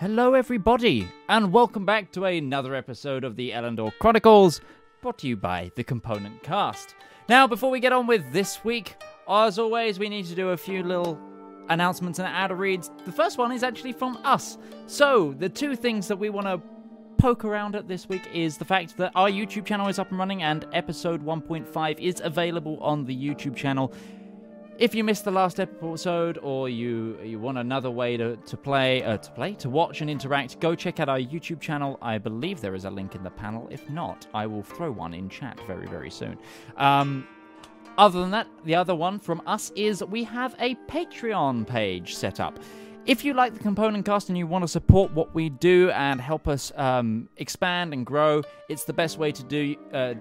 Hello everybody, and welcome back to another episode of the Elendor Chronicles, brought to you by the Component Cast. Now, before we get on with this week, as always, we need to do a few little announcements and ad reads. The first one is actually from us. So, the two things that we want to poke around at this week is the fact that our YouTube channel is up and running, and episode 1.5 is available on the YouTube channel. If you missed the last episode, or you want another way to watch and interact, go check out our YouTube channel. I believe there is a link in the panel. If not, I will throw one in chat very, very soon. Other than that, the other one from us is we have a Patreon page set up. If you like the Component Cast and you want to support what we do and help us expand and grow, it's the best way to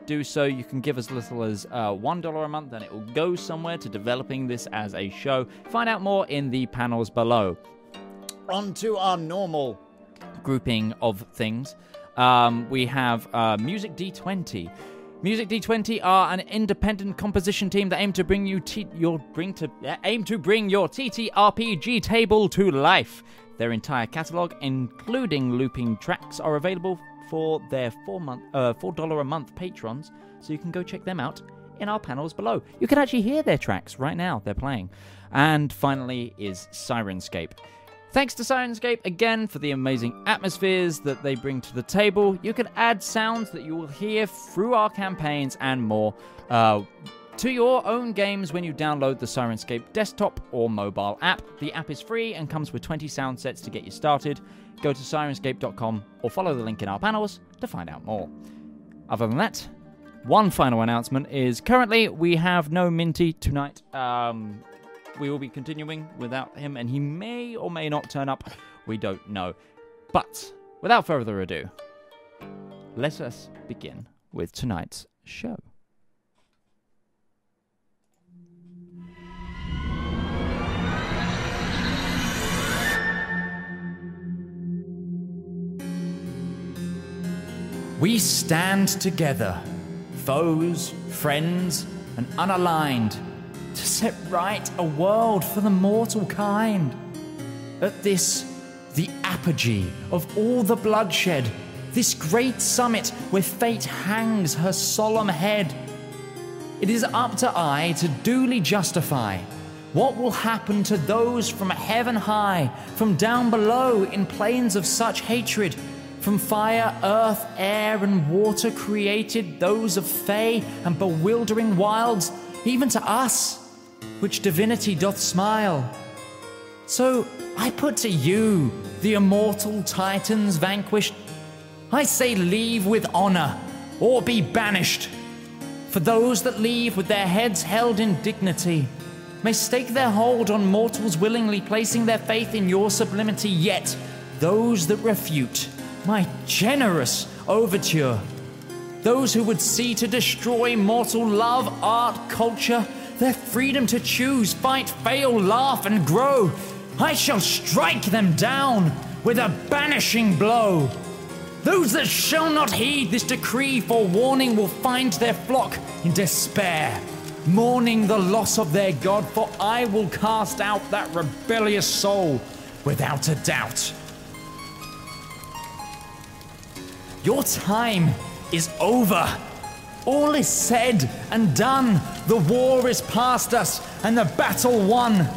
do so. You can give as little as $1 a month, and it will go somewhere to developing this as a show. Find out more in the panels below. On to our normal grouping of things. We have Music D20. Music D20 are an independent composition team that aim to bring your TTRPG table to life. Their entire catalog, including looping tracks, are available for their $4 a month patrons, so you can go check them out in our panels below. You can actually hear their tracks right now. They're playing. And finally is Syrinscape. Thanks to Syrinscape again for the amazing atmospheres that they bring to the table. You can add sounds that you will hear through our campaigns and more to your own games when you download the Syrinscape desktop or mobile app. The app is free and comes with 20 sound sets to get you started. Go to Syrinscape.com or follow the link in our panels to find out more. Other than that, one final announcement is currently we have no Minty tonight. We will be continuing without him, and he may or may not turn up. We don't know. But without further ado, let us begin with tonight's show. We stand together, foes, friends, and unaligned, to set right a world for the mortal kind. At this, the apogee of all the bloodshed, this great summit where fate hangs her solemn head, it is up to I to duly justify what will happen to those from heaven high, from down below in plains of such hatred, from fire, earth, air, and water created, those of fey and bewildering wilds, even to us, which divinity doth smile. So I put to you, the immortal titans vanquished, I say leave with honor, or be banished. For those that leave with their heads held in dignity may stake their hold on mortals willingly, placing their faith in your sublimity. Yet those that refute my generous overture, those who would see to destroy mortal love, art, culture, their freedom to choose, fight, fail, laugh, and grow, I shall strike them down with a banishing blow. Those that shall not heed this decree forewarning will find their flock in despair, mourning the loss of their god, for I will cast out that rebellious soul without a doubt. Your time is over. All is said and done, the war is past us, and the battle won.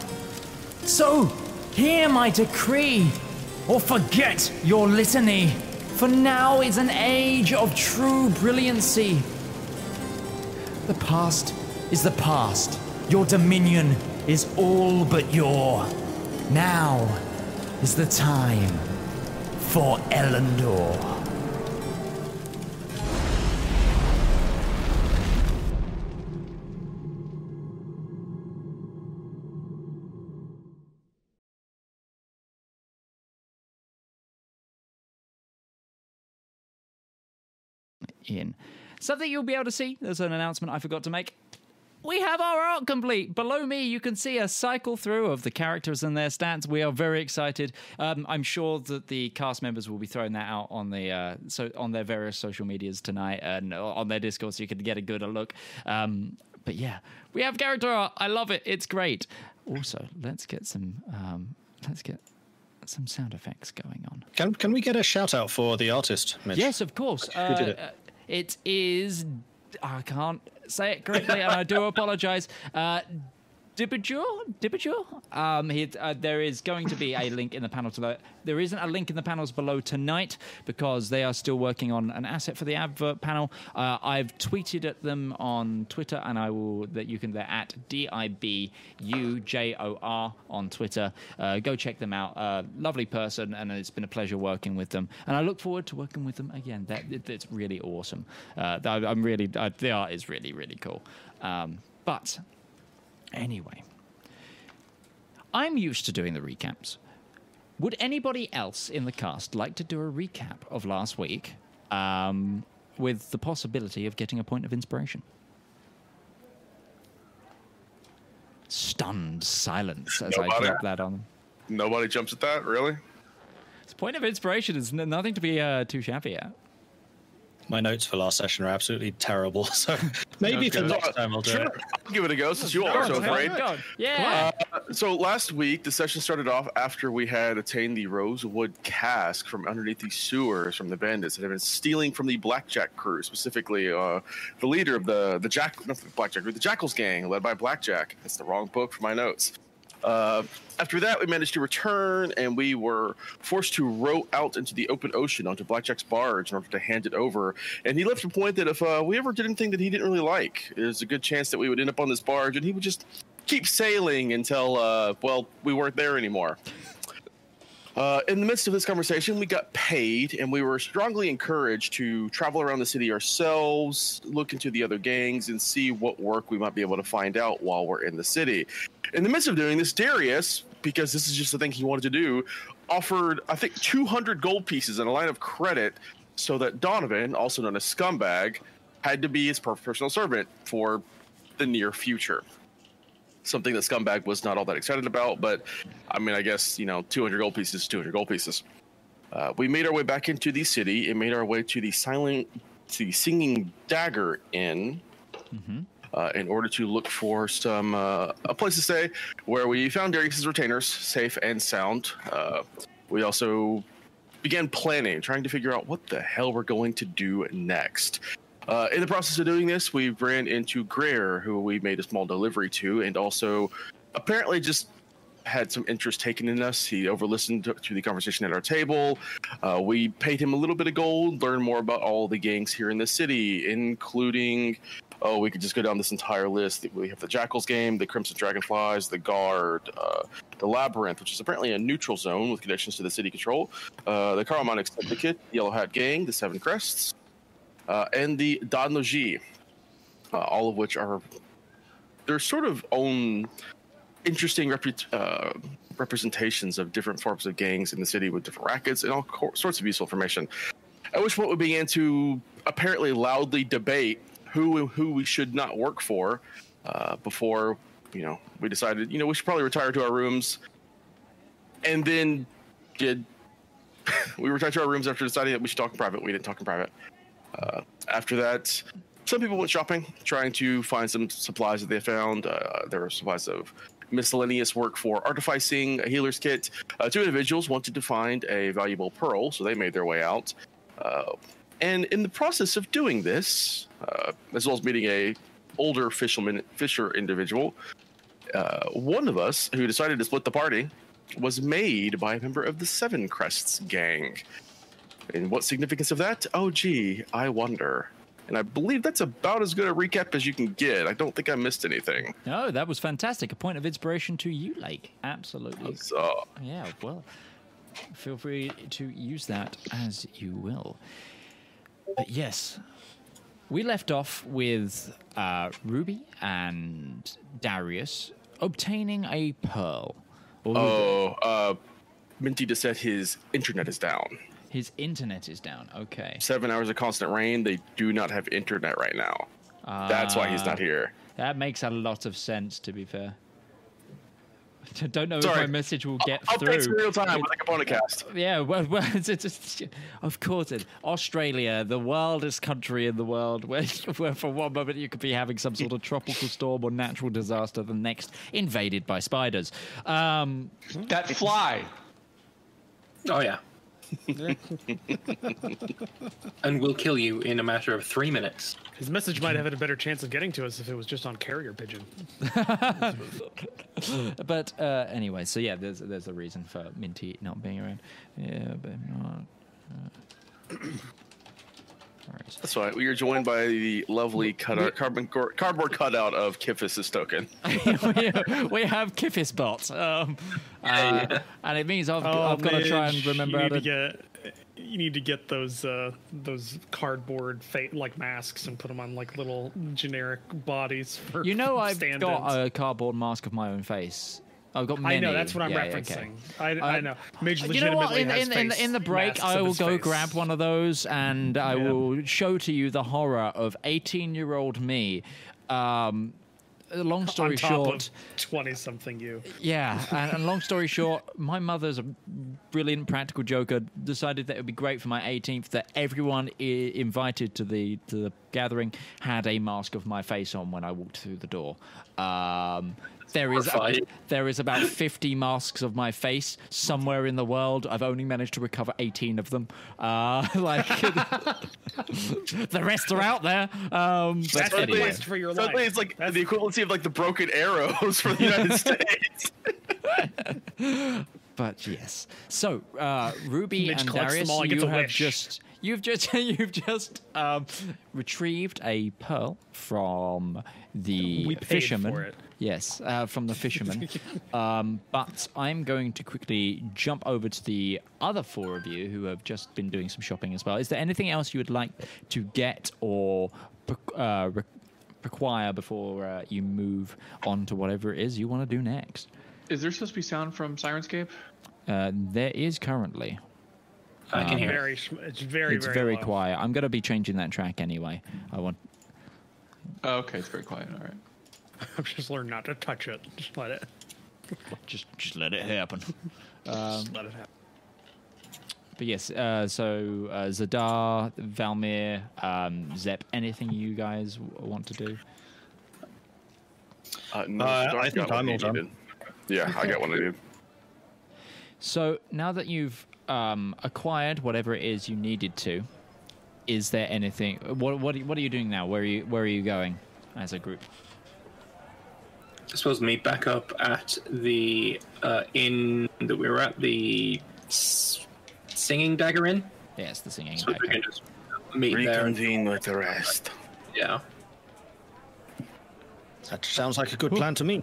So, hear my decree, or forget your litany, for now is an age of true brilliancy. The past is the past, your dominion is all but your. Now is the time for Elendor. In. Something you'll be able to see, there's an announcement I forgot to make. We have our art complete. Below me, you can see a cycle through of the characters and their stats. We are very excited. I'm sure that the cast members will be throwing that out on the on their various social medias tonight and on their Discord, so you can get a good look. But yeah, we have character art. I love it. It's great. Also, let's get some. Let's get some sound effects going on. Can we get a shout out for the artist, Mitch? Yes, of course. Who did it? It is, I can't say it correctly, and I do apologize. Dibujor? There is going to be a link in the panels below. There isn't a link in the panels below tonight because they are still working on an asset for the advert panel. I've tweeted at them on Twitter, and I will. That you can. They're at Dibujor on Twitter. Go check them out. Lovely person, and it's been a pleasure working with them. And I look forward to working with them again. That's really awesome. The art is really, really cool. But. Anyway, I'm used to doing the recaps. Would anybody else in the cast like to do a recap of last week with the possibility of getting a point of inspiration? Stunned silence as I drop that on them. Nobody jumps at that, really? This point of inspiration is nothing to be too shabby at. My notes for last session are absolutely terrible, so maybe for next time I'll do it. I'll give it a go since you all are so afraid. Yeah. So last week, the session started off after we had attained the rosewood cask from underneath the sewers from the bandits that had been stealing from the Blackjack crew, specifically the leader of the Jackals gang, led by Blackjack. That's the wrong book for my notes. After that, we managed to return, and we were forced to row out into the open ocean onto Blackjack's barge in order to hand it over. And he left a point that if we ever did anything that he didn't really like, there's a good chance that we would end up on this barge, and he would just keep sailing until, we weren't there anymore. In the midst of this conversation, we got paid, and we were strongly encouraged to travel around the city ourselves, look into the other gangs, and see what work we might be able to find out while we're in the city. In the midst of doing this, Darius, because this is just the thing he wanted to do, offered, I think, 200 gold pieces and a line of credit so that Donovan, also known as Scumbag, had to be his personal servant for the near future. Something that Scumbag was not all that excited about, but I mean, I guess, 200 gold pieces, 200 gold pieces. We made our way back into the city and made our way to the Singing Dagger Inn in order to look for some a place to stay, where we found Darius's retainers safe and sound. We also began planning, trying to figure out what the hell we're going to do next. In the process of doing this, we ran into Greer, who we made a small delivery to, and also apparently just had some interest taken in us. He overlistened to the conversation at our table. We paid him a little bit of gold, learned more about all the gangs here in the city, including, we could just go down this entire list. We have the Jackals game, the Crimson Dragonflies, the Guard, the Labyrinth, which is apparently a neutral zone with connections to the city control, the Carlmonic Syndicate, the Yellow Hat Gang, the Seven Crests, and the Tenoji, all of which are their sort of own interesting representations of different forms of gangs in the city with different rackets and all sorts of useful information. At which point we began to apparently loudly debate who we should not work for before, we decided, we should probably retire to our rooms. And then we retired to our rooms after deciding that we should talk in private. We didn't talk in private. After that, some people went shopping, trying to find some supplies that they found. There were supplies of miscellaneous work for artificing, a healer's kit. Two individuals wanted to find a valuable pearl, so they made their way out. And in the process of doing this, as well as meeting an older fisher individual, one of us who decided to split the party was made by a member of the Seven Crests gang. And what significance of that? Oh, gee, I wonder. And I believe that's about as good a recap as you can get. I don't think I missed anything. No, that was fantastic. A point of inspiration to you, Lake. Absolutely. Yeah, well, feel free to use that as you will. But yes, we left off with Ruby and Darius obtaining a pearl. Minty just said his internet is down. His internet is down. Okay. 7 hours of constant rain. They do not have internet right now. That's why he's not here. That makes a lot of sense, to be fair. I don't know if my message will get through. Updates in real time with a Component Cast. Yeah, well it's, of course. Australia, the wildest country in the world, where for one moment you could be having some sort of tropical storm or natural disaster, the next invaded by spiders. That fly. Oh, yeah. And we'll kill you in a matter of 3 minutes. His message might have had a better chance of getting to us if it was just on carrier pigeon. But anyway, so yeah, there's a reason for Minty not being around. Yeah, but not. Right. That's right. We are joined by the lovely cardboard cutout of Kifis' token. We have Kifis bots, and it means I've got to try and remember. You need to get those cardboard like masks and put them on like little generic bodies for. You know, I've got a cardboard mask of my own face. I've got many. I know, that's what I'm referencing. Okay. I know. Midge legitimately in the break, I will go grab one of those, and I will show to you the horror of 18-year-old me. Long story short, 20-something you. Yeah, and long story short, my mother's a brilliant practical joker. Decided that it would be great for my 18th that everyone invited to the gathering had a mask of my face on when I walked through the door. There is about 50 masks of my face somewhere in the world. I've only managed to recover 18 of them. The rest are out there. That's anyway. Least for your life. It's like the equivalency of like the broken arrows for the United States. But yes, so Ruby and Darius, you've just retrieved a pearl from the fisherman. For it. Yes, from the fisherman. But I'm going to quickly jump over to the other four of you who have just been doing some shopping as well. Is there anything else you would like to get or require before you move on to whatever it is you want to do next? Is there supposed to be sound from Syrinscape? There is currently. I can hear. It's very low. Quiet. I'm going to be changing that track anyway. Oh, okay, it's very quiet. All right. I've just learned not to touch it. Just let it. just let it happen. Just let it happen. But yes, so Zedaar, Valymr, Zep, anything you guys want to do? No, I think I'm all done. Yeah, I got one I do. So now that you've acquired whatever it is you needed to, is there anything? What are you doing now? Where are you going as a group? I suppose to meet back up at the inn that we were at, the Singing Dagger Inn. Yes, the Singing Dagger. We can just meet reconvene there with the rest. Yeah. That sounds like a good plan to me.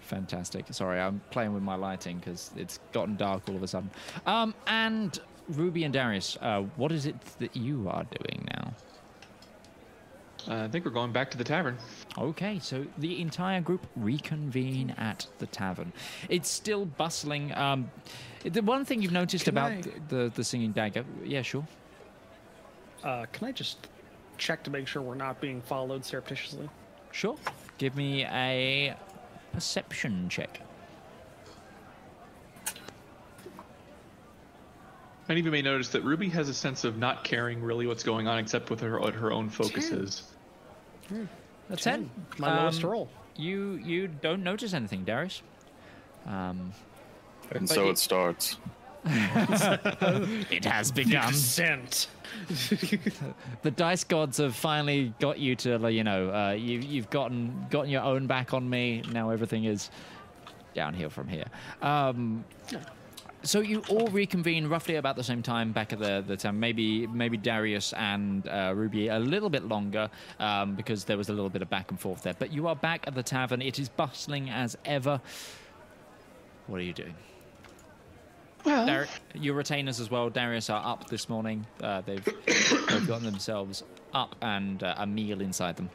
Fantastic. Sorry, I'm playing with my lighting because it's gotten dark all of a sudden. And Ruby and Darius, what is it that you are doing now? I think we're going back to the tavern. Okay, so the entire group reconvene at the tavern. It's still bustling. The one thing you've noticed about the Singing Dagger... Yeah, sure. Can I just check to make sure we're not being followed surreptitiously? Sure. Give me a perception check. Many of you may notice that Ruby has a sense of not caring really what's going on except with her own focuses. 10. That's 10. My lowest roll. You don't notice anything, Darius. And so it starts. It has begun. The dice gods have finally got you to, you know, you've gotten your own back on me. Now everything is downhill from here. So you all reconvene roughly about the same time back at the town. Maybe Darius and Ruby a little bit longer because there was a little bit of back and forth there. But you are back at the tavern. It is bustling as ever. What are you doing? Well, your retainers as well, Darius, are up this morning. They've gotten themselves up and a meal inside them.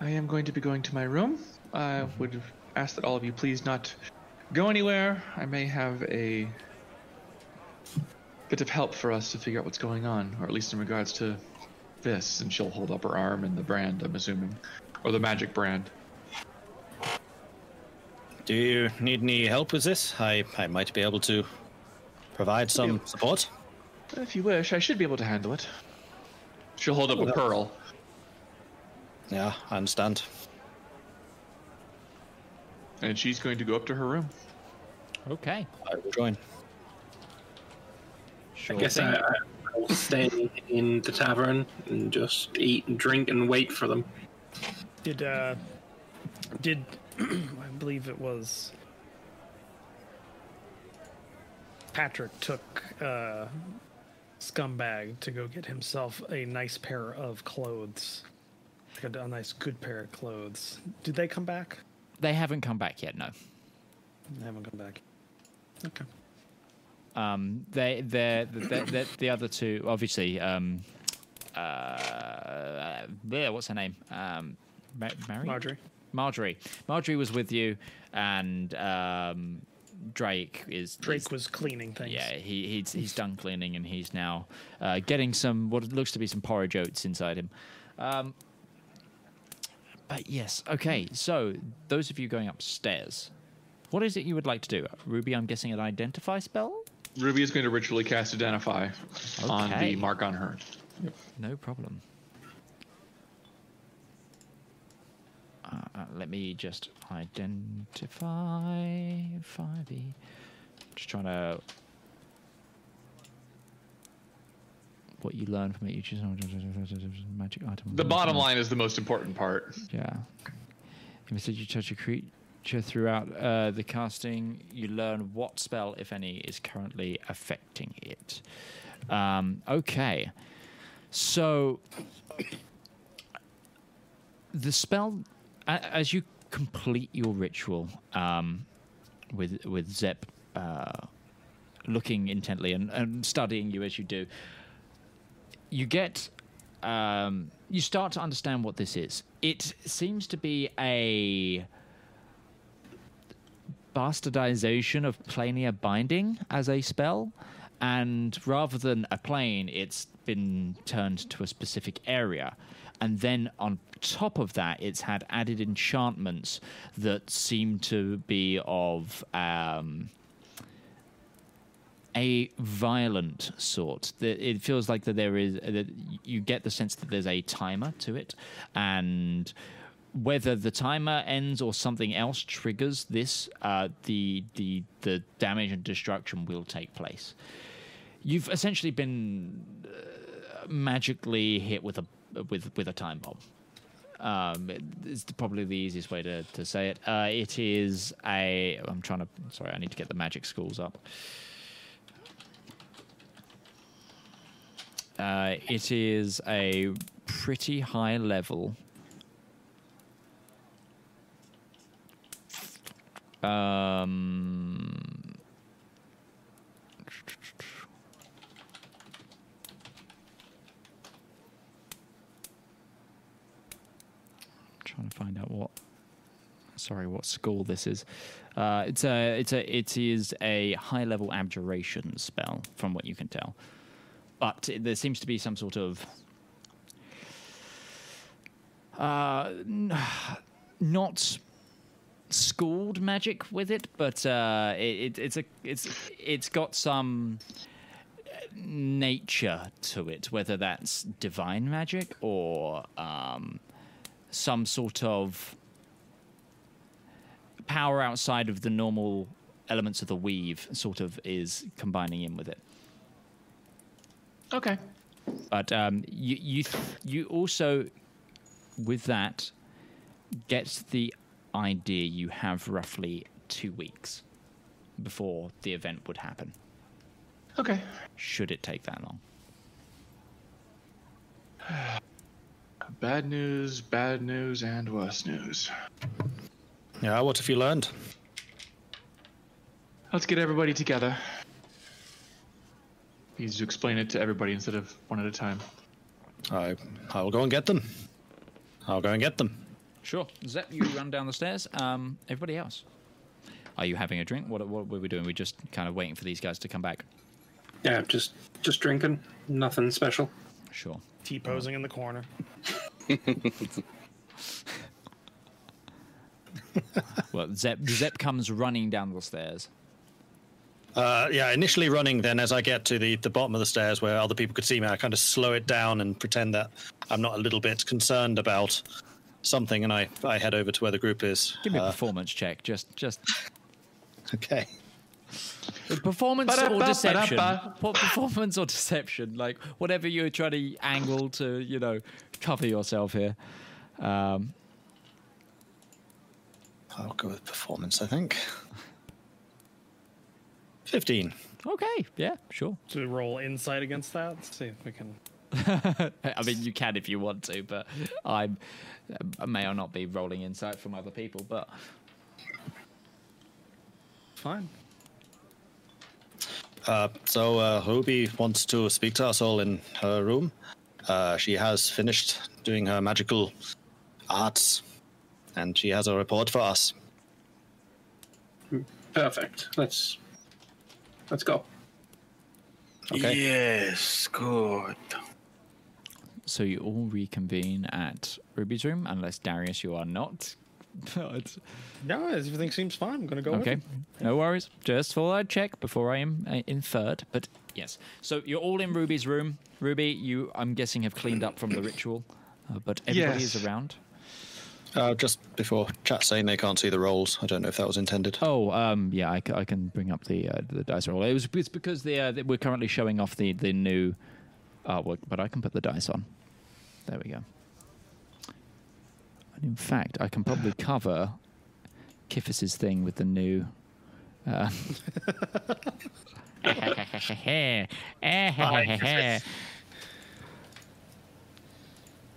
I am going to be going to my room. I would ask that all of you please not go anywhere. I may have a bit of help for us to figure out what's going on, or at least in regards to this. And she'll hold up her arm and the brand, I'm assuming, or the magic brand. Do you need any help with this? I might be able to provide some support. If you wish, I should be able to handle it. She'll hold up a pearl. Yeah, I understand. And she's going to go up to her room. Okay. I will join. Sure I guess thing. I will stay in the tavern and just eat and drink and wait for them. Did I believe it was Patrick took Scumbag to go get himself a nice pair of clothes. A nice good pair of clothes. Did they come back? They haven't come back yet, no. They haven't come back. Okay. The other two, obviously, what's her name? Marjorie. Marjorie was with you, and Drake was cleaning things. Yeah, he's done cleaning, and he's now getting some what looks to be some porridge oats inside him. But yes, okay. So those of you going upstairs, what is it you would like to do, Ruby? I'm guessing an identify spell. Ruby is going to ritually cast identify on the mark on her. Yep. No problem. Let me just identify 5e. Just trying to. What you learn from it, you choose magic item. The bottom line is the most important part. Yeah. Instead, you touch a creature throughout the casting. You learn what spell, if any, is currently affecting it. Okay. So, the spell, as you complete your ritual with Zep looking intently and studying you as you do, you get, you start to understand what this is. It seems to be a bastardization of Planar Binding as a spell, and rather than a plane, it's been turned to a specific area. And then on top of that, it's had added enchantments that seem to be of a violent sort. It feels like that there is that you get the sense that there's a timer to it, and whether the timer ends or something else triggers this, the damage and destruction will take place. You've essentially been magically hit with a time bomb. It's probably the easiest way to say it. It is a. I'm trying to. Sorry, I need to get the magic schools up. It is a pretty high level. I'm trying to find out what school this is. It is a high level abjuration spell, from what you can tell. But there seems to be some sort of not schooled magic with it, but it's got some nature to it, whether that's divine magic or some sort of power outside of the normal elements of the weave, sort of is combining in with it. Okay, but you also, with that, get the idea you have roughly 2 weeks before the event would happen. Okay. Should it take that long? Bad news, and worse news. Yeah, what have you learned? Let's get everybody together. Easy to explain it to everybody instead of one at a time. I will go and get them. I'll go and get them. Sure. Zep, you run down the stairs. Everybody else. Are you having a drink? What were we doing? We're just kind of waiting for these guys to come back. Yeah, just drinking. Nothing special. Sure. T-posing in the corner. Well, Zep comes running down the stairs. Yeah, initially running, then as I get to the bottom of the stairs where other people could see me, I kind of slow it down and pretend that I'm not a little bit concerned about something, and I head over to where the group is. Give me a performance check, just... Okay. Performance or deception. Performance or deception, like whatever you're trying to angle to, you know, cover yourself here. I'll go with performance, I think. 15. Okay, yeah, sure. To roll insight against that, let's see if we can. I mean, you can if you want to, but I may or not be rolling insight from other people, but fine. So Ruby wants to speak to us all in her room. She has finished doing her magical arts, and she has a report for us. Perfect. Let's go. Okay. Yes, good. So you all reconvene at Ruby's room, unless Darius, you are not. No, everything seems fine. I'm going to go with it. No worries. Just thought I'd check before I am inferred. But yes, so you're all in Ruby's room. Ruby, you, I'm guessing, have cleaned up from the ritual, but everybody is around. Just before chat saying they can't see the rolls. I don't know if that was intended. Oh, yeah, I can bring up the dice roll. It's because we're currently showing off the new artwork, but I can put the dice on. There we go. And in fact, I can probably cover Kifis's thing with the new...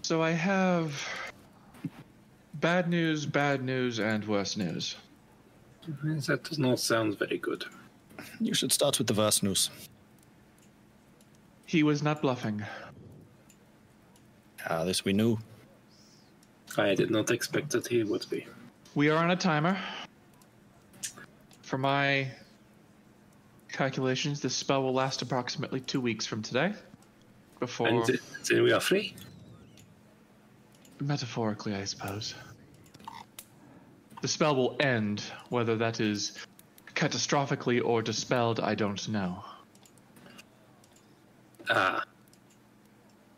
So I have... bad news, and worse news. That does not sound very good. You should start with the worse news. He was not bluffing. Ah, this we knew. I did not expect that he would be. We are on a timer. For my calculations, this spell will last approximately 2 weeks from today. Before... And then we are free? Metaphorically, I suppose. The spell will end, whether that is catastrophically or dispelled, I don't know. Ah.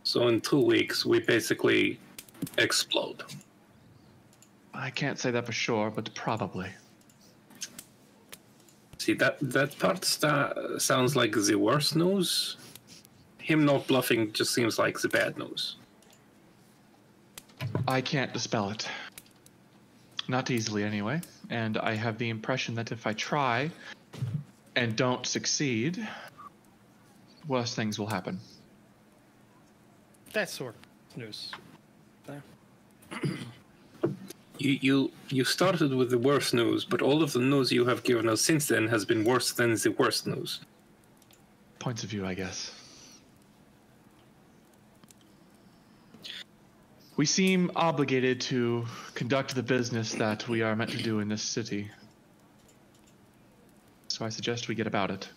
So in 2 weeks, we basically explode. I can't say that for sure, but probably. See, that part sounds like the worst news. Him not bluffing just seems like the bad news. I can't dispel it. Not easily, anyway. And I have the impression that if I try and don't succeed, worse things will happen. That's sort of news. You started with the worst news, but all of the news you have given us since then has been worse than the worst news. Points of view, I guess. We seem obligated to conduct the business that we are meant to do in this city. So I suggest we get about it.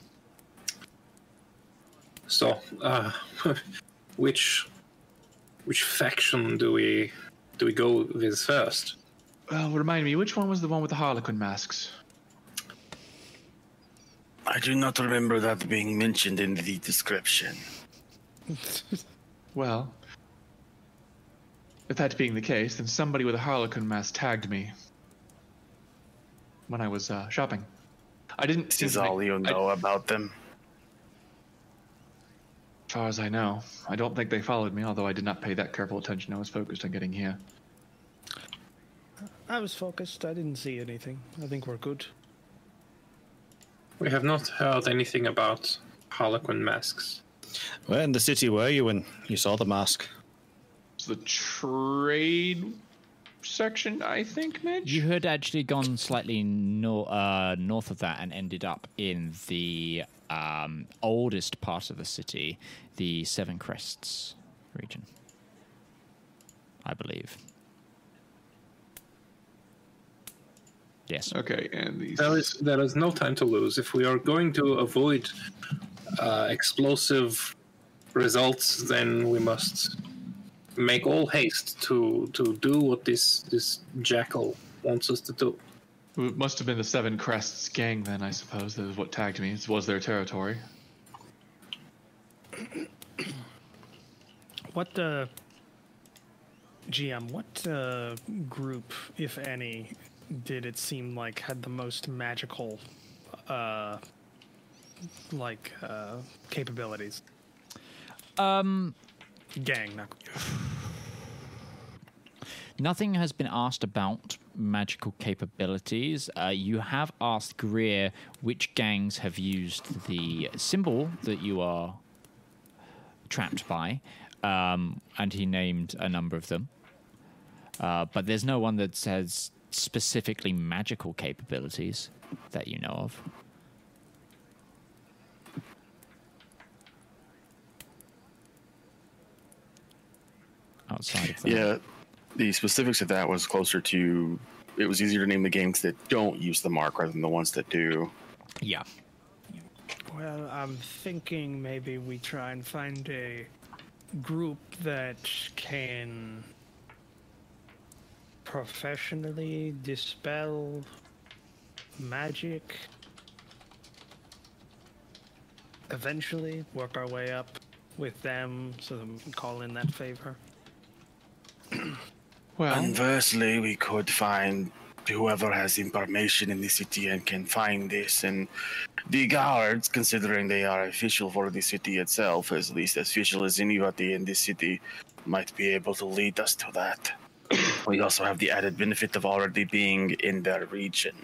So, which faction do we go with first? Well, remind me, which one was the one with the Harlequin masks? I do not remember that being mentioned in the description. Well... If that being the case, then somebody with a Harlequin mask tagged me when I was shopping. I didn't. This is all you know about them? As far as I know. I don't think they followed me, although I did not pay that careful attention. I was focused on getting here. I was focused. I didn't see anything. I think we're good. We have not heard anything about Harlequin masks. Where in the city were you when you saw the mask? The trade section, I think, Mitch? You had actually gone slightly north of that and ended up in the oldest part of the city, the Seven Crests region, I believe. Yes. Okay, and these... There is no time to lose. If we are going to avoid explosive results, then we must... make all haste to do what this jackal wants us to do. It must have been the Seven Crests gang then, I suppose. That is what tagged me. It was their territory. What, GM, what group, if any, did it seem like had the most magical capabilities? Gang. Nothing has been asked about magical capabilities. You have asked Greer which gangs have used the symbol that you are trapped by, and he named a number of them. But there's no one that says specifically magical capabilities that you know of. Outside of that. Yeah. The specifics of that was closer to, it was easier to name the games that don't use the mark rather than the ones that do. Yeah. Well, I'm thinking maybe we try and find a group that can professionally dispel magic. Eventually work our way up with them so that we can call in that favor. Well, conversely, we could find whoever has information in the city and can find this, and the guards, considering they are official for the city itself, at least as official as anybody in this city, might be able to lead us to that. We also have the added benefit of already being in their region.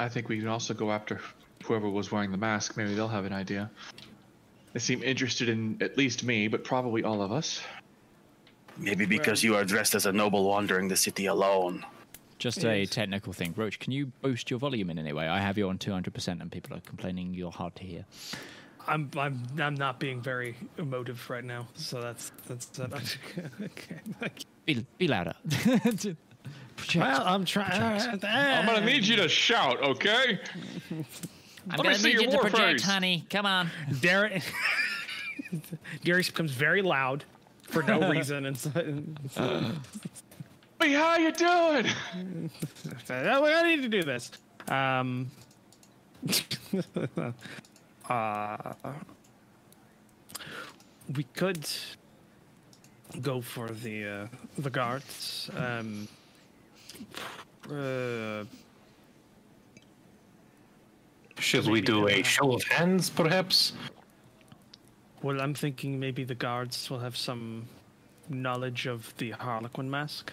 I think we can also go after whoever was wearing the mask. Maybe they'll have an idea. They seem interested in at least me, but probably all of us. Maybe because you are dressed as a noble wandering the city alone. Just a technical thing. Roach, can you boost your volume in any way? I have you on 200% and people are complaining you're hard to hear. I'm not being very emotive right now, so that's okay. Be louder. Well, I'm trying. I'm gonna need you to shout, okay? I'm gonna need you to project, honey. Come on. Darius becomes very loud. For no reason. Hey, how you doing? I need to do this. We could go for the guards. Should we do a show of hands, perhaps? Well, I'm thinking maybe the guards will have some knowledge of the Harlequin mask,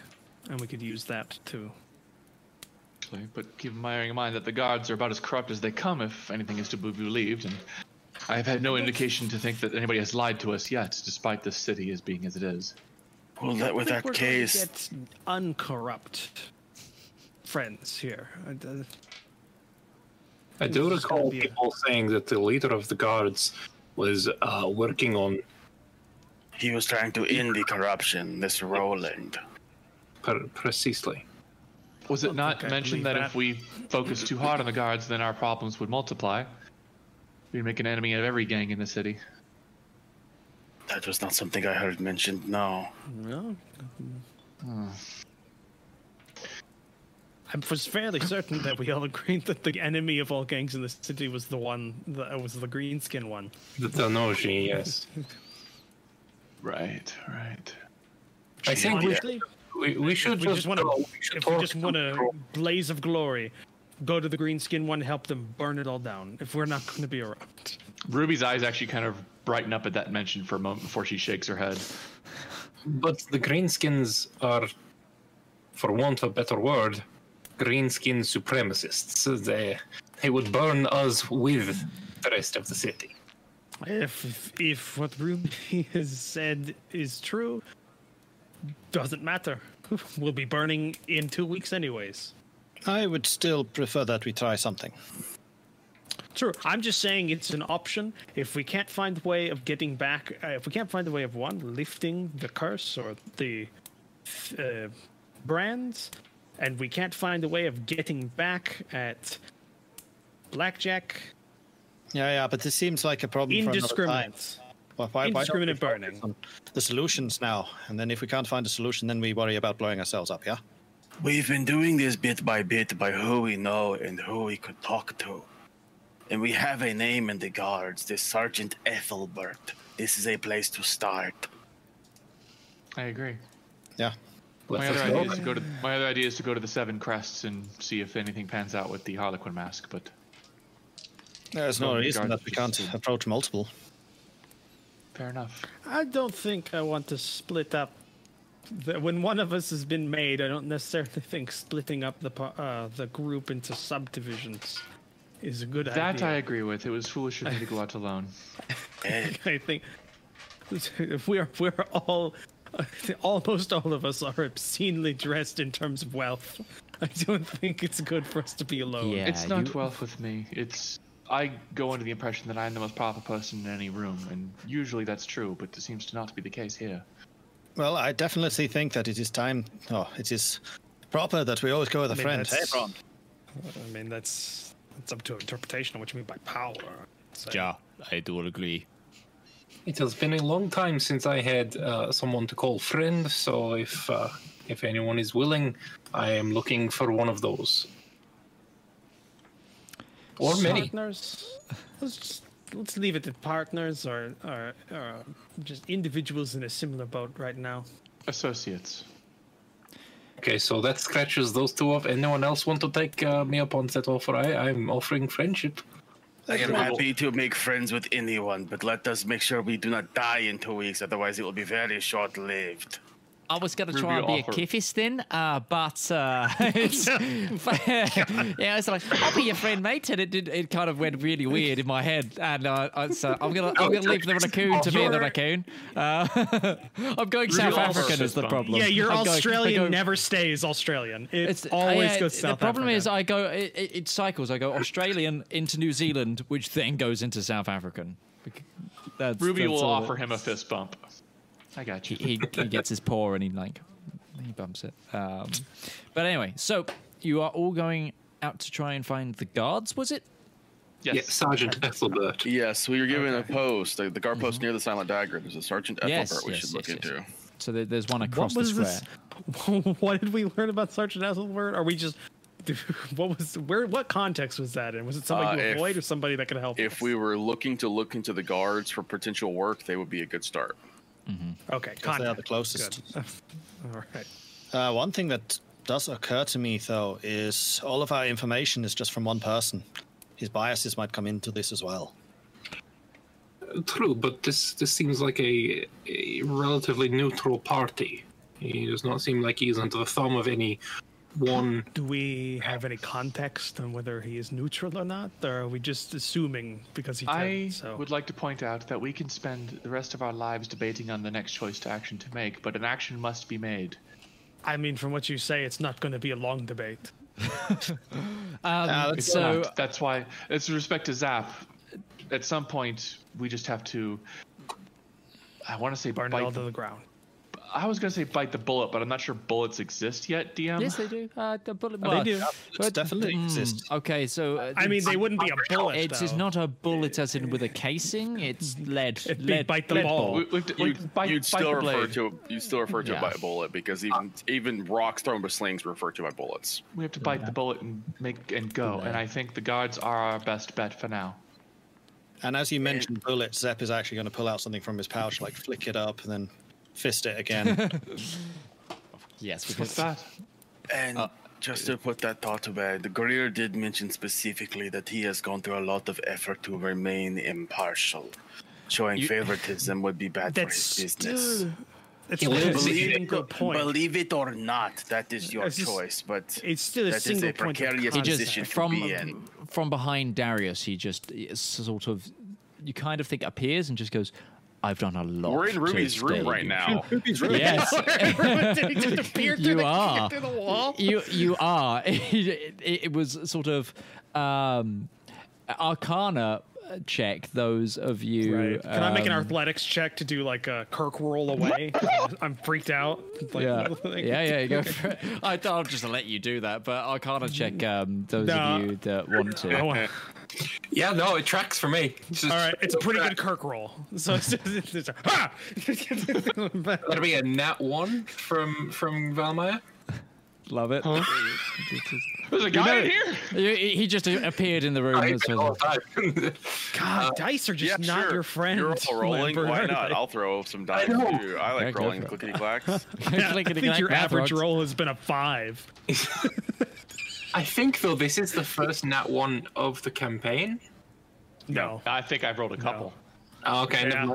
and we could use that too. Okay, but keep in mind that the guards are about as corrupt as they come if anything is to be believed, and I've had no indication to think that anybody has lied to us yet, despite this city as being as it is. Well, that, with that case... I think we're going to get uncorrupt friends here. I do recall people saying that the leader of the guards... was working on... He was trying to end the corruption, this Roland. Precisely. Was it not mentioned that if we focus too hard on the guards, then our problems would multiply? We'd make an enemy of every gang in the city. That was not something I heard mentioned, no. No? I was fairly certain that we all agreed that the enemy of all gangs in the city was the one that was the green skin one. The Tenoji, yes. Right, right. I think honestly, we should if we just want to blaze of glory, go to the green skin one, help them burn it all down. If we're not going to be around. Ruby's eyes actually kind of brighten up at that mention for a moment before she shakes her head. But the greenskins are, for want of a better word, Greenskin supremacists. They would burn us with the rest of the city. If what Ruby has said is true, doesn't matter. We'll be burning in 2 weeks anyways. I would still prefer that we try something. True. I'm just saying it's an option. If we can't find a way of getting back, if we can't find a way of lifting the curse or the brands, and we can't find a way of getting back at Blackjack. Yeah, but this seems like a problem for another time. Indiscriminate burning. The solutions now, and then if we can't find a solution, then we worry about blowing ourselves up, yeah? We've been doing this bit by who we know and who we could talk to. And we have a name in the guards, this Sergeant Ethelbert. This is a place to start. I agree. Yeah. My other idea is to go to the Seven Crests and see if anything pans out with the Harlequin mask, but There's no reason that we can't approach multiple. Fair enough. I don't think I want to split up. When one of us has been made, I don't necessarily think splitting up the group into subdivisions is a good idea. That I agree with. It was foolish of me to go out alone. I think if we're all, almost all of us are obscenely dressed in terms of wealth. I don't think it's good for us to be alone. Yeah, it's not wealth with me. It's I go under the impression that I'm the most powerful person in any room, and usually that's true, but it seems to not be the case here. Well, I definitely think that it is time. Oh, it is proper that we always go with a friend. Hey, Braun. I mean, that's up to interpretation of what you mean by power. So. Yeah, I do agree. It has been a long time since I had someone to call friend, so if anyone is willing, I am looking for one of those. Or many. Partners. Let's leave it at partners or just individuals in a similar boat right now. Associates. Okay, so that scratches those two off. Anyone else want to take me up on that offer? I'm offering friendship. I am happy to make friends with anyone, but let us make sure we do not die in 2 weeks, otherwise it will be very short-lived. I was going to try and be a Kifis then, but yeah, it's like, I'll be your friend, mate, and it kind of went really weird in my head, and so I'm gonna leave the raccoon to be the raccoon. I'm going South African is the problem. Yeah, your Australian never stays Australian. It always goes South African. The problem is I go it cycles. I go Australian into New Zealand, which then goes into South African. Ruby will offer him a fist bump. I got you. He gets his paw and he bumps it. But anyway, so you are all going out to try and find the guards, was it? Yes. Yeah, Sergeant Ethelbert. Yes, we were given a post, the guard post near the Silent Dagger. There's a Sergeant Ethelbert we should look into. So there's one across the square. What did we learn about Sergeant Ethelbert? Are we just... what context was that in? Was it somebody you avoid or somebody that could help us? If we were looking to look into the guards for potential work, they would be a good start. Mm-hmm. Okay, they are the closest. All right. One thing that does occur to me, though, is all of our information is just from one person. His biases might come into this as well. True, but this seems like a relatively neutral party. He does not seem like he's under the thumb of any one. Do we have any context on whether he is neutral or not, or are we just assuming because he would like to point out that we can spend the rest of our lives debating on the next choice to action to make, but an action must be made. I mean, from what you say, it's not going to be a long debate. That's why it's respect to Zap. At some point, we just have to, I want to say, burn it all to the ground. I was going to say bite the bullet, but I'm not sure bullets exist yet, DM. Yes, they do. The bullet. Well, they do. Bullets definitely exist. Okay, so... I mean, they wouldn't be a bullet, it's not a bullet as in with a casing. It's lead. It'd bite the ball. You'd still refer to it by a bullet, because even rocks thrown with slings refer to by bullets. We have to bite the bullet and go, and I think the guards are our best bet for now. And as you mentioned bullets, Zep is actually going to pull out something from his pouch, like flick it up, and then... fist it again. Yes, because that. And just to put that thought to bed, Greer did mention specifically that he has gone through a lot of effort to remain impartial. Showing favoritism would be bad for his business. Believe it or not, that is your choice, but it's still a single point. He just, from behind Darius, he just sort of, you kind of think appears and just goes, I've done a lot. We're in Ruby's room right now. Ruby's room. Yes. You are. You are. It was sort of Arcana check, those of you. Right. Can I make an athletics check to do like a Kirk roll away? I'm freaked out. Like, you go for it. I thought I'll just let you do that, but Arcana check those of you that want to. Yeah, no, it tracks for me. All right, it's a pretty good Kirk roll. So it's ah! That'll be a nat 1 from Valymr. Love it. Huh? There's a guy in here. He just appeared in the room. God, dice are just not your friend. You're all rolling. Why not? I'll throw some dice too. I like rolling clickety clacks. I think your average roll has been a 5. I think, though, this is the first nat 1 of the campaign. No. I think I've rolled a couple. No. Oh, okay. Yeah.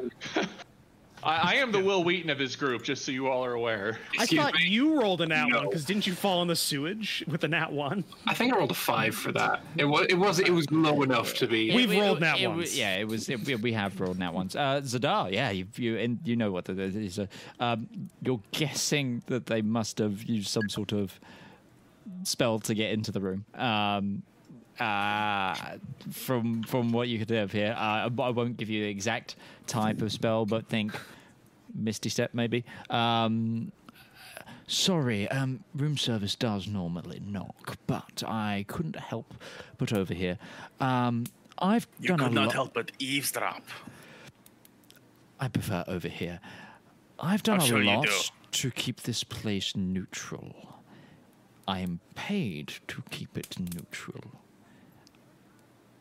I am the Will Wheaton of his group, just so you all are aware. Excuse me? You rolled a nat one, because didn't you fall in the sewage with a nat one? I think I rolled a 5 for that. It was low enough to be. We've rolled nat ones. Yeah, it was. We have rolled nat ones. Zedaar, yeah, you know what that is. You're guessing that they must have used some sort of spell to get into the room. From what you could have here, I won't give you the exact type of spell, but think Misty Step maybe. Sorry, room service does normally knock, but I couldn't help but overhear. You could not help but eavesdrop. I prefer overhear. I've done a lot to keep this place neutral. I am paid to keep it neutral.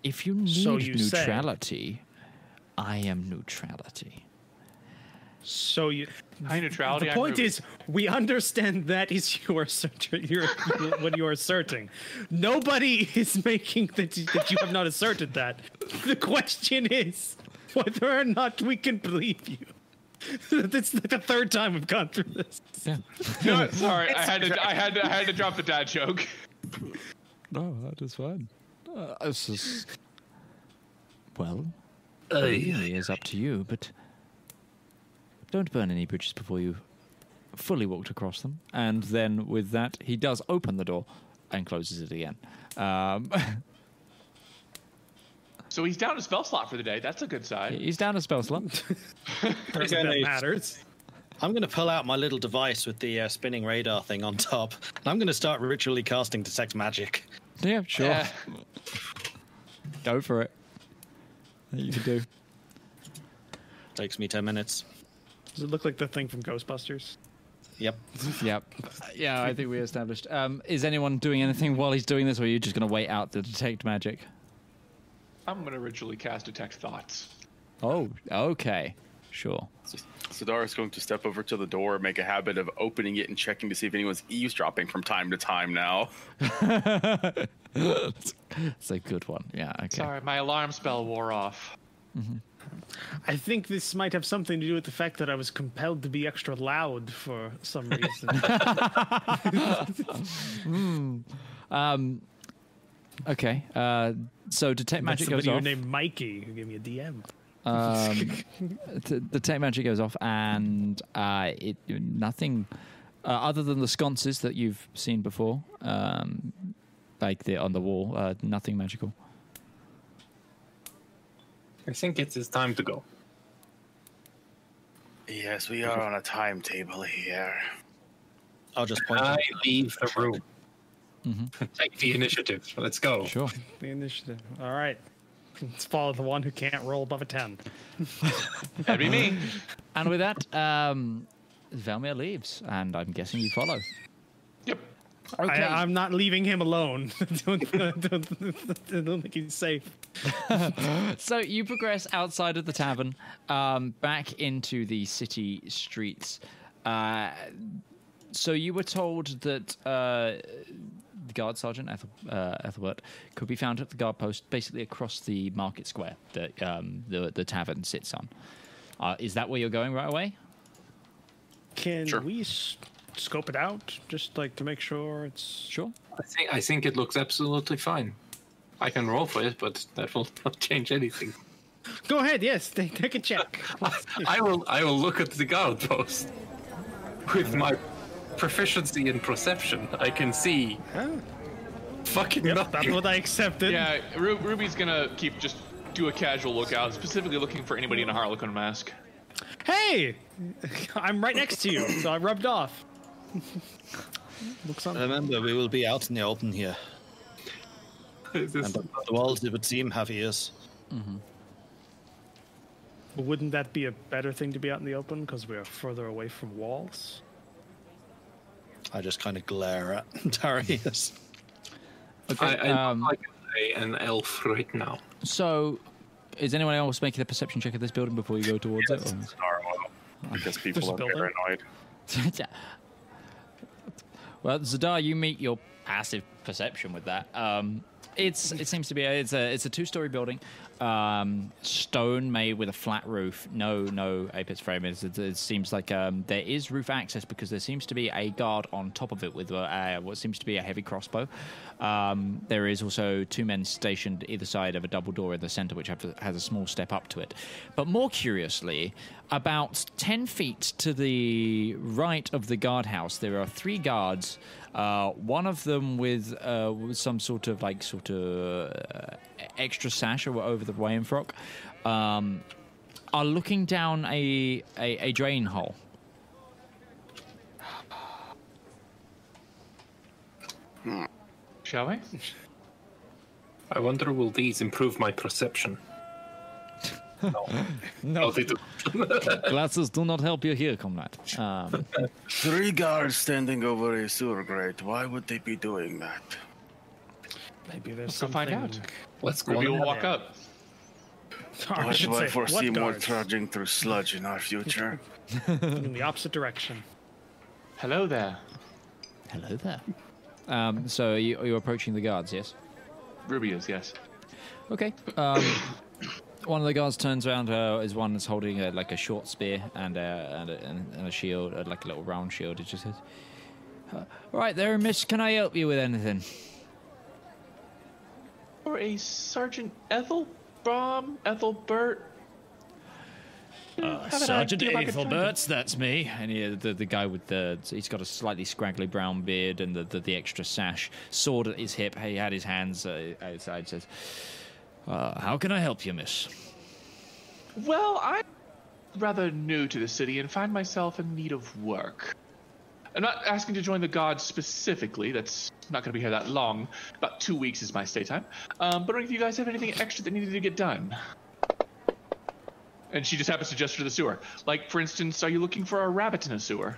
If you need neutrality, I am neutrality. So you... High neutrality. The point is, we understand that is what you are asserting. Nobody is making that you have not asserted that. The question is whether or not we can believe you. That's like the third time we've gone through this. Yeah. No, sorry, I had to drop the dad joke. No, that is fine. It is up to you, but don't burn any bridges before you fully walked across them. And then with that, he does open the door and closes it again. So he's down a spell slot for the day. That's a good sign. He's down a spell slot. That matters. I'm going to pull out my little device with the spinning radar thing on top, and I'm going to start ritually casting Detect Magic. Yeah, sure. Yeah. Go for it. You can do. Takes me 10 minutes. Does it look like the thing from Ghostbusters? Yep. Yep. Yeah, I think we established. Is anyone doing anything while he's doing this, or are you just going to wait out the Detect Magic? I'm going to ritually cast Detect Thoughts. Oh, okay. Sure. Zedaar is going to step over to the door, make a habit of opening it and checking to see if anyone's eavesdropping from time to time now. That's a good one. Yeah, okay. Sorry, my alarm spell wore off. Mm-hmm. I think this might have something to do with the fact that I was compelled to be extra loud for some reason. Okay. So Detect Magic goes off. Somebody named Mikey who gave me a DM. The tech magic goes off, and nothing other than the sconces that you've seen before, like they're on the wall, nothing magical. I think it is time to go. Yes, we are on a timetable here. I'll just point out. I leave the room. Mm-hmm. Take the initiative. Let's go. Sure. The initiative. All right. Let's follow the one who can't roll above a 10. That'd be me. And with that, Valymr leaves, and I'm guessing you follow. Yep. Okay. I'm not leaving him alone. I don't think he's safe. So you progress outside of the tavern, back into the city streets. So you were told that... Guard Sergeant Ethelbert could be found at the guard post, basically across the market square that the tavern sits on. Is that where you're going right away? Can we scope it out just like to make sure it's sure? I think it looks absolutely fine. I can roll for it, but that will not change anything. Go ahead, yes, take a check. I will look at the guard post with my proficiency in perception. I can see fucking nothing. That's what I accepted. Yeah, Ruby's gonna do a casual lookout, specifically looking for anybody in a Harlequin mask. Hey! I'm right next to you, so I rubbed off. Remember, we will be out in the open here. The walls, it would seem, have ears. Mm-hmm. Wouldn't that be a better thing to be out in the open, because we are further away from walls? I just kind of glare at Darius. Okay, I like an elf right now. So, is anyone else making a perception check of this building before you go towards it? Because people are paranoid. Well, Zedaar, you meet your passive perception with that. It seems to be. It's a two-story building, stone made with a flat roof. No apex frame. It seems like there is roof access because there seems to be a guard on top of it with what seems to be a heavy crossbow. There is also two men stationed either side of a double door in the centre, which has a small step up to it. But more curiously, about 10 feet to the right of the guardhouse, there are three guards. One of them with some sort of extra sash over the rain frock, are looking down a drain hole. Shall we? I wonder, will these improve my perception? No. No. Glasses do not help you here, comrade. Three guards standing over a sewer grate. Why would they be doing that? Maybe there's something. Find out. Let's go. We'll walk up. Why do I foresee more trudging through sludge in our future? In the opposite direction. Hello there. Hello there. So you're approaching the guards, yes? Ruby is, yes. Okay. One of the guards turns around, is one that's holding like a short spear and a shield, like a little round shield. It just says, "Right there, miss, can I help you with anything?" Or a Sergeant Ethelbert? Sergeant Ethelbert, that's me. And the guy with he's got a slightly scraggly brown beard and the extra sash, sword at his hip. He had his hands outside, says, "How can I help you, miss?" Well, I'm rather new to the city and find myself in need of work. I'm not asking to join the guards specifically. That's not going to be here that long. About 2 weeks is my stay time. But if you guys have anything extra that needed to get done. And she just happens to gesture to the sewer. Like, for instance, are you looking for a rabbit in a sewer?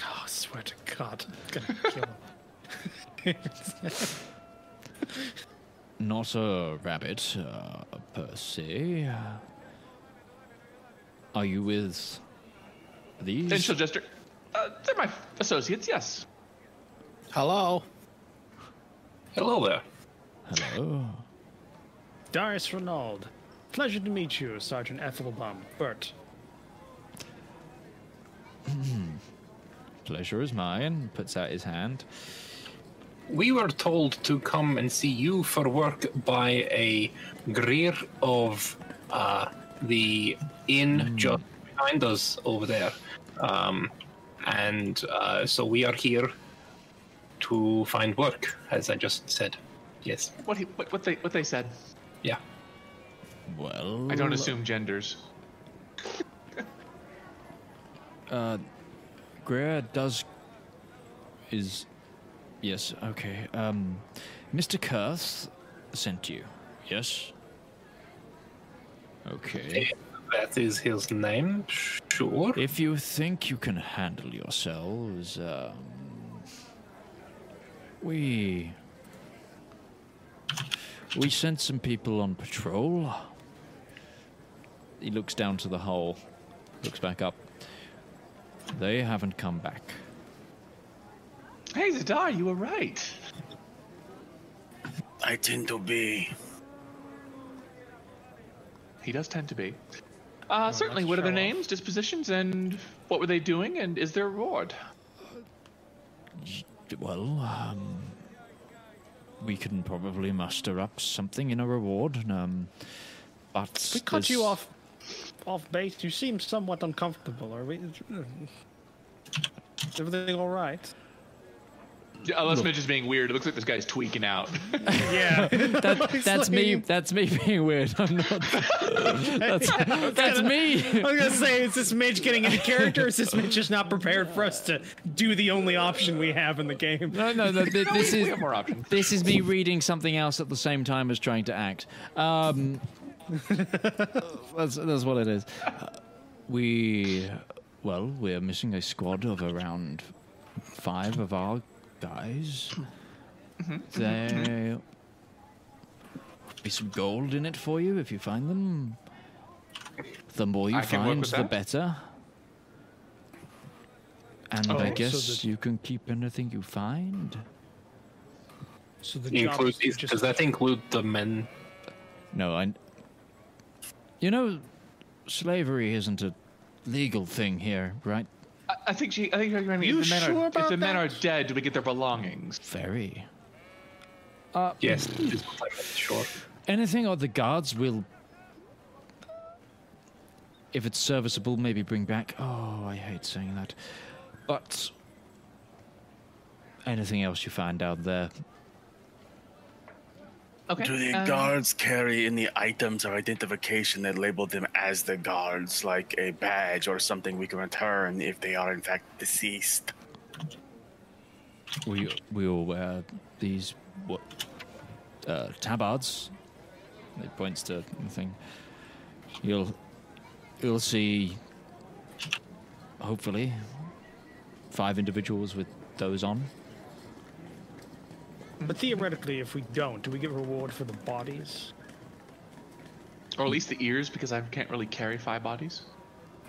Oh, I swear to God, I'm going to kill him. Not a rabbit, per se. Are you with these? And she'll gesture. They're my associates, yes. Hello. Hello there. Hello. Darius Reynard. Pleasure to meet you, Sergeant Ethelbert. Pleasure is mine. Puts out his hand. We were told to come and see you for work by a Greer of the inn just behind us over there. So we are here to find work, as I just said. Yes. What they said? Yeah. Well, I don't assume genders. Greer is. Yes, okay. Mr. Kurth sent you, yes? Okay. That is his name, sure. If you think you can handle yourselves, we sent some people on patrol. He looks down to the hole, looks back up. They haven't come back. Hey, Zedaar, you were right. I tend to be. He does tend to be. Certainly, what are their names, dispositions, and what were they doing, and is there a reward? Well, we can probably muster up something in a reward, but... We cut you off base. You seem somewhat uncomfortable. Are we... Is everything all right? Yeah, unless Mitch is being weird. It looks like this guy's tweaking out. Yeah. That's me. That's me being weird. I'm not. That's me. I was going to say, is this Mitch getting into character? Or is this Mitch just not prepared for us to do the only option we have in the game? No. We have more options. This is me reading something else at the same time as trying to act. That's what it is. We're missing a squad of around 5 of our guys. There will be some gold in it for you if you find them. The more you find, the better. And I guess you can keep anything you find. So the includes, just... Does that include the men? No, I... You know, slavery isn't a legal thing here, right? I think if the men are dead, do we get their belongings? Very. Yes, sure. Anything or the guards will, if it's serviceable, maybe bring back. Oh, I hate saying that. But anything else you find out there. Okay. Do the guards carry any items or identification that label them as the guards, like a badge or something we can return if they are in fact deceased? We all wear these tabards. It points to nothing. You'll see, hopefully, 5 individuals with those on. But theoretically, if we don't, do we get reward for the bodies? Or at least the ears, because I can't really carry 5 bodies.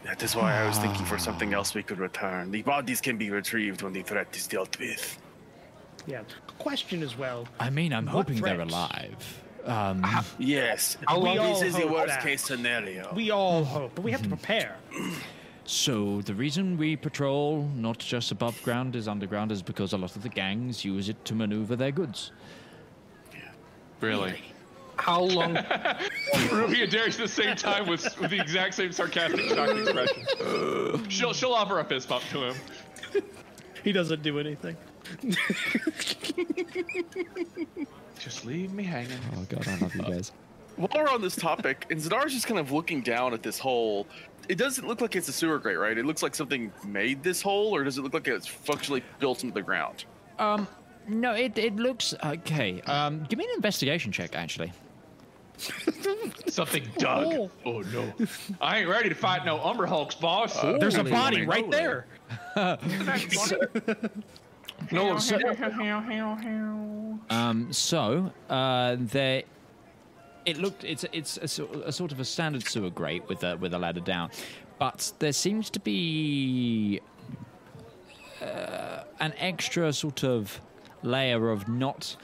That is why I was thinking for something else we could return. The bodies can be retrieved when the threat is dealt with. Yeah. Question as well. I mean, I'm hoping they're alive. Yes. This is the worst-case scenario. We all hope, but we have to prepare. So the reason we patrol not just above ground as underground is because a lot of the gangs use it to maneuver their goods. Yeah. Really? How long? Ruby and Darius at the same time with the exact same sarcastic, shocked expression. She'll offer a fist bump to him. He doesn't do anything. Just leave me hanging. Oh god, I love you guys. While we're on this topic, and Zedaar's just kind of looking down at this hole. It doesn't look like it's a sewer grate, right? It looks like something made this hole, or does it look like it's functionally built into the ground? No, it looks... Okay, give me an investigation check, actually. Something dug. Oh, no. I ain't ready to fight no Umber Hulks, boss. There's a body right there. No, there... It looked it's a sort of a standard sewer grate with a ladder down, but there seems to be an extra sort of layer of not.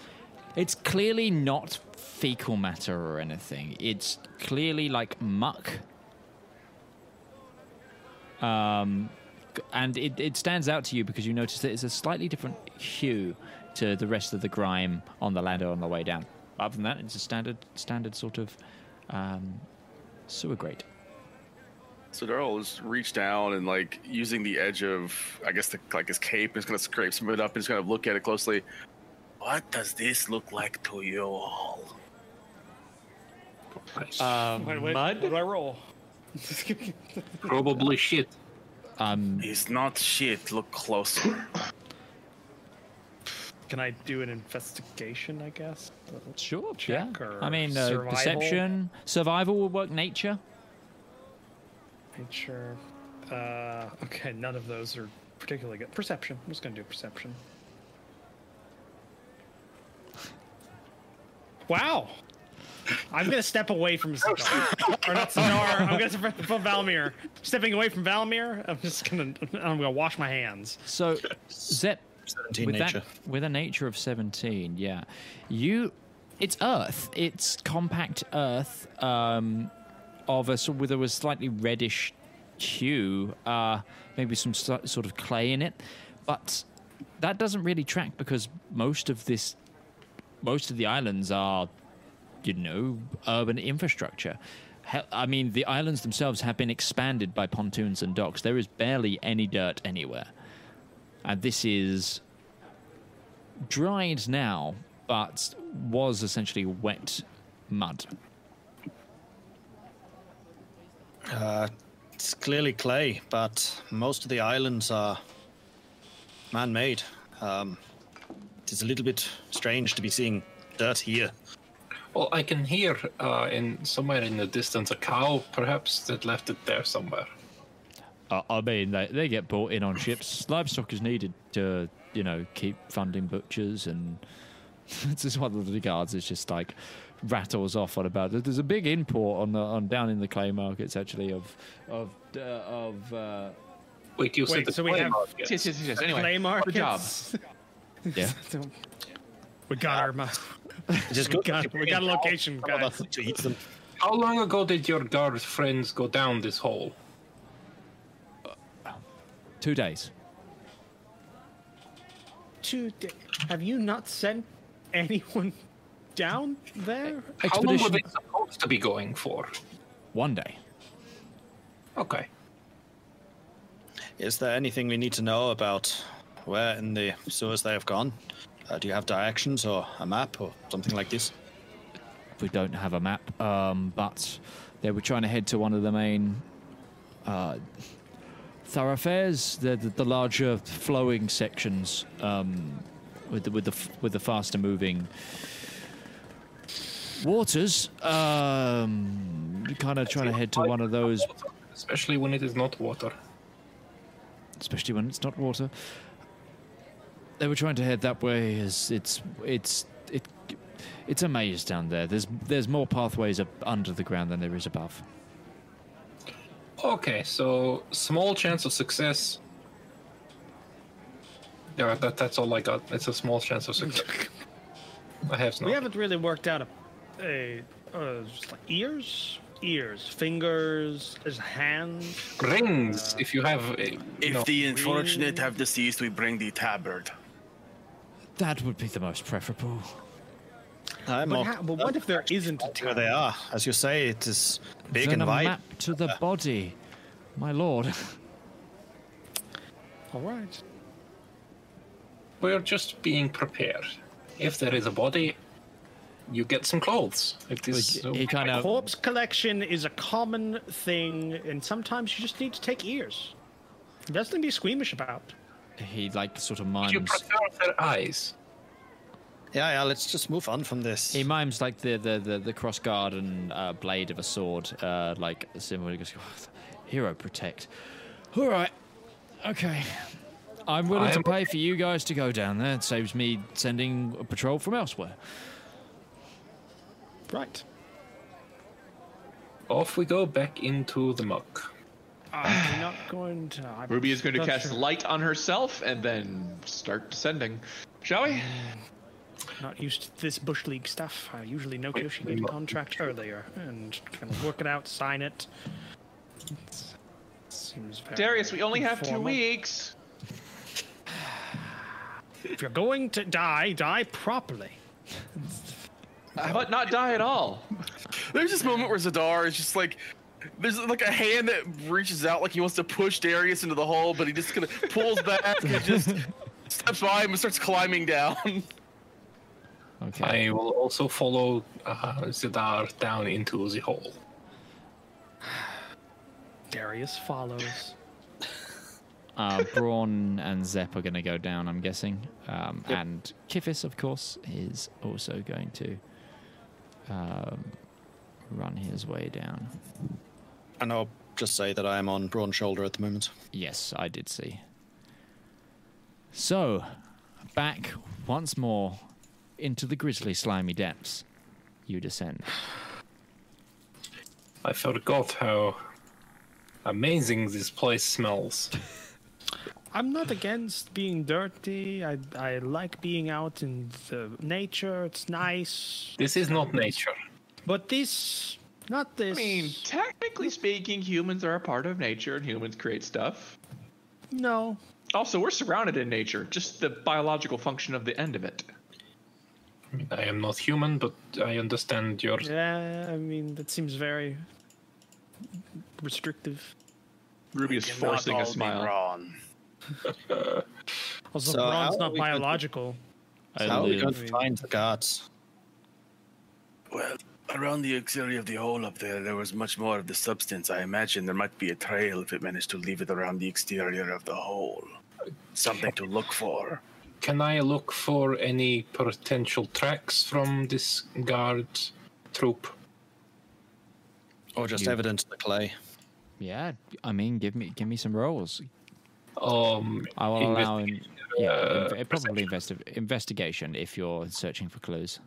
It's clearly not fecal matter or anything. It's clearly like muck. And it stands out to you because you notice that it's a slightly different hue to the rest of the grime on the ladder on the way down. Other than that, it's a standard sort of sewer grate. So Daryl just reached down and, like, using the edge of, I guess, his cape, is going to scrape some of it up and just kind of look at it closely. What does this look like to you all? Wait, mud? What do I roll? Probably shit. It's not shit. Look closer. Can I do an investigation, I guess? Sure, check. Yeah. I mean, perception, survival will work, nature. Okay, none of those are particularly good. Perception. I'm just going to do perception. Wow. I'm going to step away from Zedaar. Or not Zedaar. I'm going to step away from Valymr. Stepping away from Valymr, I'm going to wash my hands. So, Zep. With a nature of 17, yeah. It's earth. It's compact earth with a slightly reddish hue, maybe some sort of clay in it, but that doesn't really track because most of the islands are, urban infrastructure. I mean, the islands themselves have been expanded by pontoons and docks. There is barely any dirt anywhere. And this is dried now, but was essentially wet mud. It's clearly clay, but most of the islands are man-made. It's a little bit strange to be seeing dirt here. Well, I can hear somewhere in the distance a cow, perhaps, that left it there somewhere. I mean, they get brought in on ships. Livestock is needed to, keep funding butchers, and it's just one of the guards is just like rattles off on about. There's a big import on down in the clay markets actually of. Wait, you said so we have clay markets. Yes, yes, yes. Anyway, clay markets. Good job. Yeah. We got we got a location, guys. To eat them. How long ago did your guard friends go down this hole? 2 days. 2 days? Have you not sent anyone down there? How long were they supposed to be going for? 1 day. Okay. Is there anything we need to know about where in the sewers they have gone? Do you have directions or a map or something like this? We don't have a map, but they were trying to head to one of the main thoroughfares, the larger flowing sections, with the faster moving waters. Kind of trying to head to one of those, especially when it is not water. Especially when it's not water. They were trying to head that way. It's a maze down there. There's more pathways up under the ground than there is above. Okay, so small chance of success. Yeah, that's all I got. It's a small chance of success. I have no. We haven't really worked out just like ears, fingers, hands. Rings. If you have, the unfortunate have deceased, we bring the tabard. That would be the most preferable. But what if there isn't a tabard? There they are. As you say, it is big and wide. Map to the body, my lord. All right. We're just being prepared. If there is a body, you get some clothes. Corpse collection is a common thing, and sometimes you just need to take ears. There's nothing to be squeamish about. He sort of mimes. You prefer their eyes. Yeah, let's just move on from this. He mimes like the cross guard and blade of a sword, like similarly goes, hero protect. All right, okay. I'm willing to pay for you guys to go down there. It saves me sending a patrol from elsewhere. Right. Off we go back into the muck. I'm not going to... Ruby is going to cast light on herself and then start descending. Shall we? Not used to this Bush League stuff. I usually negotiate a contract earlier and kind of work it out, sign it. Seems very Darius, we only have 2 weeks. If you're going to die, die properly. But not die at all. There's this moment where Zedaar is just like, there's like a hand that reaches out like he wants to push Darius into the hole, but he just kind of pulls back and just steps by him and starts climbing down. Okay. I will also follow Zedaar down into the hole. Darius follows. Braun and Zep are going to go down, I'm guessing. Yep. And Kifis, of course, is also going to run his way down. And I'll just say that I am on Braun's shoulder at the moment. Yes, I did see. So, back once more into the grisly, slimy depths. You descend. I forgot how amazing this place smells. I'm not against being dirty. I like being out in the nature. It's nice. This is not nature. But this, not this. I mean, technically speaking, humans are a part of nature and humans create stuff. No. Also, we're surrounded in nature, just the biological function of the end of it. I mean, I am not human, but I understand your... Yeah, I mean, that seems very restrictive. Ruby is forcing a smile. Also, Braun's not biological. How are we going to find the guards? Well, around the exterior of the hole up there, there was much more of the substance. I imagine there might be a trail if it managed to leave it around the exterior of the hole. Something to look for. Can I look for any potential tracks from this guard troop? Or just evidence of the clay? Yeah, I mean, give me some rolls. I will allow him. Yeah, probably investigation if you're searching for clues.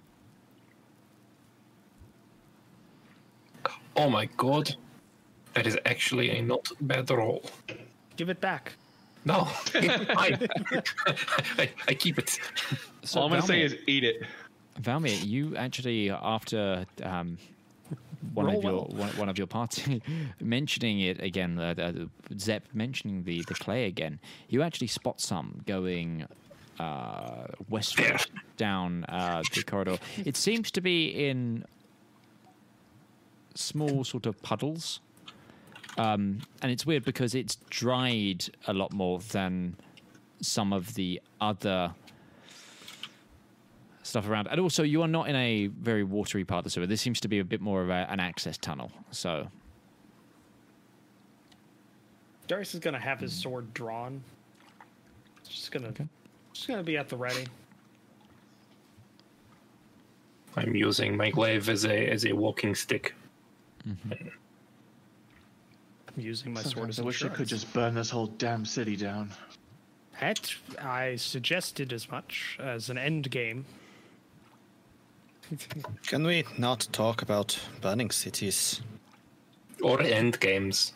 Oh my god, that is actually a not bad roll. Give it back. No, I keep it. So all I'm going to say is eat it. Valymr, you actually, after one of your party mentioning it again, Zep mentioning the clay again, you actually spot some going westward down the corridor. It seems to be in small sort of puddles. And it's weird because it's dried a lot more than some of the other stuff around. And also, you are not in a very watery part of the sewer. This seems to be a bit more of an access tunnel. So Darius is going to have his sword drawn. Just gonna be at the ready. I'm using my glaive as a walking stick. Mm-hmm. Using my sword as a wish I could just burn this whole damn city down. That I suggested as much as an end game. Can we not talk about burning cities? Or end games.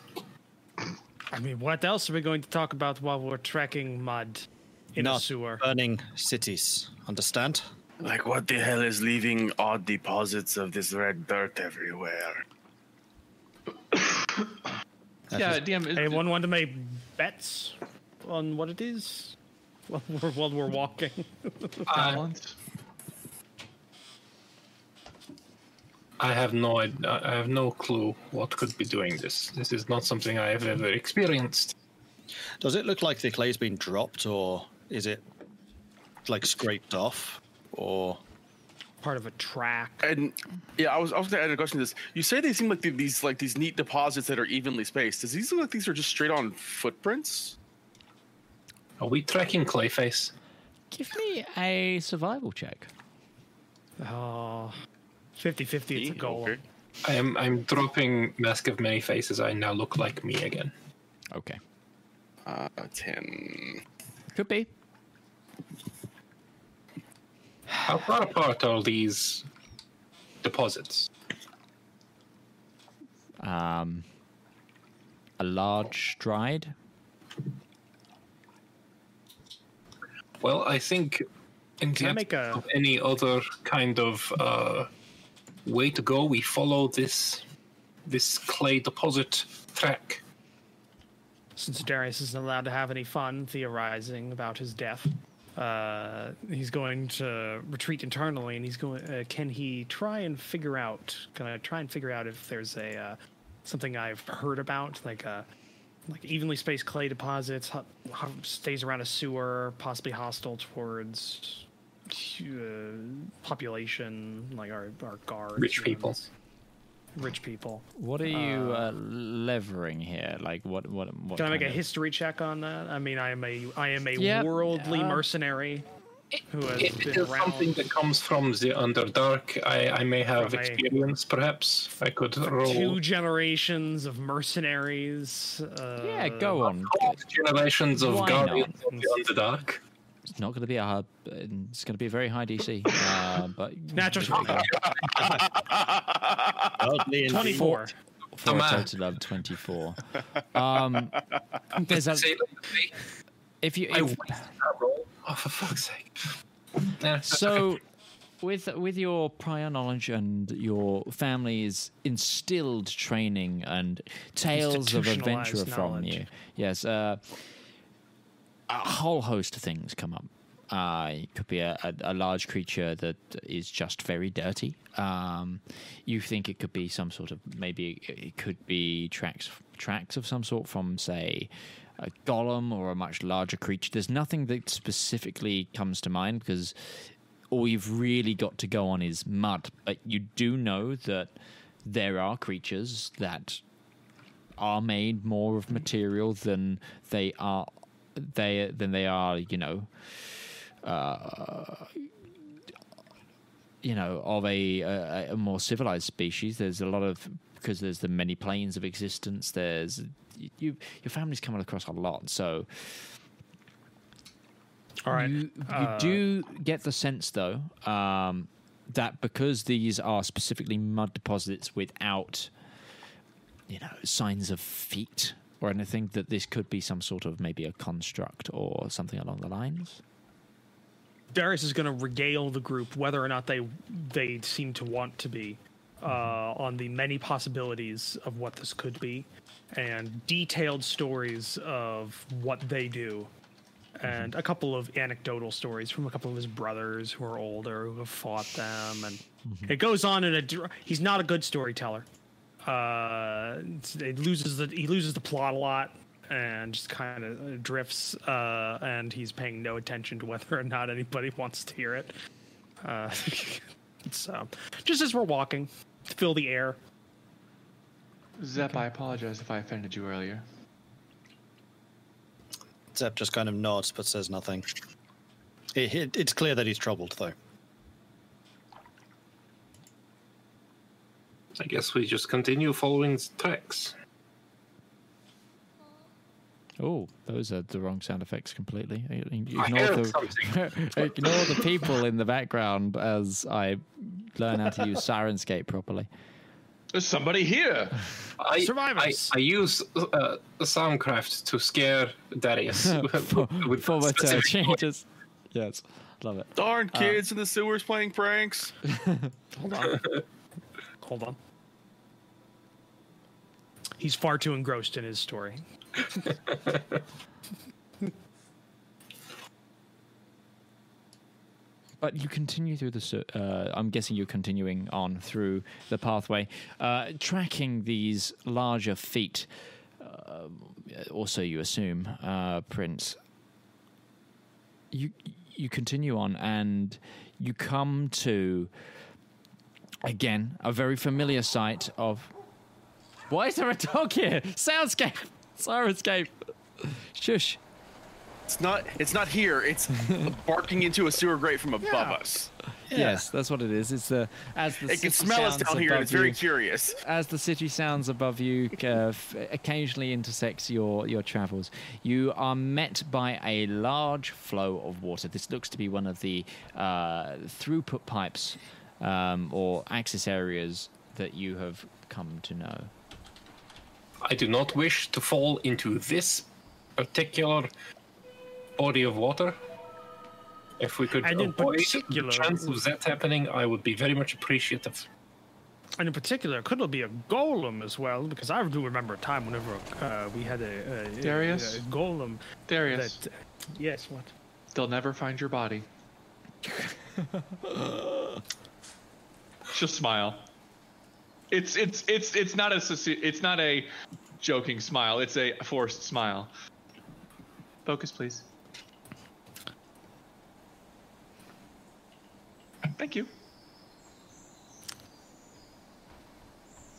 I mean, what else are we going to talk about while we're trekking mud in a sewer? Burning cities, understand? Like, what the hell is leaving odd deposits of this red dirt everywhere? Yeah, DM. Anyone want to make bets on what it is while we're walking? I have no clue what could be doing this. This is not something I have ever experienced. Does it look like the clay's been dropped, or is it like scraped off, or part of a track? And yeah, I was gonna add a question to this. You say they seem like these neat deposits that are evenly spaced. Does these look like these are just straight on footprints? Are we tracking Clayface? Give me a survival check. Oh, 50/50, it's a goal. Okay. I'm dropping Mask of Many Faces. I now look like me again. Okay. 10. Could be. How far apart are these deposits? A large stride. Well, I think in terms of any other kind of way to go, we follow this clay deposit track. Since Darius isn't allowed to have any fun theorizing about his death, he's going to retreat internally, and he's going. Can I try and figure out if there's a something I've heard about, like evenly spaced clay deposits, stays around a sewer, possibly hostile towards population, like our guards, rich people. What are you levering here? Like what can I make a history check on that? I mean, I am a worldly mercenary who has been around. Something that comes from the Underdark. I may have experience, perhaps. I could roll 2 generations of mercenaries. Yeah, go on. 12 generations of guardians of the Underdark. It's not going to be a hard. It's going to be a very high DC. But natural 24. For a total of 24. There's Oh, for fuck's sake! So, with your prior knowledge and your family's instilled training and tales of adventure from you, yes. A whole host of things come up. It could be a large creature that is just very dirty. You think it could be some sort of, maybe it could be tracks of some sort from, say, a golem or a much larger creature. There's nothing that specifically comes to mind because all you've really got to go on is mud. But you do know that there are creatures that are made more of material than they are. Of a more civilized species. There's a lot of, because there's the many planes of existence. There's your family's coming across a lot, so all right. You do get the sense though that because these are specifically mud deposits without signs of feet Or anything that this could be some sort of maybe a construct or something along the lines? Darius is going to regale the group, whether or not they seem to want to be, on the many possibilities of what this could be, and detailed stories of what they do, and a couple of anecdotal stories from a couple of his brothers who are older, who have fought them, and it goes on in a... He's not a good storyteller. He loses the plot a lot and just kind of drifts, and he's paying no attention to whether or not anybody wants to hear it. So just as we're walking to fill the air. Zep, I apologize if I offended you earlier. Zep just kind of nods but says nothing. It's clear that he's troubled, though. I guess we just continue following tracks. Oh, those are the wrong sound effects completely. Ignore the people in the background as I learn how to use Syrinscape properly. There's somebody here. Survivors. I use soundcraft to scare Darius. with forward changes. Yes, love it. Darn kids in the sewers playing pranks. Hold on. He's far too engrossed in his story. But you continue through the... I'm guessing you're continuing on through the pathway, tracking these larger feet, or so you assume, Prince. You continue on, and you come to, again, a very familiar sight of... Why is there a dog here? Soundscape! Syrinscape! Shush. It's not here. It's barking into a sewer grate from above us. Yeah. Yes, that's what it is. It's it can smell us down here, and it's very curious. As the city sounds above you occasionally intersects your travels, you are met by a large flow of water. This looks to be one of the throughput pipes, or access areas that you have come to know. I do not wish to fall into this particular body of water. If we could avoid the chance of that happening, I would be very much appreciative. And in particular, could it be a golem as well? Because I do remember a time whenever we had a golem. Darius. That, yes, what? They'll never find your body. Just smile. It's not a joking smile. It's a forced smile. Focus, please. Thank you.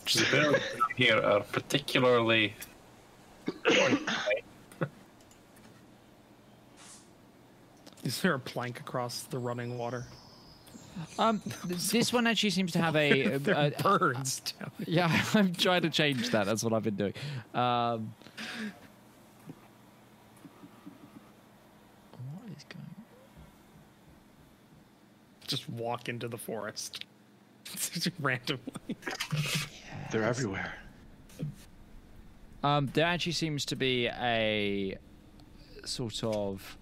The barrels here are particularly... Is there a plank across the running water? This one actually seems to have a birds. Yeah, I'm trying to change that. That's what I've been doing. What is going on? Just walk into the forest. Just randomly. Yes. They're everywhere. There actually seems to be a sort of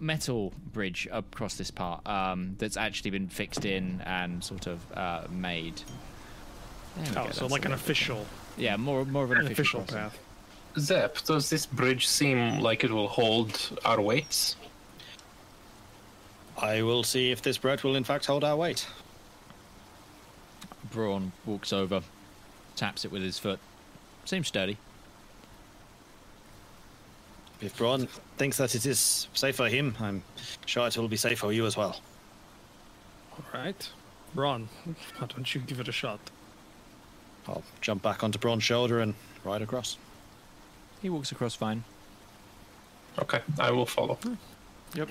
metal bridge across this part that's actually been fixed in and sort of made. Oh, so like an official. Yeah, more of an official path. Zep, does this bridge seem like it will hold our weights? I will see if this bridge will in fact hold our weight. Braun walks over, taps it with his foot. Seems sturdy. If Braun thinks that it is safe for him, I'm sure it will be safe for you as well. All right. Braun, why don't you give it a shot? I'll jump back onto Braun's shoulder and ride across. He walks across fine. Okay, I will follow. Yep.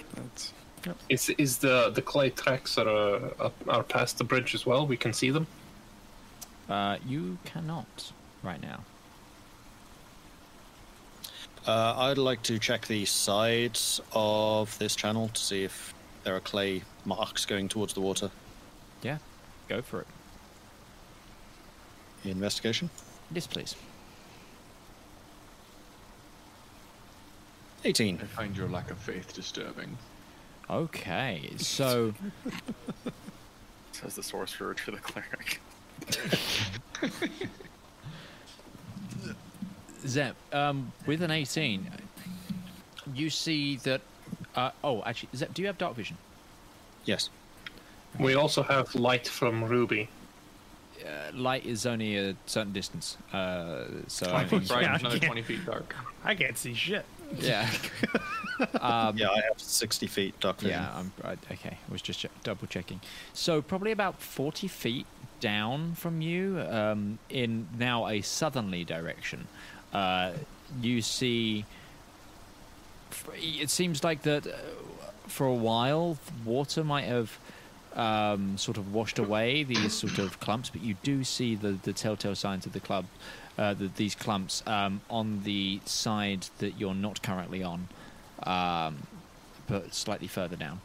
Yep. Is the clay tracks are past the bridge as well? We can see them? You cannot right now. I'd like to check the sides of this channel to see if there are clay marks going towards the water. Yeah, go for it. Investigation? Yes, please. 18. I find your lack of faith disturbing. Okay, so... Says the sorcerer to the cleric. Zep, with an 18, you see that... oh, actually, Zep, do you have dark vision? Yes. We also have light from Ruby. Light is only a certain distance, so I mean, yeah, another 20 feet dark. I can't see shit. Yeah. Yeah, I have 60 feet dark vision. Yeah, okay. I was just double checking. So probably about 40 feet down from you, in now a southerly direction, you see. It seems like that for a while, water might have. Sort of washed away these sort of clumps, but you do see the telltale signs of the club, these clumps on the side that you're not currently on, but slightly further down.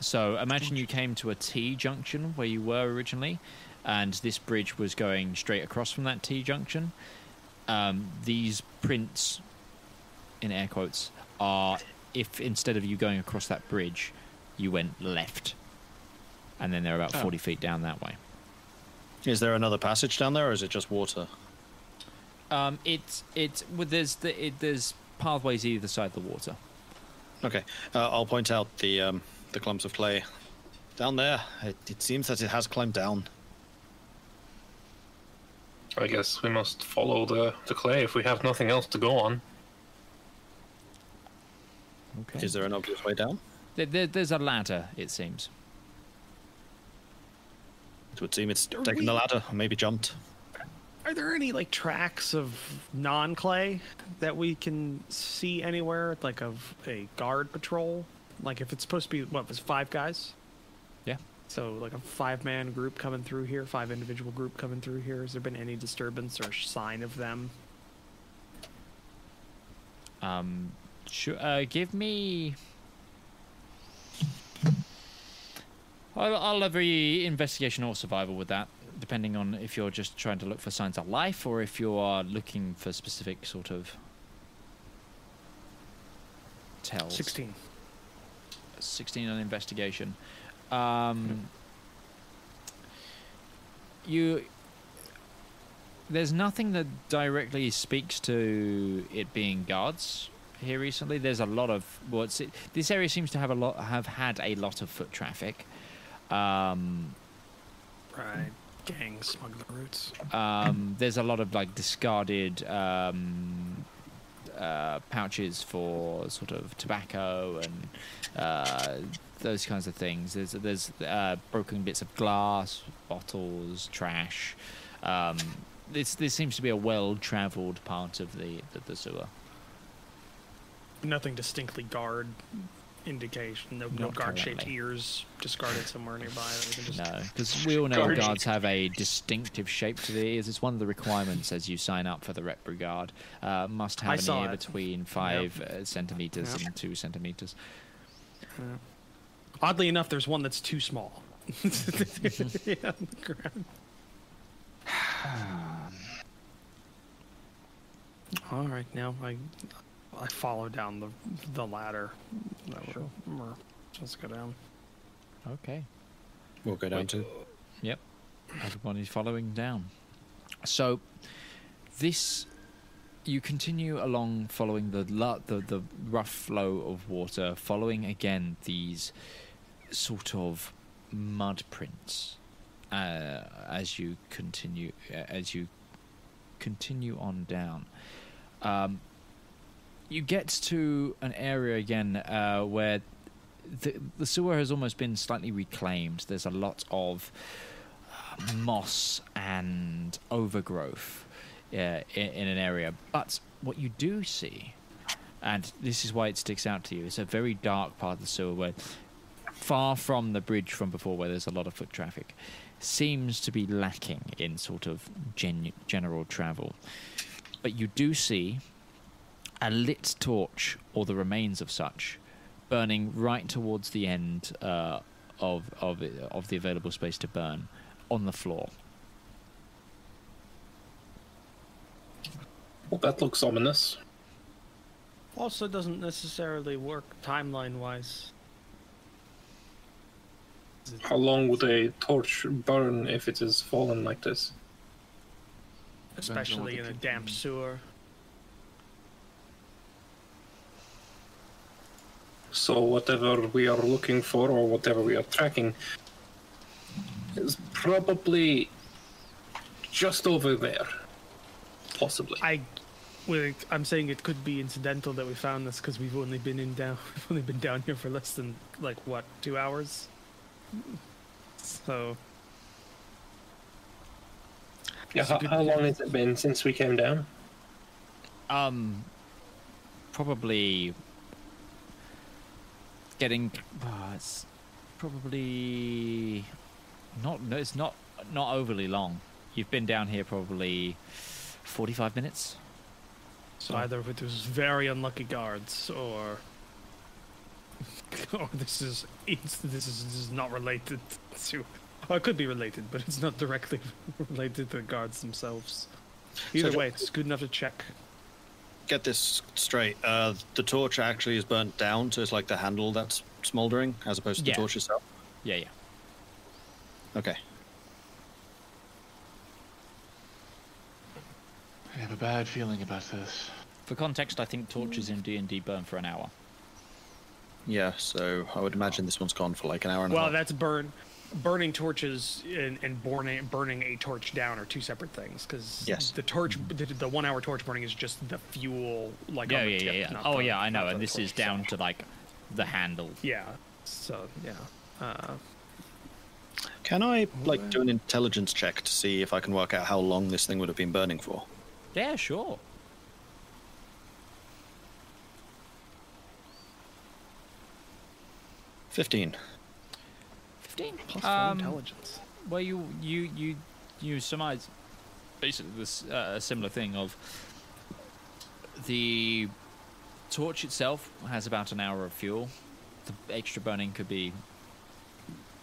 So imagine you came to a T junction where you were originally, and this bridge was going straight across from that T junction. These prints, in air quotes, are if instead of you going across that bridge, you went left, and then they're about 40 feet down that way. Is there another passage down there, or is it just water? There's pathways either side of the water. Okay, I'll point out the clumps of clay down there. It seems that it has climbed down. I guess we must follow the clay if we have nothing else to go on. Okay. Is there an obvious way down? There's a ladder, it seems. It would seem it's taken the ladder, or maybe jumped. Are there any, like, tracks of non-clay that we can see anywhere, like of a guard patrol? Like, if it's supposed to be, what, was 5 guys? Yeah. So, like, a 5-man group coming through here, 5 individual group coming through here. Has there been any disturbance or sign of them? Sure, give me... I'll have a investigation or survival with that, depending on if you're just trying to look for signs of life or if you are looking for specific sort of tells. 16. 16 on investigation. There's nothing that directly speaks to it being guards here recently. There's a lot of this area seems to have had a lot of foot traffic. Right, gang smuggler routes. There's a lot of like discarded pouches for sort of tobacco and those kinds of things. There's broken bits of glass, bottles, trash. This seems to be a well-traveled part of the sewer. Nothing distinctly guard indication. No guard-shaped ears discarded somewhere nearby. No, because we all know guards have a distinctive shape to their ears. It's one of the requirements as you sign up for the Rep Brigade. Must have an ear between 5 centimeters and 2 centimeters. Yeah. Oddly enough, there's one that's too small. Yeah, on the ground. All right, now I follow down the ladder. Sure. Let's go down. Okay. We'll go down too. Yep. Everyone is following down. So, you continue along, following the rough flow of water, following again these sort of mud prints as you continue on down. You get to an area again where the sewer has almost been slightly reclaimed. There's a lot of moss and overgrowth in an area. But what you do see, and this is why it sticks out to you, it's a very dark part of the sewer where far from the bridge from before where there's a lot of foot traffic, seems to be lacking in sort of general travel. But you do see... a lit torch, or the remains of such, burning right towards the end of the available space to burn, on the floor. Well, that looks ominous. Also doesn't necessarily work timeline-wise. How long would a torch burn if it is fallen like this? Especially in a damp sewer. So whatever we are looking for, or whatever we are tracking, is probably just over there. Possibly. I'm saying it could be incidental that we found this because we've only been down here for less than, like, what, 2 hours? So. Yeah, how long has it been since we came down? Probably getting. It's probably not. No, it's not overly long. You've been down here probably 45 minutes. So either it was very unlucky guards, or this is not related to. Well, it could be related, but it's not directly related to the guards themselves. Either way, it's good enough to check. Get this straight. The torch actually is burnt down, so it's like the handle that's smoldering, as opposed to the torch itself. Yeah, yeah. Okay. I have a bad feeling about this. For context, I think torches in D&D burn for an hour. Yeah, so I would imagine this one's gone for like an hour and a half. Well, that's burning torches and burning a torch down are two separate things, because the torch, the 1 hour torch burning is just the fuel, like on the tip. I know, and this is down to like the handle. Yeah, so yeah. Can I do an intelligence check to see if I can work out how long this thing would have been burning for? Yeah, sure. Fifteen. Plus intelligence. Well, you surmise basically this a similar thing of the torch itself has about an hour of fuel. The extra burning could be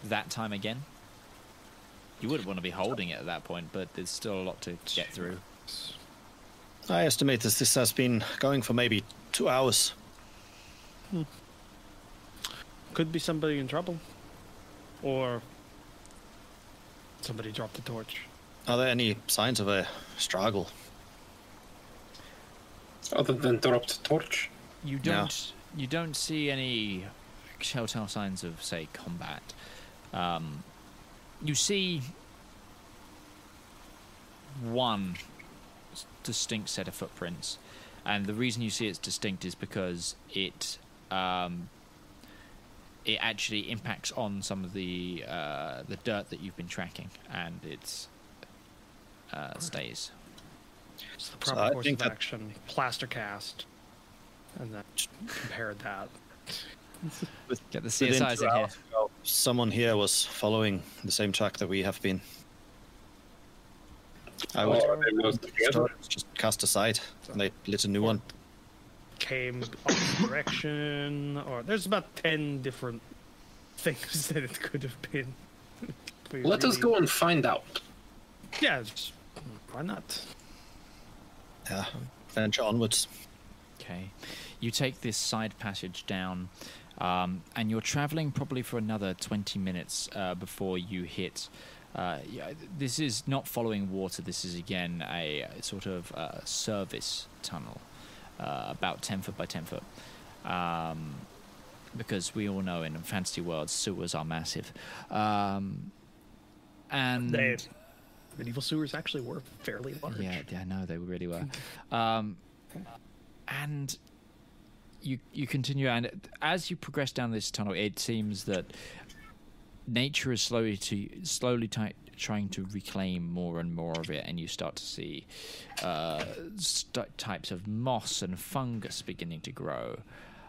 that time again. You wouldn't want to be holding it at that point, but there's still a lot to get through. I estimate this has been going for maybe 2 hours. Could be somebody in trouble. Or somebody dropped the torch. Are there any signs of a struggle? Other than dropped torch? You don't see any telltale signs of, say, combat. You see one distinct set of footprints, and the reason you see it's distinct is because it it actually impacts on some of the dirt that you've been tracking, and it stays. It's the proper course of action. Plaster cast, and then compared that. Get the CSIs in here. Someone here was following the same track that we have been. I was just cast aside, and they lit a new one. Came off direction, or there's about 10 different things that it could have been. Let us go and find out. Yeah, why not? Yeah, venture onwards. Okay, you take this side passage down, and you're traveling probably for another 20 minutes before you hit. This is not following water. This is again a sort of service tunnel. About 10 foot by 10 foot. Because we all know in fantasy worlds, sewers are massive. And medieval sewers actually were fairly large. Yeah, I know, they really were. And you continue, and as you progress down this tunnel, it seems that nature is slowly trying to reclaim more and more of it, and you start to see types of moss and fungus beginning to grow,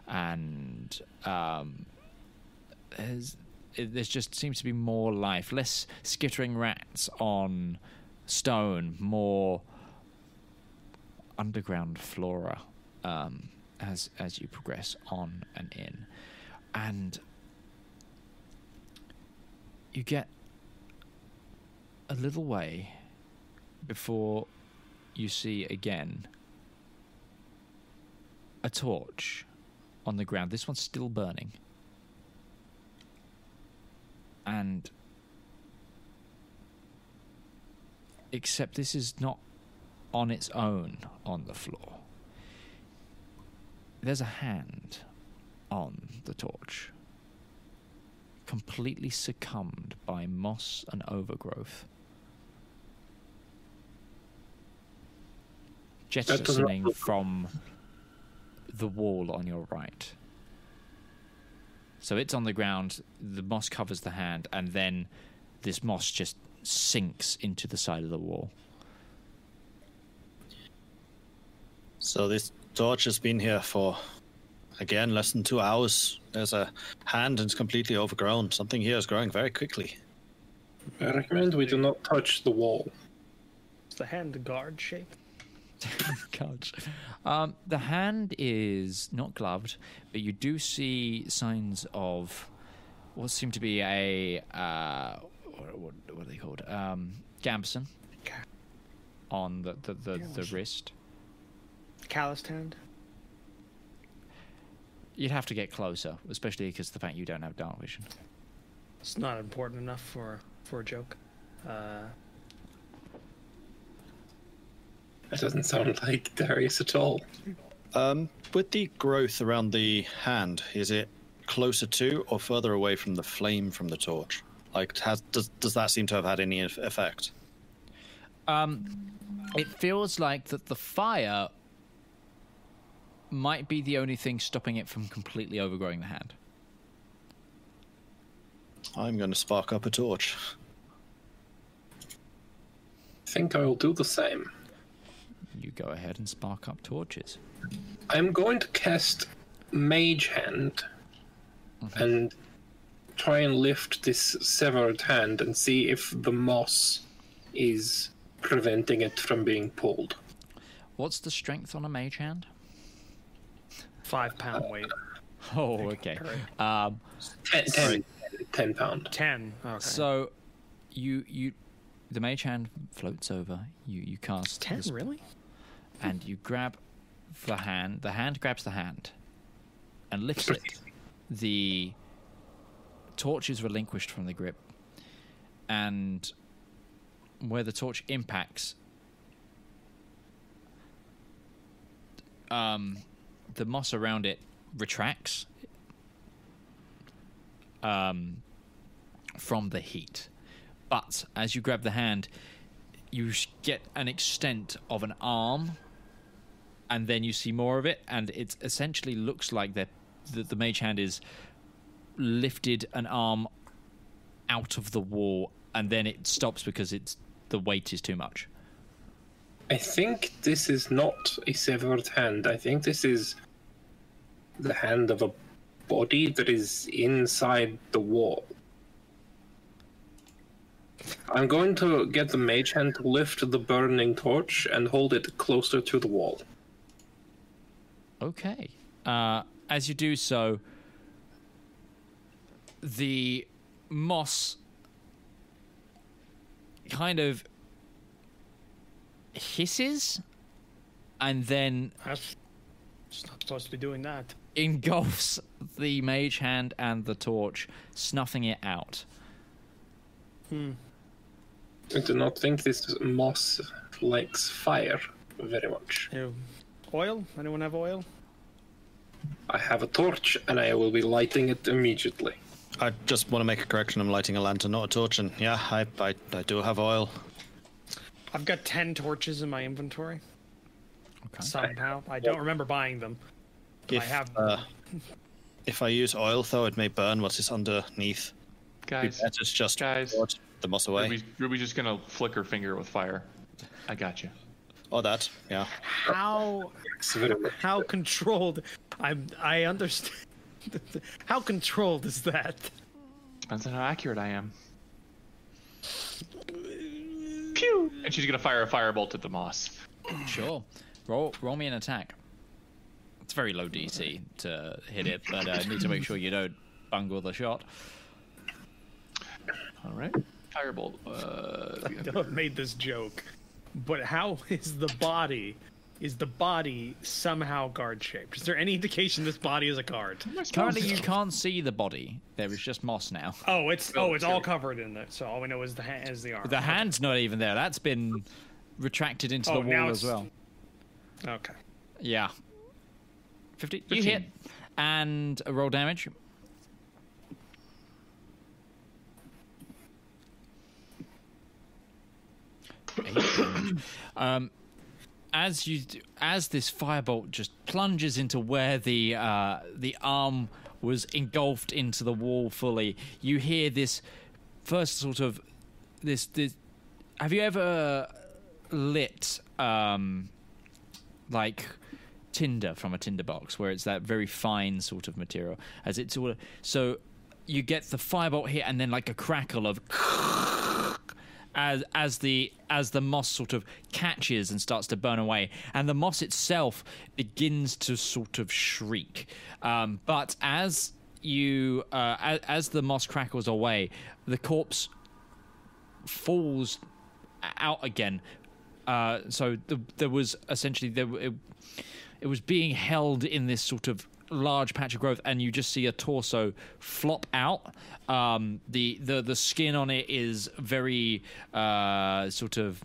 and there just seems to be more life, less skittering rats on stone, more underground flora as you progress on and in, and you get a little way before you see again a torch on the ground. This one's still burning. And... except this is not on its own on the floor. There's a hand on the torch, completely succumbed by moss and overgrowth. Jettisoning from the wall on your right. So it's on the ground, the moss covers the hand, and then this moss just sinks into the side of the wall. So this torch has been here for, again, less than 2 hours. There's a hand and it's completely overgrown. Something here is growing very quickly. I recommend we do not touch the wall. Is the hand guard shaped? The hand is not gloved, but you do see signs of what seem to be a what are they called? Gambeson on the wrist. Calloused hand. You'd have to get closer, especially because the fact you don't have dark vision. It's not important enough for a joke. That doesn't sound like Darius at all. With the growth around the hand, is it closer to or further away from the flame from the torch? Like, does that seem to have had any effect? It feels like that the fire might be the only thing stopping it from completely overgrowing the hand. I'm going to spark up a torch. I think I will do the same. You go ahead and spark up torches. I'm going to cast Mage Hand and try and lift this severed hand and see if the moss is preventing it from being pulled. What's the strength on a Mage Hand? 5 pound weight. Oh, okay. 10 pound. 10. Okay. So you the Mage Hand floats over. You cast 10, really? And you grab the hand grabs the hand and lifts it. The torch is relinquished from the grip, and where the torch impacts, the moss around it retracts from the heat. But as you grab the hand, you get an extent of an arm, and then you see more of it, and it essentially looks like that the Mage Hand is lifted an arm out of the wall, and then it stops because the weight is too much. I think this is not a severed hand. I think this is the hand of a body that is inside the wall. I'm going to get the Mage Hand to lift the burning torch and hold it closer to the wall. Okay. As you do so, the moss kind of hisses, and then it's not supposed to be doing that. Engulfs the Mage Hand and the torch, snuffing it out. I do not think this moss likes fire very much. Oil? Anyone have oil? I have a torch, and I will be lighting it immediately. I just want to make a correction. I'm lighting a lantern, not a torch, and yeah, I do have oil. I've got 10 torches in my inventory. Okay. Somehow. I don't remember buying them. If I have them. If I use oil, though, it may burn what is underneath. Guys, it's just the moss away. Ruby's just going to flick her finger with fire. I got you. Oh, that, yeah. How controlled? I understand. How controlled is that? Depends on how accurate I am. Pew! And she's gonna fire a firebolt at the moss. Sure. Roll me an attack. It's very low DC to hit it, but I need to make sure you don't bungle the shot. All right. Firebolt. I made this joke, but how is the body is the body somehow guard-shaped? Is there any indication this body is a guard? Currently, you can't see the body. There is just moss now. Oh, it's all covered in it. So all we know is the hand, is the arm. The hand's not even there. That's been retracted into the wall as well. Okay. Yeah. 15. You hit and roll damage. As this firebolt just plunges into where the arm was engulfed into the wall fully, you hear this first sort of this. Have you ever lit like tinder from a tinderbox, where it's that very fine sort of material? As it's all, so you get the firebolt hit and then like a crackle of. As the moss sort of catches and starts to burn away, and the moss itself begins to sort of shriek. But as you as the moss crackles away, the corpse falls out again. So it was being held in this sort of large patch of growth, and you just see a torso flop out. The skin on it is very sort of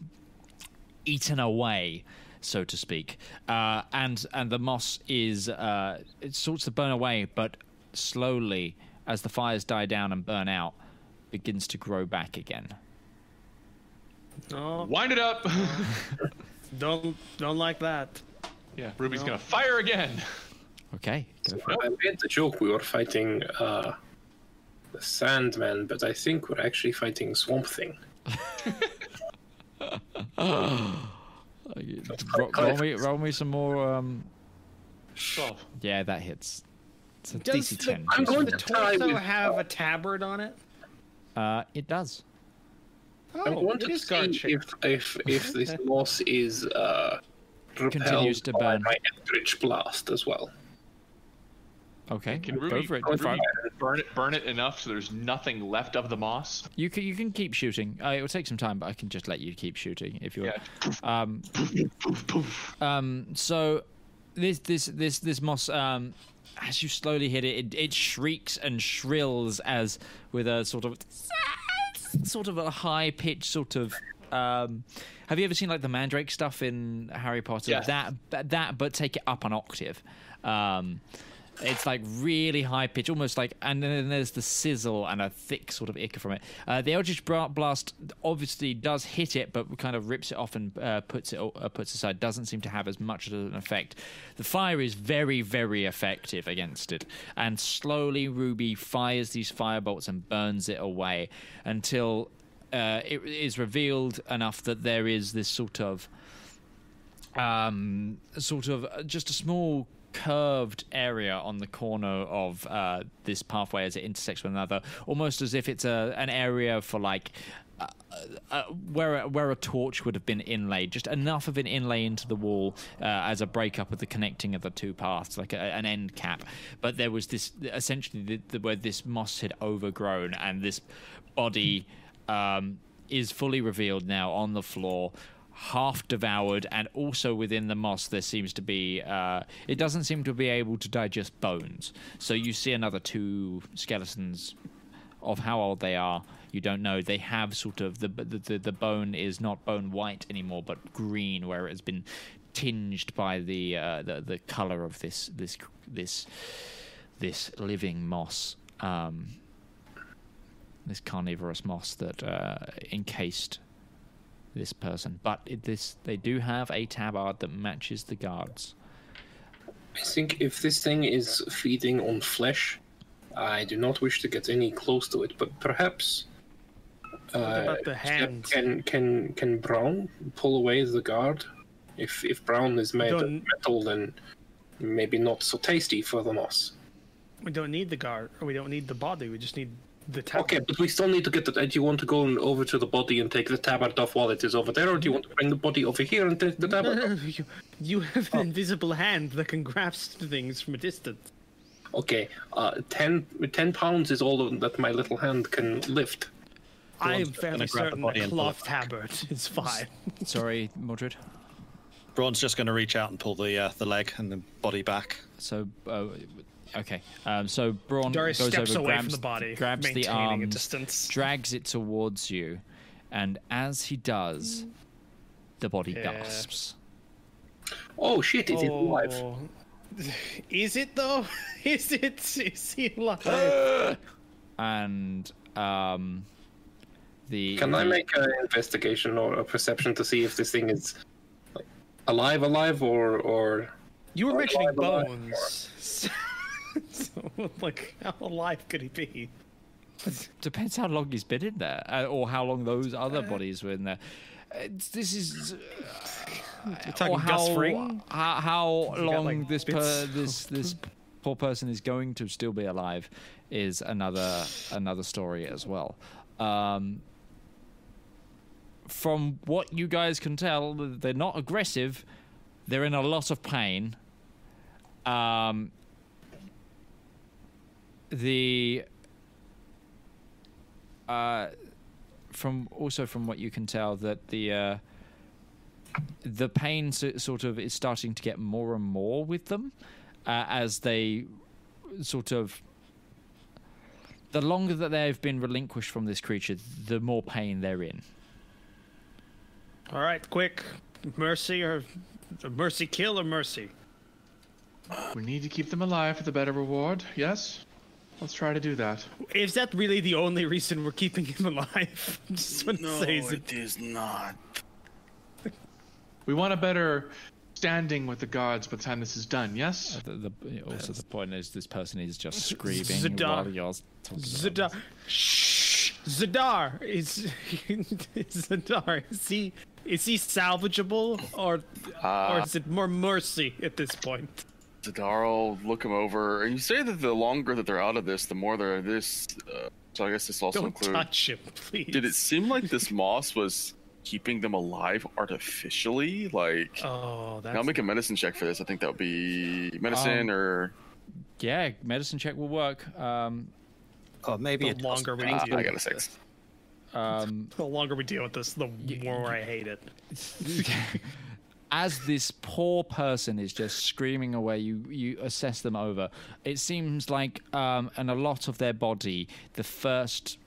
eaten away, so to speak, and the moss is it sorts to burn away, but slowly, as the fires die down and burn out, begins to grow back again. Oh. Wind it up. don't like that. Yeah, Ruby's gonna fire again. Okay. So I made the joke we were fighting the Sandman, but I think we're actually fighting Swamp Thing. roll me some more. 12. Yeah, that hits. It's a DC 10. Does the torso have a tabard on it? It does. I want to see if this moss is continues to burn. My Eldritch Blast as well. Okay, can Ruby burn it enough so there's nothing left of the moss? You can keep shooting. It will take some time, but I can just let you keep shooting if you want. Yeah. So this moss, as you slowly hit it, it shrieks and shrills as with a sort of a high pitch sort of. Have you ever seen like the Mandrake stuff in Harry Potter? Yeah. That, but take it up an octave. It's like really high pitch, almost like, and then there's the sizzle and a thick sort of ichor from it. The Eldritch Blast obviously does hit it, but kind of rips it off and puts it aside. Doesn't seem to have as much of an effect. The fire is very, very effective against it, and slowly Ruby fires these firebolts and burns it away until it is revealed enough that there is this sort of just a small curved area on the corner of this pathway as it intersects with another, almost as if it's an area for like where a torch would have been inlaid, just enough of an inlay into the wall as a breakup of the connecting of the two paths, like an end cap. But there was this essentially where this moss had overgrown, and this body is fully revealed now on the floor, half devoured, and also within the moss there seems to be it doesn't seem to be able to digest bones, so you see another two skeletons. Of how old they are, you don't know. They have sort of the bone is not bone white anymore, but green, where it has been tinged by the color of this living moss, this carnivorous moss that encased this person. But they do have a tabard that matches the guards. I think if this thing is feeding on flesh, I do not wish to get any close to it, but perhaps can Braun pull away the guard? If Braun is made of metal, then maybe not so tasty for the moss. We don't need the guard, or we don't need the body, we just need the tabard. Okay, but we still need to get that. Do you want to go over to the body and take the tabard off while it is over there, or do you want to bring the body over here and take the tabard off? You have an invisible hand that can grasp things from a distance. Okay, 10 pounds is all that my little hand can lift. I'm fairly certain a cloth tabard is fine. Sorry, Mordred. Braun's just going to reach out and pull the leg and the body back. So, okay. So Braun Darius goes steps over, away grabs, from the body, grabs the arm, a distance, drags it towards you, and as he does, the body gasps. Oh shit! It's alive. Is it though? Is it? Is he alive? And Can I make an investigation or a perception to see if this thing is like, alive or? You were mentioning bones. So, like, how alive could he be? Depends how long he's been in there, or how long those other bodies were in there. This is. You're talking Gus Fring? How long like this poor person is going to still be alive is another story as well. From what you guys can tell, they're not aggressive. They're in a lot of pain. From what you can tell, that the pain sort of is starting to get more and more with them as they sort of. The longer that they've been relinquished from this creature, the more pain they're in. All right, quick. Mercy or mercy kill or mercy? We need to keep them alive for the better reward, yes? Let's try to do that. Is that really the only reason we're keeping him alive? Just when no, it is not. We want a better standing with the guards by the time this is done, yes? The point is this person is just screaming while you're talking about this. Shh! Zedaar! Is he salvageable, or is it more mercy at this point? Zedaar will look him over, and you say that the longer that they're out of this, the more they're this... so I guess this also includes... Don't touch him, please. Did it seem like this moss was... keeping them alive artificially, like I'll make a medicine check for this. I think that would be medicine medicine check will work. Maybe the longer we deal. I got a 6. The longer we deal with this, the more I hate it. As this poor person is just screaming away, you assess them over. It seems like and a lot of their body, the first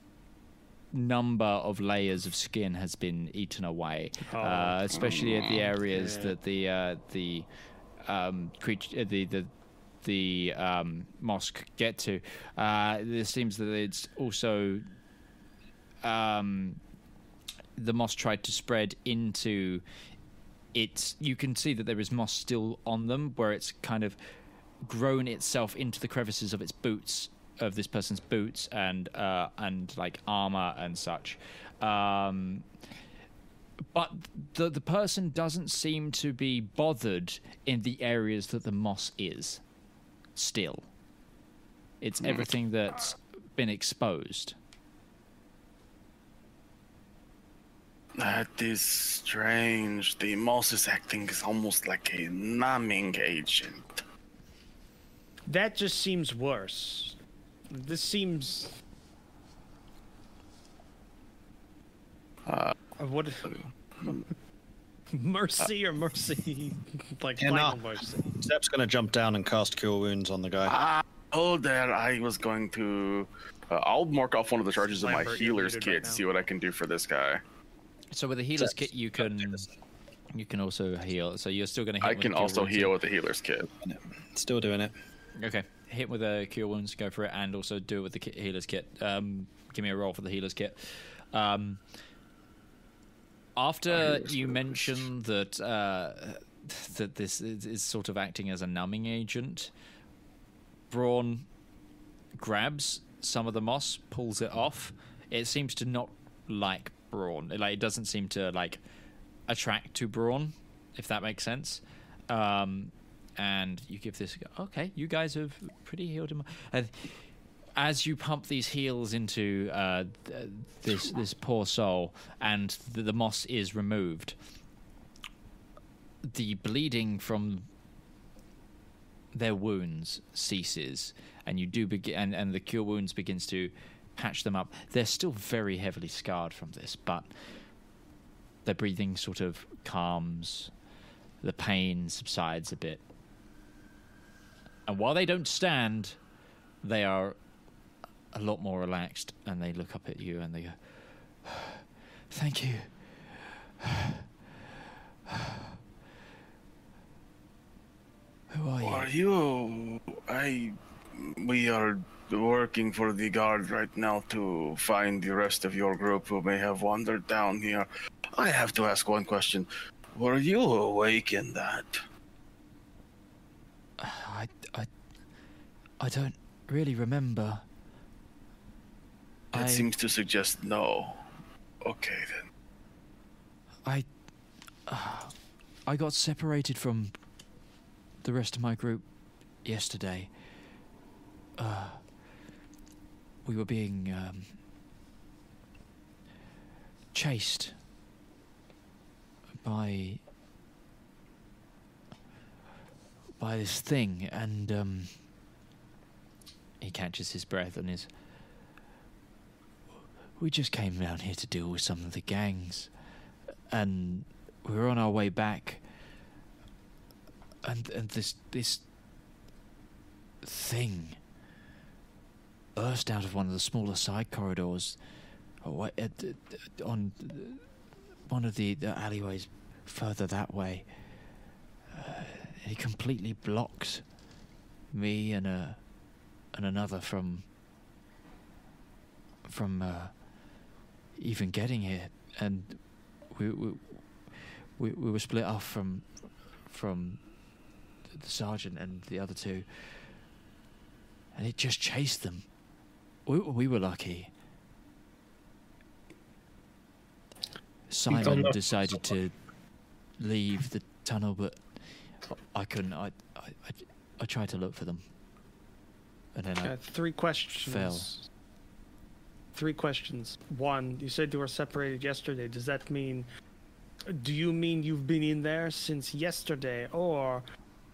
number of layers of skin has been eaten away, especially at the areas that the mosque get to. It seems that it's also the moss tried to spread into it. You can see that there is moss still on them, where it's kind of grown itself into the crevices of its boots. Of this person's boots and like armor and such, but the person doesn't seem to be bothered in the areas that the moss is. Still, it's everything that's been exposed. That is strange. The moss is acting almost like a numbing agent. That just seems worse. This seems... what? Mercy or mercy? Like, final mercy. Zep's going to jump down and cast Cure Wounds on the guy. I was going to... I'll mark off one of the charges of my healer's kit to see what I can do for this guy. So with the healer's kit, you can also heal. So you're still going to heal. I can also heal with the healer's kit. Still doing it. Okay. Hit with a Cure Wounds, go for it, and also do it with the healer's kit. Give me a roll for the healer's kit. After you mention that that this is sort of acting as a numbing agent, Braun grabs some of the moss, pulls it off. It seems to not like Braun. It doesn't seem to attract to Braun, if that makes sense. And you give this a go. Okay, you guys have pretty healed him. And as you pump these heals into this poor soul, and the moss is removed, the bleeding from their wounds ceases, and you do begin, and the Cure Wounds begins to patch them up. They're still very heavily scarred from this, but their breathing sort of calms. the pain subsides a bit. And while they don't stand, they are a lot more relaxed, and they look up at you and they go, "Thank you." "Who are you?" "Are you... We are working for the guard right now to find the rest of your group who may have wandered down here. I have to ask one question. Were you awake in that?" I don't really remember. That seems to suggest no. Okay, then. I got separated from the rest of my group yesterday. We were being chased by this thing, and he catches his breath and is... "We just came down here to deal with some of the gangs, and we were on our way back, and this thing burst out of one of the smaller side corridors on one of the alleyways further that way. He completely blocks me and another from even getting here, and we were split off from the sergeant and the other two, and it just chased them. We were lucky. Simon decided to leave the tunnel, but I couldn't. I tried to look for them, and then I three questions. Fell. Three questions. One, you said you were separated yesterday. Does that mean? Do you mean you've been in there since yesterday, or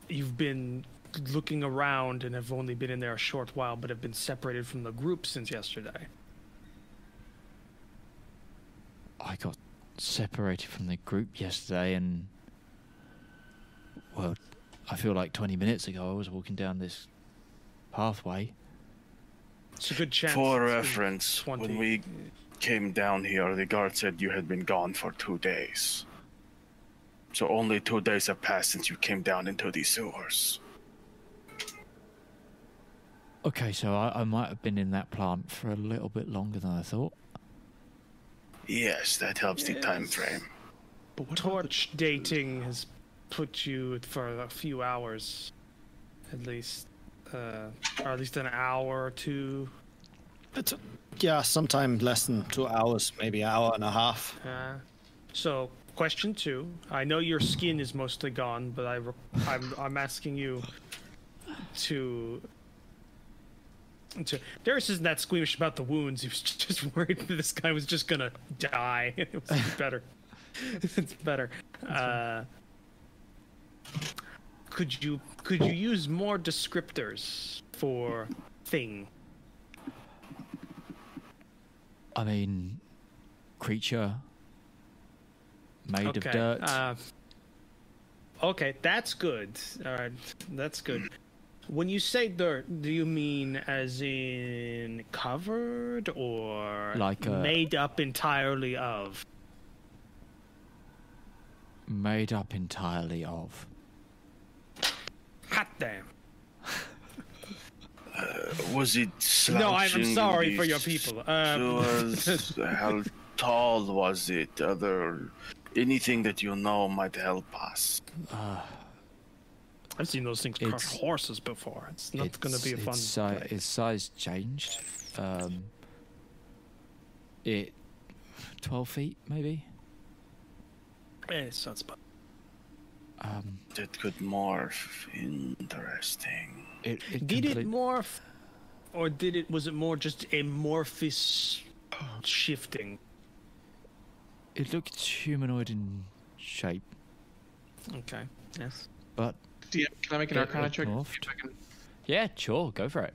you've been looking around and have only been in there a short while but have been separated from the group since yesterday? I got separated from the group yesterday, and well, I feel like 20 minutes ago I was walking down this pathway. It's a good chance. For reference, 20. When we came down here, the guard said you had been gone for 2 days. So only 2 days have passed since you came down into these sewers. Okay, so I might have been in that plant for a little bit longer than I thought. Yes, that helps the time frame. But torch dating has put you for a few hours, at least, or at least an hour or two. Yeah, sometime less than 2 hours, maybe an hour and a half. So, question two. I know your skin is mostly gone, but I'm asking you to... Darius isn't that squeamish about the wounds. He was just worried that this guy was just gonna die. It was better. It's better. Could you use more descriptors for thing? I mean, creature made of dirt. Okay, that's good. All right, that's good. When you say dirt, do you mean as in covered or like made up entirely of? Made up entirely of. Hot damn. Was it slouching? No, I'm sorry for your people. How tall was it? Anything that you know might help us. I've seen those things crush horses before. It's not going to be a fun play. Its size changed. 12 feet, maybe? It sounds bad. That could morph. Interesting. Did it morph, or was it more just amorphous shifting? It looked humanoid in shape. Okay, yes. But... Yeah, can I make an Arcana check? Yeah, sure, go for it.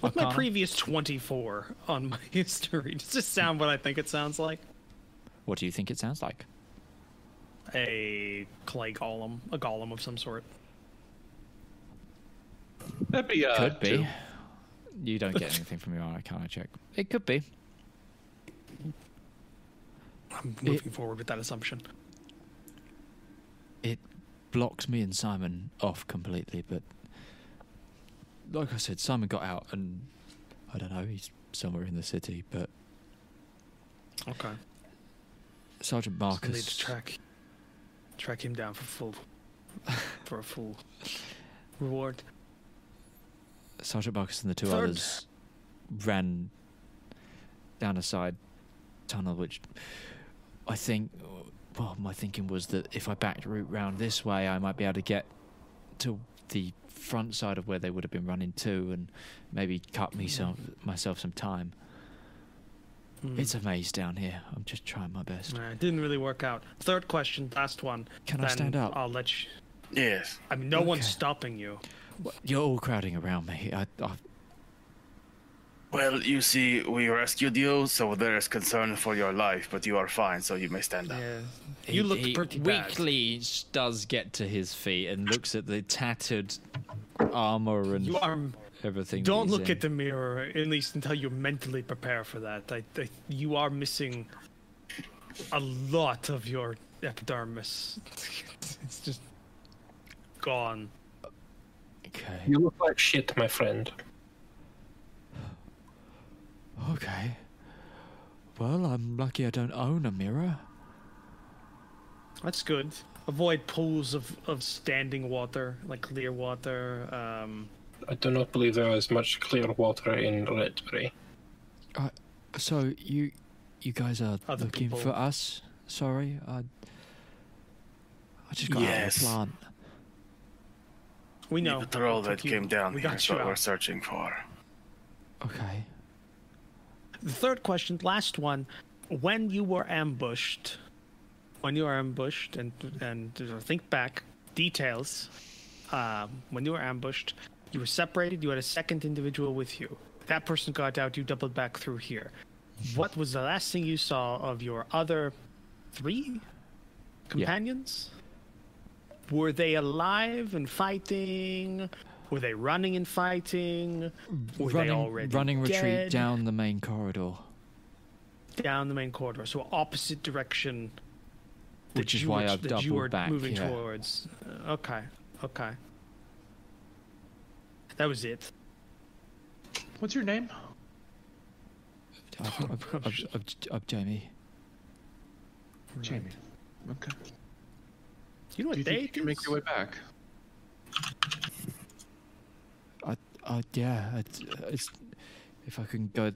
What's my previous 24 on my history? Does this sound what I think it sounds like? What do you think it sounds like? a clay golem, a golem of some sort. That'd be could be. Two. You don't get anything from your arcana check. It could be. I'm moving forward with that assumption. It blocks me and Simon off completely, but like I said, Simon got out and I don't know, he's somewhere in the city, but okay. Sergeant Marcus, so need to track him down for a full reward. Sergeant Marcus and the two others ran down a side tunnel, which I think, well, my thinking was that if I backed route round this way, I might be able to get to the front side of where they would have been running to and maybe cut myself some time. Mm. It's a maze down here. I'm just trying my best. It didn't really work out. Third question, last one. Can I stand up? I'll let you... Yes. I mean, no one's stopping you. Well, you're all crowding around me. Well, you see, we rescued you, so there is concern for your life, but you are fine, so you may stand up. Yeah. You look pretty bad. Weakly does get to his feet and looks at the tattered armor and everything. Don't look at the mirror, at least until you mentally prepare for that. You are missing a lot of your epidermis. It's just gone. Okay. You look like shit, my friend. Okay. Well, I'm lucky I don't own a mirror. That's good. Avoid pools of standing water, like clear water. I do not believe there is much clear water in Redbury. So you guys are looking for us? Sorry, I just got out of the plant. We know the patrol that came down here is what we're searching for. Okay. The third question, last one. When you were ambushed, and think back, details. When you were ambushed, you were separated. You had a second individual with you. That person got out. You doubled back through here. What was the last thing you saw of your other three companions? Yeah. Were they alive and fighting? Were they running and fighting? Were they already dead? Retreat down the main corridor. Down the main corridor, so opposite direction. Which is why I've doubled back. Moving towards. Okay. That was it. What's your name? I'm Jamie. Right. Jamie. Okay. You know what day you can make your way back? Yeah, it's, if I can go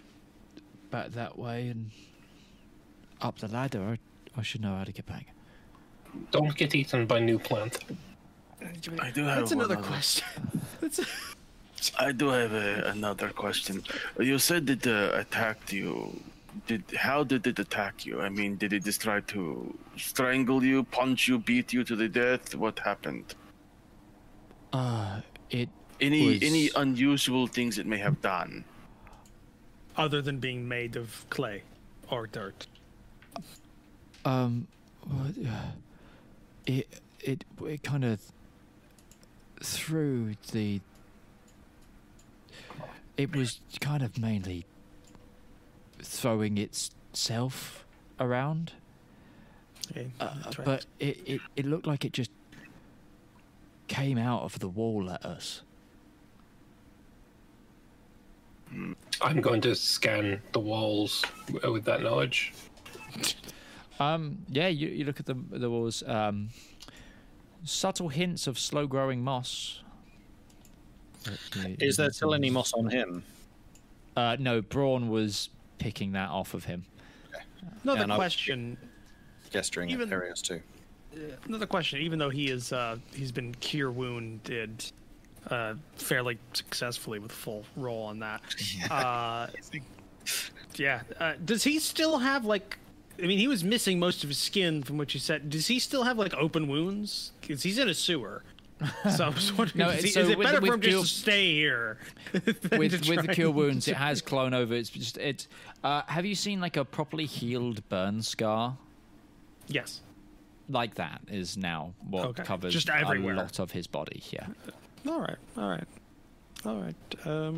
back that way and up the ladder, I should know how to get back. Don't get eaten by new plant. I do have question. I do have another question. You said it attacked you. How did it attack you? I mean, did it just try to strangle you, punch you, beat you to the death? What happened? Any unusual things it may have done, other than being made of clay or dirt. It kind of threw the. It was kind of mainly throwing itself around, but it looked like it just came out of the wall at us. I'm going to scan the walls with that knowledge. Yeah, you look at the walls. Subtle hints of slow-growing moss. Is there still any moss on him? No, Braun was picking that off of him. Okay. Another question. Gesturing at areas too. Another question. Even though he's been cure wounded. Fairly successfully with full roll on that. Does he still have he was missing most of his skin from what you said. Does he still have open wounds? Because he's in a sewer. So I was wondering, is it better for him just to stay here? With the cure wounds, it has clone over. It's just have you seen a properly healed burn scar? Yes. like that is now what covers just a lot of his body. Yeah. All right.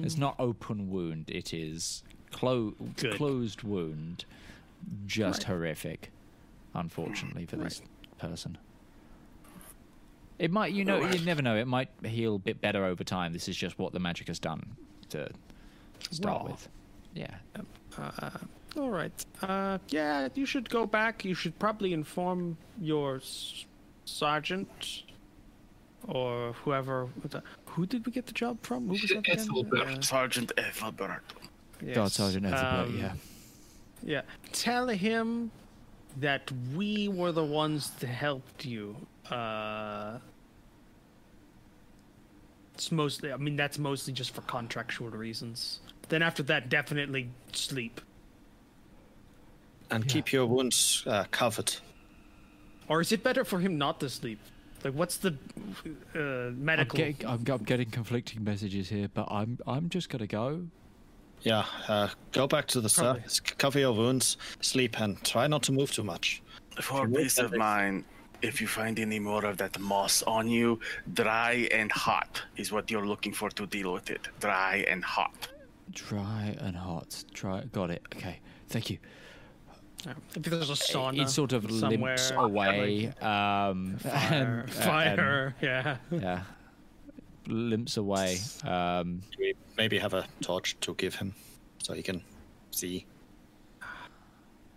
It's not open wound. It is closed wound. Just horrific, unfortunately, for this person. It might, you know, you never know. It might heal a bit better over time. This is just what the magic has done to start with. Yeah. All right. Yeah, you should go back. You should probably inform your sergeant or whoever. Who did we get the job from? Who was that again? Ethelbert. Sergeant Ethelbert. Yes. God, Sergeant Ethelbert, yeah. Yeah. Tell him that we were the ones that helped you. It's mostly, I mean, that's mostly just for contractual reasons. Then after that, definitely sleep. And keep your wounds covered. Or is it better for him not to sleep? Like, what's the medical? I'm getting conflicting messages here, but I'm just gonna go. Yeah, go back to the surface, cover your wounds, sleep, and try not to move too much. For peace of mind, if you find any more of that moss on you, dry and hot is what you're looking for to deal with it. Dry and hot. Dry and hot. Got it. Okay. Thank you. If there's a sauna, it sort of somewhere limps away. Fire. Limps away. We maybe have a torch to give him, so he can see.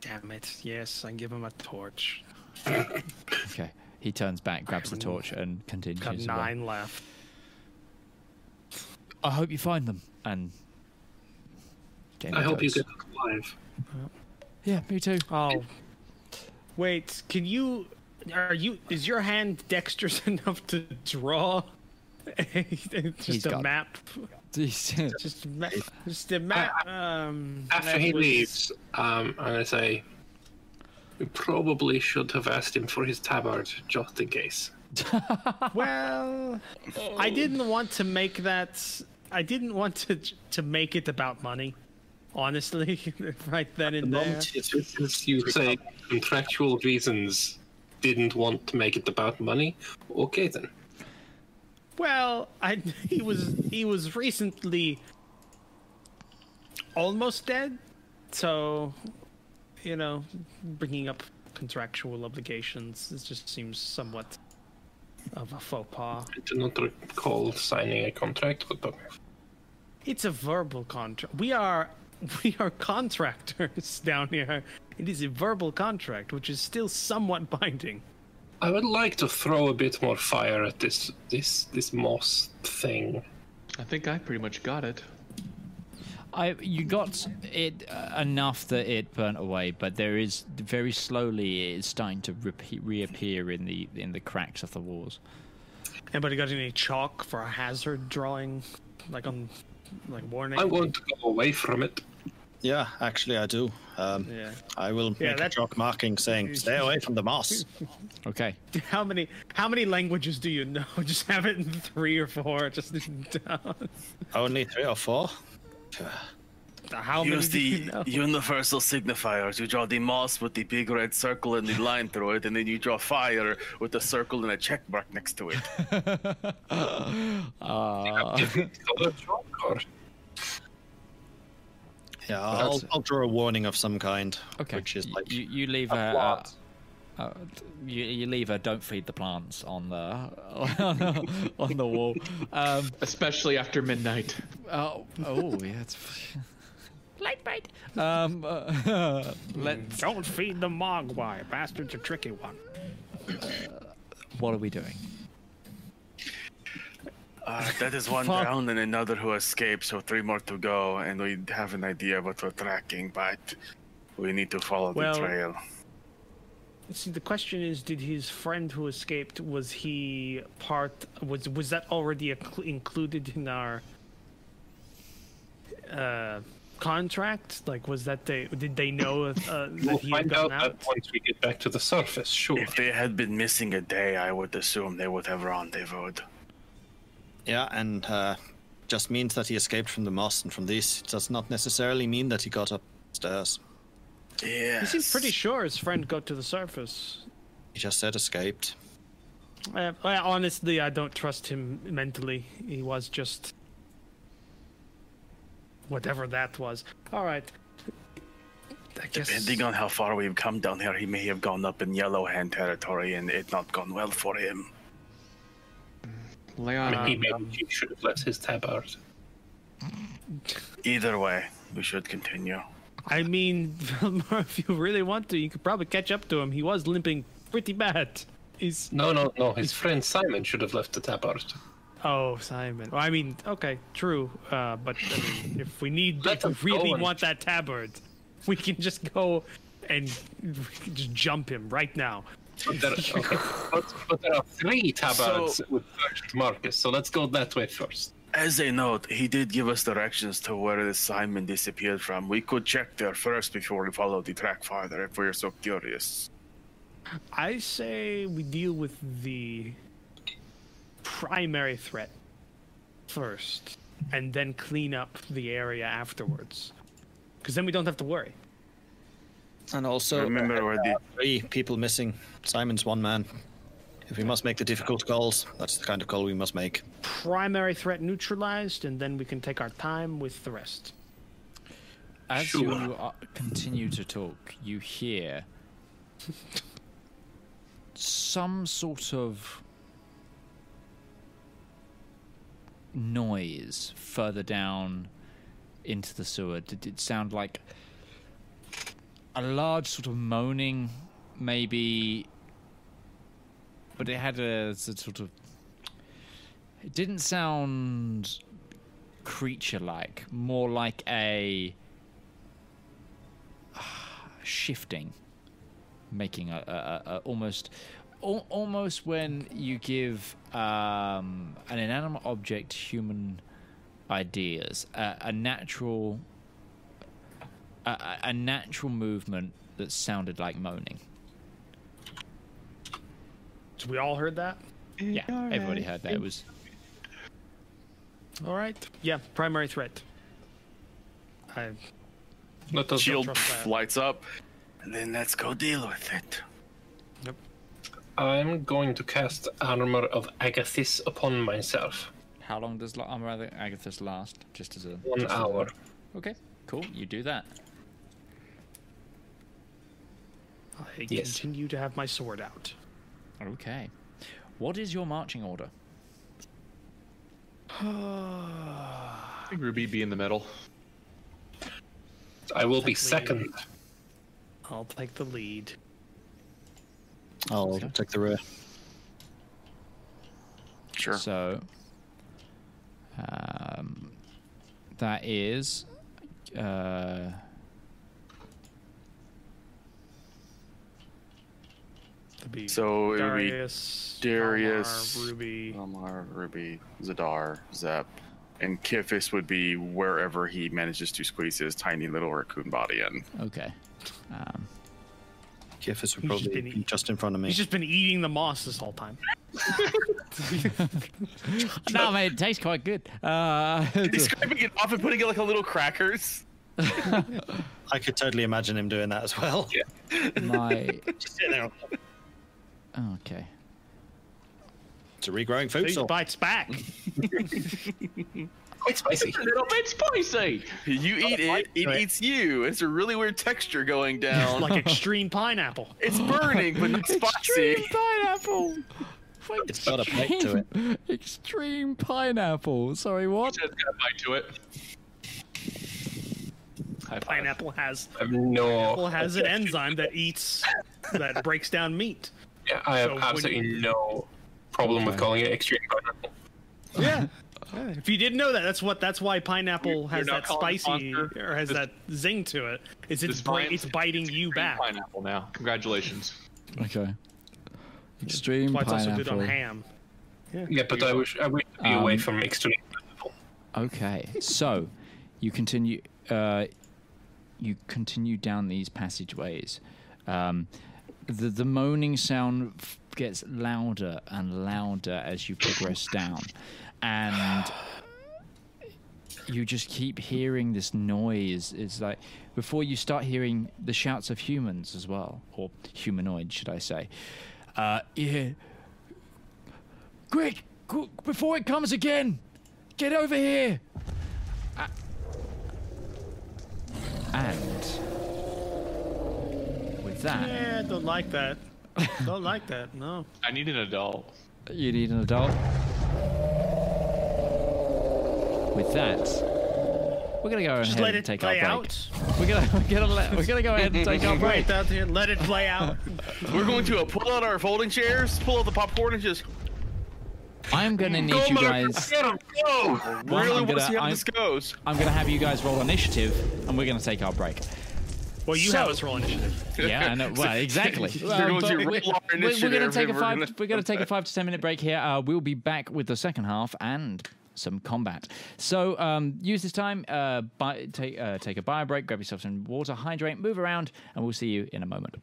Damn it! Yes, I can give him a torch. Okay. He turns back, grabs the torch, and continues. Got 9 left. I hope you find them, and I hope you get them alive. Yeah, me too. Oh, wait. Can you? Is your hand dexterous enough to draw map? Just a map. After he leaves, I'm gonna say, we probably should have asked him for his tabard just in case. Well, I didn't want to make that. I didn't want to make it about money. Honestly, right then and there. Since you say contractual reasons didn't want to make it about money, okay then. Well, he was recently almost dead, so, you know, bringing up contractual obligations, it just seems somewhat of a faux pas. I do not recall signing a contract with them. It's a verbal contract. We are contractors down here. It is a verbal contract, which is still somewhat binding. I would like to throw a bit more fire at this moss thing. I think I pretty much got it. You got it enough that it burnt away, but there is very slowly it's starting to reappear in the cracks of the walls. Anybody got any chalk for a hazard drawing, like warning? I won't go away from it. Yeah, actually I do. I will make a chalk marking saying stay away from the moss. Okay. How many languages do you know? Just have it in 3 or 4. Just only 3 or 4. How use many the you know? Universal signifiers. You draw the moss with the big red circle and the line through it, and then you draw fire with a circle and a check mark next to it. Yeah, I'll draw a warning of some kind. Okay. Which is like you leave a plant. You leave a "Don't feed the plants" on the on the wall, especially after midnight. Oh, yeah, it's light bite. Don't feed the mogwai. Bastard's a tricky one. What are we doing? That is one down and another who escaped, so 3 more to go, and we have an idea what we're tracking, but we need to follow the trail. See, the question is, did his friend who escaped, was that already included in our contract? Like, was that did they know that he had gone out? We'll find out once we get back to the surface, sure. If they had been missing a day, I would assume they would have rendezvoused. Yeah, and just means that he escaped from the moss, and from this it does not necessarily mean that he got upstairs. Yeah. He seems pretty sure his friend got to the surface. He just said escaped. Honestly, I don't trust him mentally. He was just... whatever that was. Alright. Depending on how far we've come down here, he may have gone up in Yellow Hand territory and it not gone well for him. Leon, I mean, he should have let his tab out. Either way, we should continue. I mean, Valymr, if you really want to, you could probably catch up to him. He was limping pretty bad. He's... No. His friend Simon should have left the tab out. Oh, Simon. Well, I mean, okay, true. But I mean, if we need, if we really want that tabard, we can just go and just jump him right now. But there are three tabards with Marcus, so let's go that way first. As a note, he did give us directions to where Simon disappeared from. We could check there first before we follow the track farther if we're so curious. I say we deal with the primary threat first and then clean up the area afterwards, because then we don't have to worry. And also remember, where the three people missing, Simon's one man. If we must make the difficult calls, that's the kind of call we must make. Primary threat neutralized, and then we can take our time with the rest. As you continue to talk, you hear some sort of noise further down into the sewer. Did it sound like a large sort of moaning, maybe, but it had a sort of... it didn't sound creature-like, more like a shifting, making a almost when you give an inanimate object human ideas, a natural movement that sounded like moaning. So we all heard that? Yeah, right. Everybody heard that. It was... all right. Yeah, primary threat. Shield lights up, and then let's go deal with it. Yep. I'm going to cast Armor of Agathis upon myself. How long does Armor of Agathis last? Just as a... 1 hour. Okay, cool. You do that. I continue to have my sword out. Okay. What is your marching order? I think Ruby be in the middle. I will be second. I'll take the lead. I'll take the rear. Sure. So, that is... so Darius, it would be Darius, Valymr, Ruby, Zedaar, Zep, and Kifis would be wherever he manages to squeeze his tiny little raccoon body in. Okay. Kifis would probably be just in front of me. He's just been eating the moss this whole time. No, man, it tastes quite good. He's scraping it off and putting it like a little crackers. I could totally imagine him doing that as well. Yeah. Just sitting there. Okay. It's a regrowing food source. Bites back. Quite spicy. It's a little bit spicy. You eat it, it eats you. It's a really weird texture going down. It's like extreme pineapple. It's burning, but not spicy. Extreme pineapple. It's got a bite to it. Extreme pineapple. Sorry, what? It's got a bite to it. Pineapple has an enzyme that breaks down meat. Yeah, I have absolutely no problem with calling it extreme pineapple. Yeah. If you didn't know that, that's why pineapple has that spicy or has that zing to it. It's biting you back. Pineapple now. Congratulations. Okay. Extreme pineapple. That's why it's also good on ham. Yeah, but I wish to be away from extreme pineapple. Okay. So, you continue down these passageways. The moaning sound gets louder and louder as you progress down, and you just keep hearing this noise. It's like before you start hearing the shouts of humans as well, or humanoid, should I say, Yeah. Quick! Before it comes again! Get over here! And with that... Yeah, don't like that. Don't like that, no. I need an adult. You need an adult? With that... We're going to go just ahead and take our break. We're gonna go ahead and take our break. Let it play out. We're going to pull out our folding chairs, pull out the popcorn, and just... I'm going to need you guys... Really want to see how this goes. I'm going to have you guys roll initiative, and we're going to take our break. Well, you have us roll initiative. Yeah, I know. Well, exactly. We're going to take a 5 to 10 minute break here. We'll be back with the second half and... some combat. So use this time, take a bio break, grab yourself some water, hydrate, move around, and we'll see you in a moment.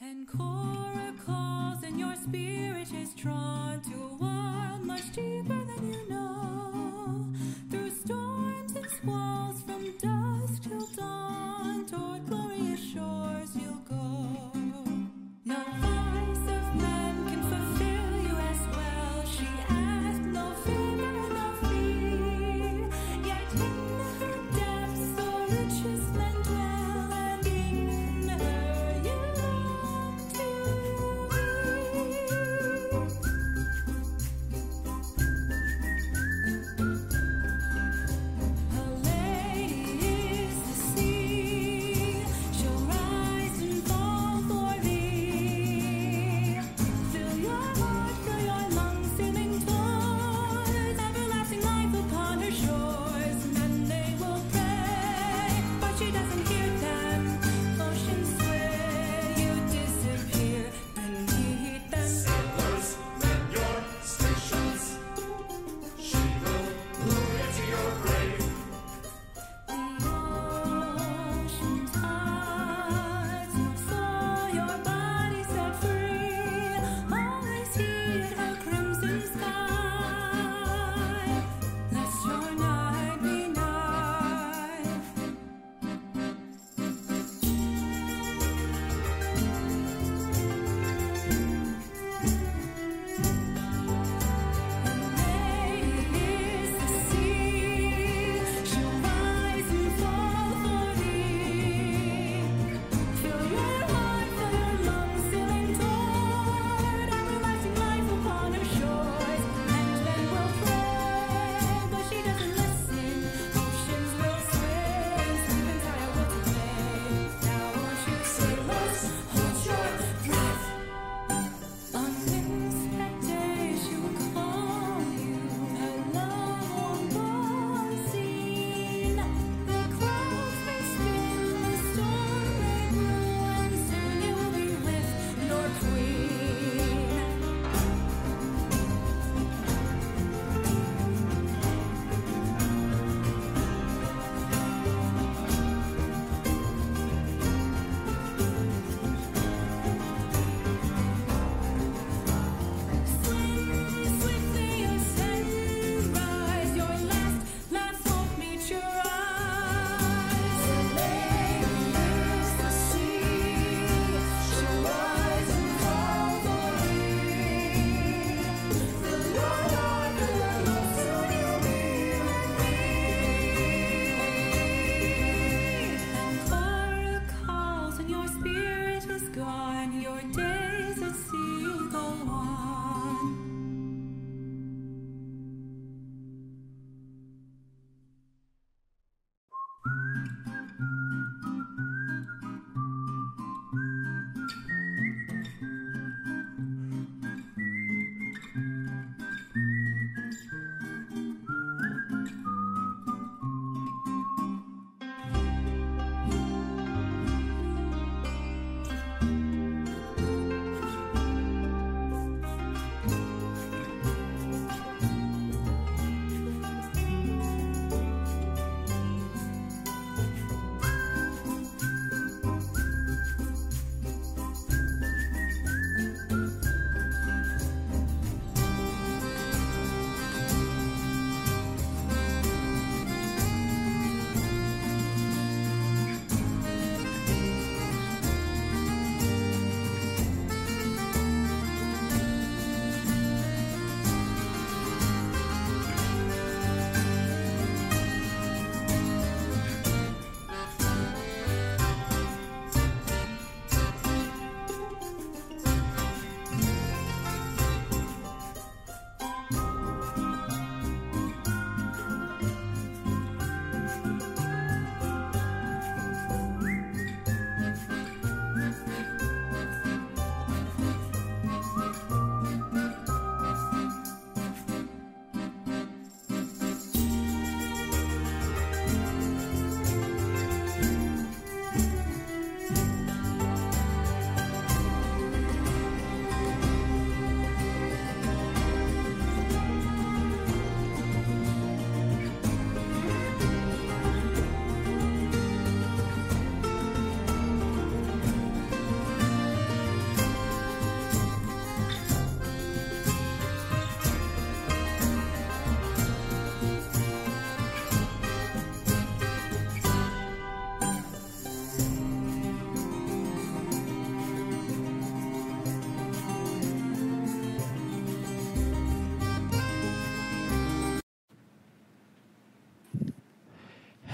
And Korra calls, and your spirit is drawn to a world much deeper than you know. Through storms and squalls, from dusk till dawn, toward glorious shores you'll go. No voice of man can fulfill you as well. She asked no favor, no fee. Yet in her depths the richest men dwell, and in her you long to be. A lady is the sea. She'll rise and fall for thee. Fill your heart, fill your lungs, sailing towards everlasting life upon her shores. Men they will pray, but she doesn't hear them. Oceans sway, you disappear beneath them. Sailors, mend your stations. She will move into your grave. Ocean's heart, so your body set free. Always heed her crimson sky, lest your night be night. Lady is the sea, she'll rise and fall for thee. Fill your heart, fill your lungs, sailing toward everlasting life upon her shores. And men will pray, but she doesn't listen. Oceans will sway, sleeping tired will decay. Now won't you sailors, hold your breath. On that day she will call you, her love unseen. The clouds may spin, the storm may blow, and soon you will be with your queen. Swiftly ascend, rise, your last glance won't meet your eyes. The lady is the sea, she'll rise and fall for thee. Fill your heart, fill your love, soon you'll be with me. And Clara calls, and your spirit is gone, your days at sea go on.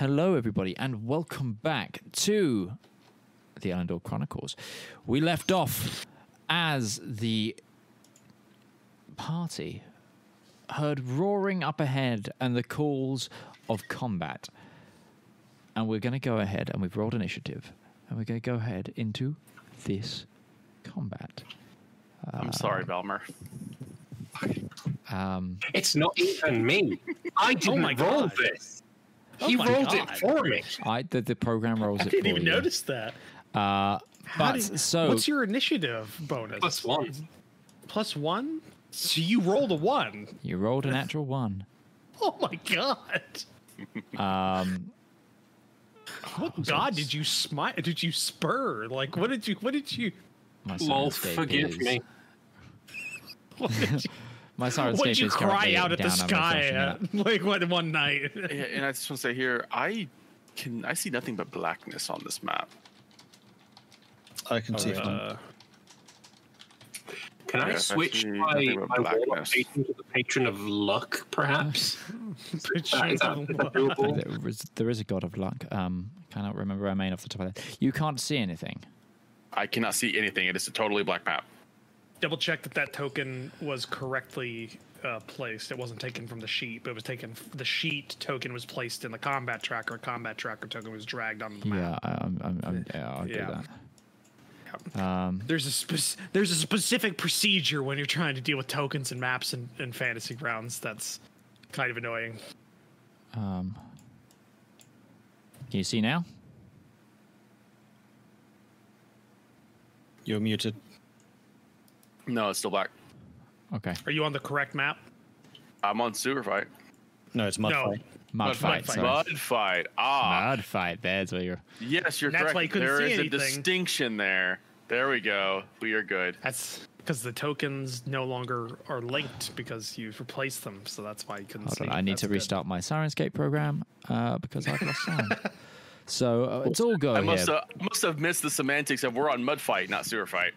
Hello, everybody, and welcome back to the Elendor Chronicles. We left off as the party heard roaring up ahead and the calls of combat. And we're going to go ahead, and we've rolled initiative, and we're going to go ahead into this combat. I'm sorry, Valymr. It's not even me. I didn't roll this. He rolled it for me. The program rolls it for me. I didn't even notice that. What's your initiative bonus? +1. +1? So you rolled a 1. You rolled a natural 1. Oh my god. What god did you smite? Did you spur? Like what did you Lol, forgive me. What did you My What'd you cry out at the sky like one night? And I just want to say here, I see nothing but blackness on this map. I can see it. Can I switch my wall of patron to the patron of luck, perhaps? There is a god of luck. I cannot remember her name off the top of that. You can't see anything. I cannot see anything. It is a totally black map. Double check that token was correctly placed. It wasn't taken from the sheet, but it was taken. The sheet token was placed in the combat tracker. Combat tracker token was dragged onto the map. I'll do that. There's a specific procedure when you're trying to deal with tokens and maps and fantasy grounds. That's kind of annoying. Can you see now? You're muted. No, it's still black. Okay. Are you on the correct map? I'm on Sewer Fight. No, it's Mud Fight. Ah. Mud Fight. That's where you're... Yes, you're correct. That's why you couldn't see anything. There is a distinction there. There we go. We are good. That's because the tokens no longer are linked because you've replaced them. So that's why you couldn't see. I need to restart my Syrinscape program because I've lost sound. So it's all good. I must have missed the semantics of we're on Mud Fight, not Sewer Fight.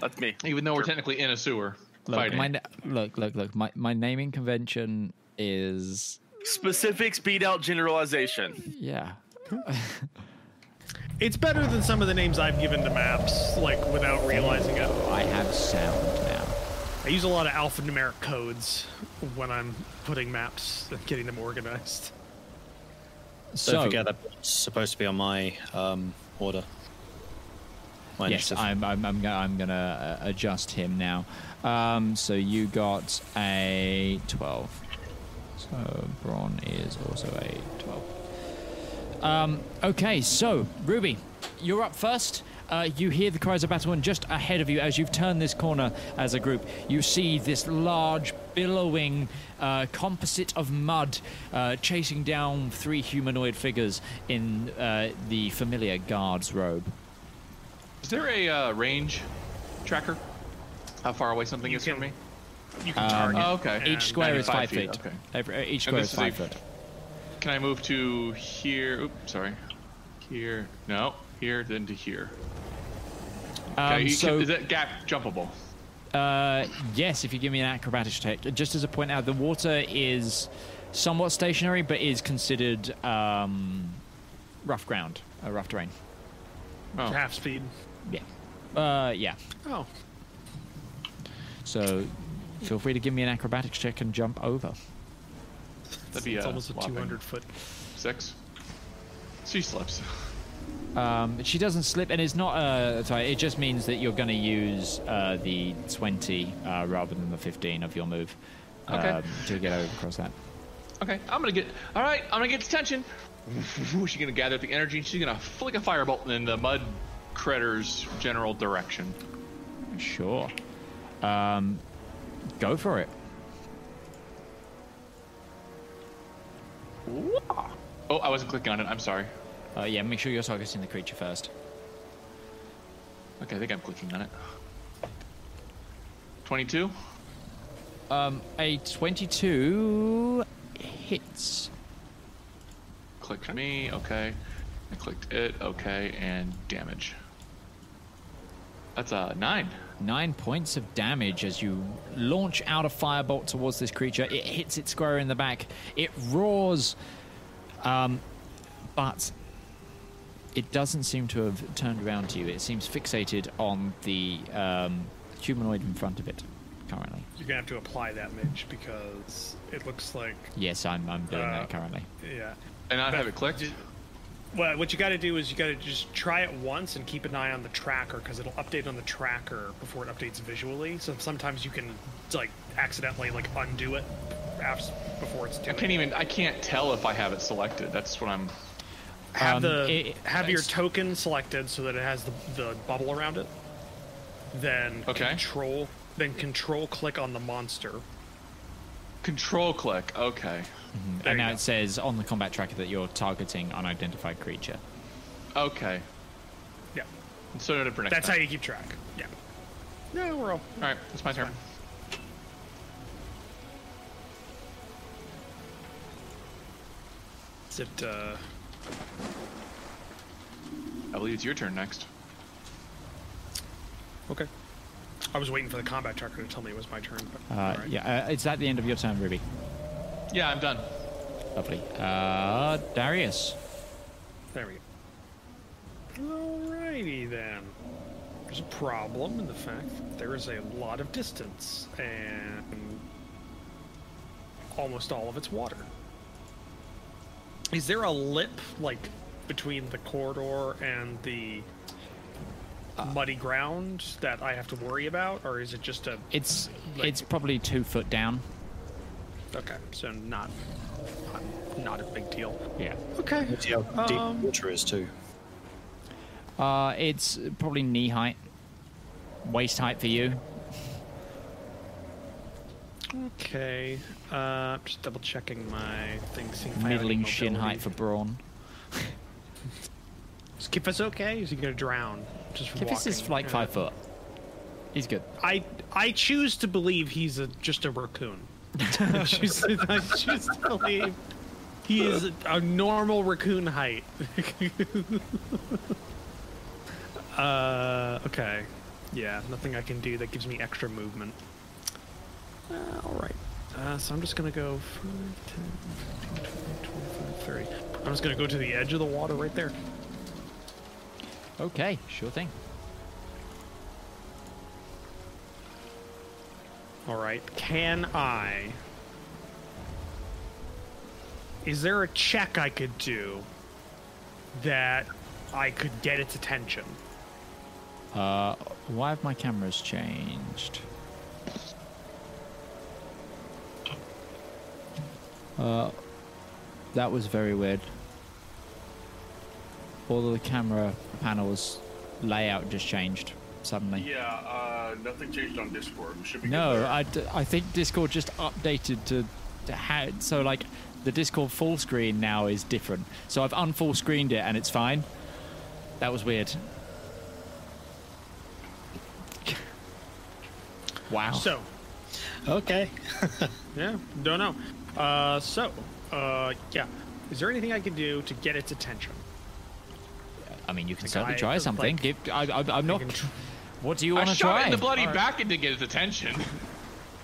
That's me. Even though we're technically in a sewer. Look, my naming convention is... Specifics beat out generalization. Yeah. It's better than some of the names I've given to maps, like, without realizing it. I have sound now. I use a lot of alphanumeric codes when I'm putting maps and getting them organized. So, don't forget that's supposed to be on my order. Yes, I'm gonna adjust him now. So you got a 12. So Braun is also a 12. Okay, so Ruby, you're up first. You hear the cries of battle, and just ahead of you, as you've turned this corner as a group, you see this large, billowing composite of mud chasing down three humanoid figures in the familiar guard's robe. Is there a range tracker? How far away something is from me? You can target. Oh, okay. Each square is 5 feet. Okay. Each square is 5 foot. Can I move to here? Oops, sorry. Here. No. Here, then to here. Okay, is that gap jumpable? Yes, if you give me an acrobatics check. Just as a point out, the water is somewhat stationary, but is considered rough ground, rough terrain. Oh. Half speed. Yeah. Yeah. Oh. So, feel free to give me an acrobatics check and jump over. That'd be almost a 200-foot. 6. She slips. She doesn't slip, and it's not sorry, it just means that you're going to use the 20 rather than the 15 of your move to get across that. Okay, I'm going to get its attention. She's going to gather up the energy, and she's going to flick a firebolt in the mud critter's general direction. Sure. Go for it. Oh, I wasn't clicking on it. I'm sorry. Yeah, make sure you're targeting the creature first. Okay, I think I'm clicking on it. 22? A 22 hits. Clicked me, okay. I clicked it, okay, and damage. That's a 9. 9 points of damage as you launch out a firebolt towards this creature. It hits it square in the back. It roars but it doesn't seem to have turned around to you. It seems fixated on the humanoid in front of it currently. You're gonna have to apply that, Mitch, because it looks like... Yes, I'm doing that currently. Yeah. And I have it clicked. Well, what you got to do is you got to just try it once and keep an eye on the tracker, because it'll update on the tracker before it updates visually. So sometimes you can like accidentally like undo it before it's doing. I can't tell if I have it selected. That's what I'm. Have your token selected so that it has the bubble around it. Then okay. Control click on the monster. Control click. Okay. Mm-hmm. And now it says on the combat tracker that you're targeting unidentified creature. Okay. Yeah. So for next that's time. How you keep track. Yeah. No, we're all right. It's my turn. Is it? I believe it's your turn next. Okay. I was waiting for the combat tracker to tell me it was my turn. But, right. Yeah, it's at the end of your turn, Ruby. Yeah, I'm done. Lovely. Darius. There we go. Alrighty then. There's a problem in the fact that there is a lot of distance, and almost all of it's water. Is there a lip, like, between the corridor and the muddy ground that I have to worry about, or is it just a... It's probably 2 foot down. Okay, so not a big deal. Yeah. Okay. How deep water is too? It's probably knee height, waist height for you. Okay. Just double checking my things. Middling shin height for Braun. Is Kifis okay? Is he gonna drown? Just from Kifis is like 5 foot. He's good. I choose to believe he's just a raccoon. I choose to believe he is a normal raccoon height. Okay. Yeah, nothing I can do that gives me extra movement. Alright. So I'm just going to go 5, 10, 15, 20, 25, 30. I'm just going to go to the edge of the water right there. Okay, sure thing. All right, can I... Is there a check I could do that I could get its attention? Why have my cameras changed? That was very weird. All of the camera panels layout just changed. Suddenly. Yeah, nothing changed on Discord. We should be no, I think Discord just updated to how, so like the Discord full screen now is different. So I've unfull screened it and it's fine. That was weird. Wow. So. Okay. Yeah, don't know. Yeah. Is there anything I can do to get its attention? I mean, you can certainly try something. I'm not... What do you want to try? I shot it in the bloody back to get his attention.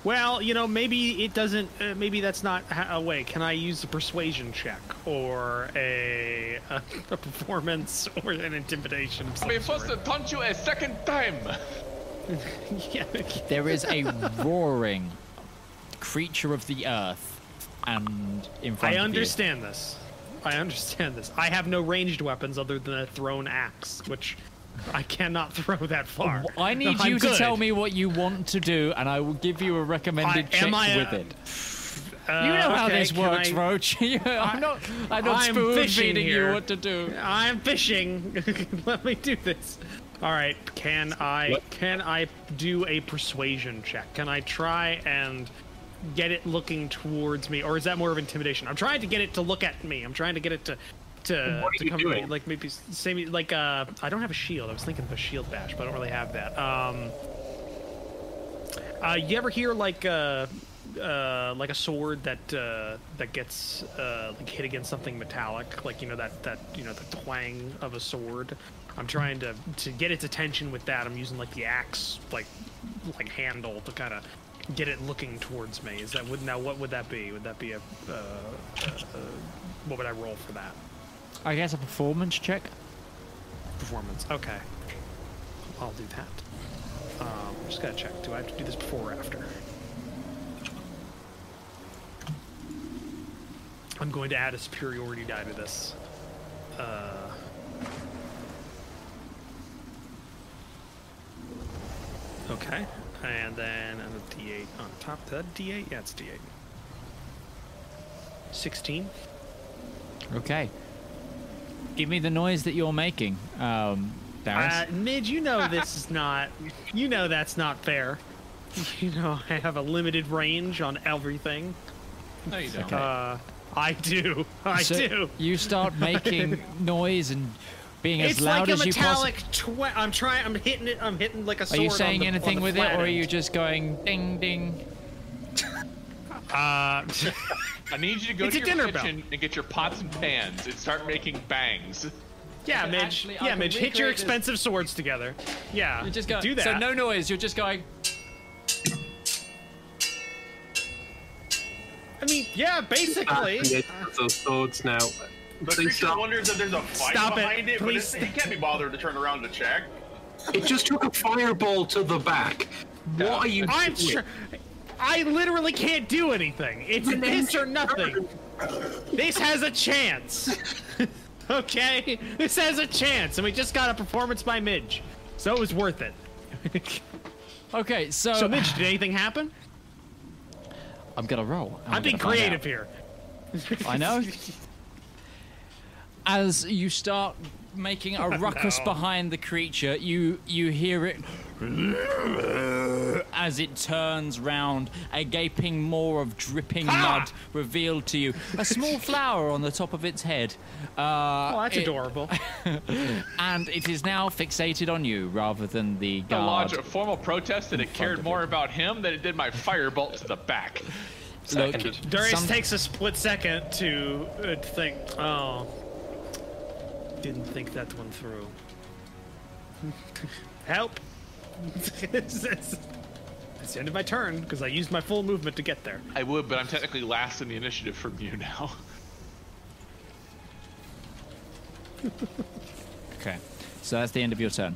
Well, you know, maybe it doesn't... maybe that's not a way. Can I use a persuasion check or a performance or an intimidation? We're supposed to punch you a second time. Yeah, okay. There is a roaring creature of the earth and in front of you. I understand this. I have no ranged weapons other than a thrown axe, which I cannot throw that far. I need you to tell me what you want to do, and I will give you a recommended check with it. You know how this works, Roach. I'm not spoon feeding you what to do. I'm fishing. Let me do this. All right. Can I do a persuasion check? Can I try and get it looking towards me, or is that more of intimidation? I'm trying to get it to look at me. I'm trying to get it to come to me, like maybe same like I don't have a shield. I was thinking of a shield bash, but I don't really have that. You ever hear like a sword that gets like hit against something metallic, like you know that you know the twang of a sword? I'm trying to get its attention with that. I'm using like the axe like handle to kind of get it looking towards me. Is that would now? What would that be? Would that be a? What would I roll for that? I guess a performance check. Performance, okay. I'll do that. Just gotta check, do I have to do this before or after? I'm going to add a superiority die to this. Okay, and then a D8 on top. That D8? Yeah, it's D8. 16. Okay. Give me the noise that you're making, Darius. Midge, you know this is not... You know that's not fair. You know I have a limited range on everything. No, you don't. Okay. I do. I do. You start making noise and... Being as loud as you possibly. It's like a metallic. I'm trying. I'm hitting it. I'm hitting like a sword. Are you saying anything with it, or are you just going ding ding? I need you to go to your kitchen and get your pots and pans and start making bangs. Yeah, Midge. Yeah, Midge. Hit your expensive swords together. Yeah. You just go. Do that. So no noise. You're just going. I mean, yeah, basically. Those swords now. But he wonders if there's a fight behind it, please. But he can't be bothered to turn around to check. It just took a fireball to the back. Yeah. What are you doing? I literally can't do anything. It's this or nothing. This has a chance. Okay? This has a chance, and we just got a performance by Midge. So it was worth it. Okay, so... So, Midge, did anything happen? I'm gonna roll. I'm being creative here. I know. As you start making a ruckus behind the creature, you hear it as it turns round, a gaping maw of dripping mud revealed to you. A small flower on the top of its head. Oh, that's adorable. And it is now fixated on you rather than the guard. I lodge a formal protest that it cared more about him than it did my firebolt to the back. Look, Darius takes a split second to think, oh... Didn't think that one through. Help! That's the end of my turn, because I used my full movement to get there. I would, but I'm technically last in the initiative from you now. Okay, so that's the end of your turn.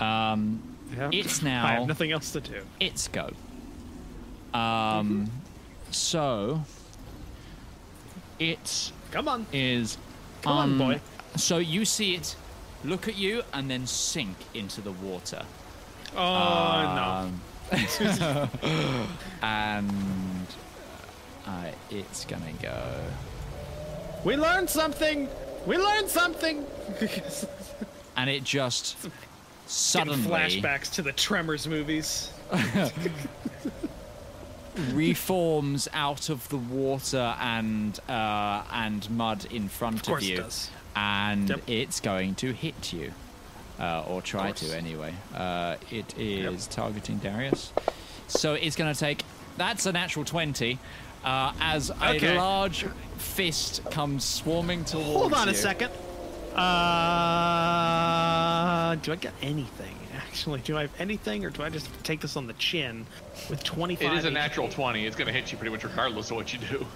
Yep. It's now... I have nothing else to do. It's go. So... It... Come on! Is... Come on, boy. So you see it look at you and then sink into the water. Oh, no. And it's gonna go. We learned something! We learned something! And it just suddenly... Getting flashbacks to the Tremors movies. Reforms out of the water and mud in front of you. Of course it does. And it's going to hit you, or try to anyway. It is targeting Darius, so it's going to take. That's a natural 20, as a large fist comes swarming towards you. Hold on a second. Do I get anything? Actually, do I have anything, or do I just take this on the chin with 25? It is a natural 20. It's going to hit you pretty much regardless of what you do.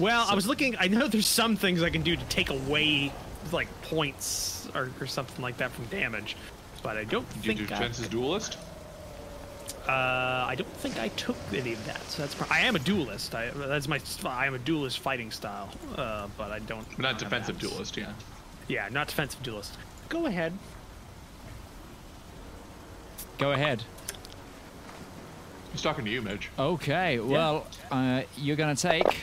Well, I was looking, I know there's some things I can do to take away, like, points or something like that from damage, but I don't think you do Chance's Duelist? I don't think I took any of that, so that's I am a duelist, I am a duelist fighting style, but I don't... But not defensive duelist, yeah. Yeah, not defensive duelist. Go ahead. Go ahead. He's talking to you, Midge. Okay, well, you're gonna take...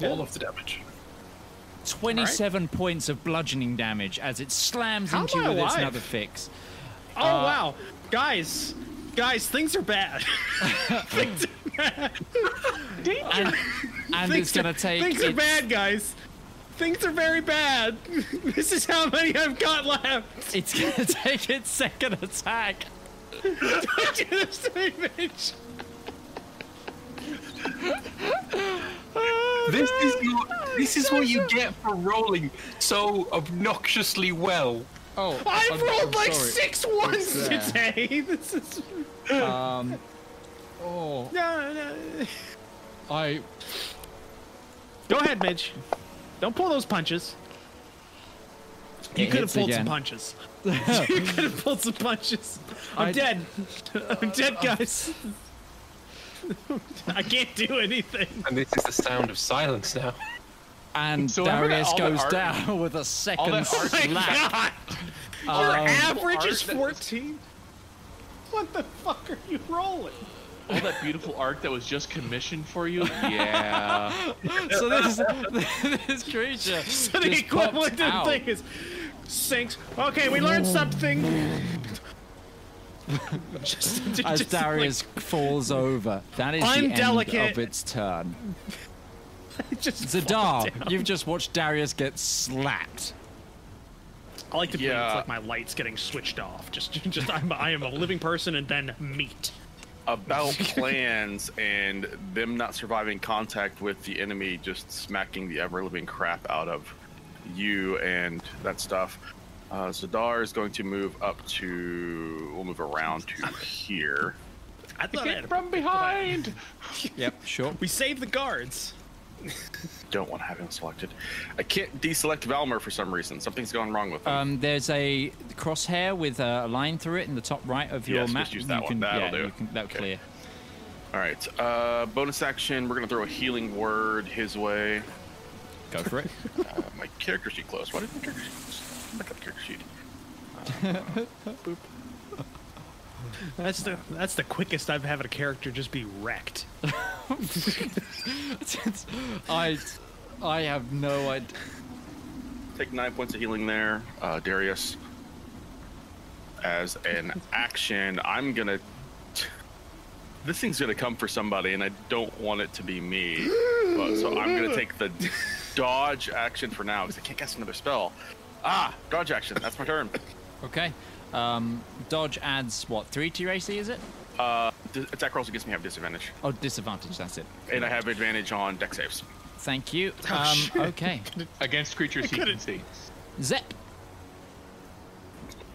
All of the damage. 27 points of bludgeoning damage as it slams into you with its another fix. Oh, wow. Guys, things are bad. Things are bad. And it's going to take... Things are bad, guys. Things are very bad. This is how many I've got left. It's going to take its second attack. Don't do this to me, bitch. This is what you get for rolling so obnoxiously well. Oh, I've rolled like 6 ones today. This is Go ahead, Midge. Don't pull those punches. You could have pulled some punches. You could have pulled some punches. I'm dead. I'm dead, guys. I can't do anything. And this is the sound of silence now. And so Darius goes down with a second slap. Oh my God. Your average is 14? What the fuck are you rolling? All that beautiful art that was just commissioned for you? Yeah. So this creature. So the equivalent thing is sinks. Okay, we learned something. Just as Darius falls over. That is the end of its turn. Zedaar, you've just watched Darius get slapped. I like to think it's like my lights getting switched off. I am a living person and then meat. About plans and them not surviving contact with the enemy, just smacking the ever-living crap out of you and that stuff. Zedaar is going to move up to... We'll move around to here. I thought I had from behind! Yep, sure. We saved the guards. Don't want to have him selected. I can't deselect Valymr for some reason. Something's going wrong with him. There's a crosshair with a line through it in the top right of your map. Yes, just use that one. That'll do. That'll clear. All right. Bonus action. We're going to throw a healing word his way. Go for it. My character sheet closed. Why did my character sheet close? Back up character sheet. Boop. That's the quickest I've had a character just be wrecked. I have no idea. Take 9 points of healing there, Darius. As an action, I'm gonna. This thing's gonna come for somebody, and I don't want it to be me. So I'm gonna take the dodge action for now because I can't cast another spell. Ah, dodge action. That's my turn. Okay. Dodge adds what, 3 to your AC, is it? Attack rolls against me have disadvantage. Oh, disadvantage, that's it. And I have advantage on deck saves. Thank you. Okay. Against creatures you can see. Zep.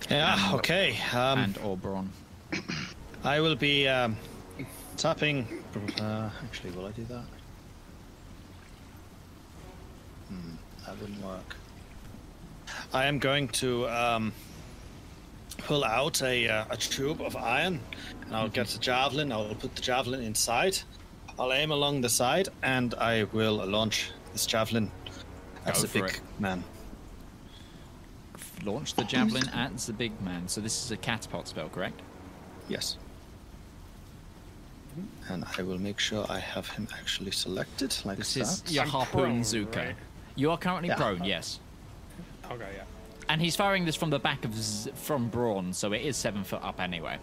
Yeah, okay. And Braun. I will be tapping. Actually, will I do that? That wouldn't work. I am going to. Pull out a tube of iron, and I'll get the javelin. I'll put the javelin inside. I'll aim along the side, and I will launch this javelin. That's a big man. Launch the javelin at the big man. So this is a catapult spell, correct? Yes. And I will make sure I have him actually selected like this. This is your harpoon Zuko. Right? You are currently prone, yes. Okay, yeah. And he's firing this from the back of from Braun, so it is 7 foot up anyway.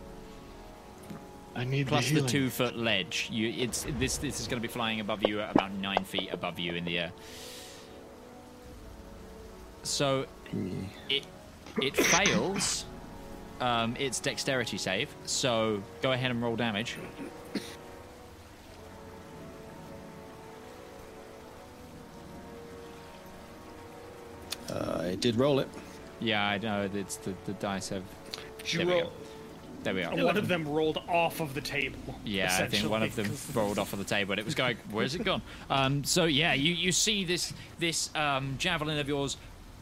I need plus the 2 foot ledge. This is going to be flying above you at about 9 feet above you in the air. So it fails. It's dexterity save. So go ahead and roll damage. I did roll it. Yeah, I know. It's the dice have. There we are. One of them rolled off of the table. Yeah, I think one of them rolled off of the table. It was going. Where's it gone? So yeah, you see this javelin of yours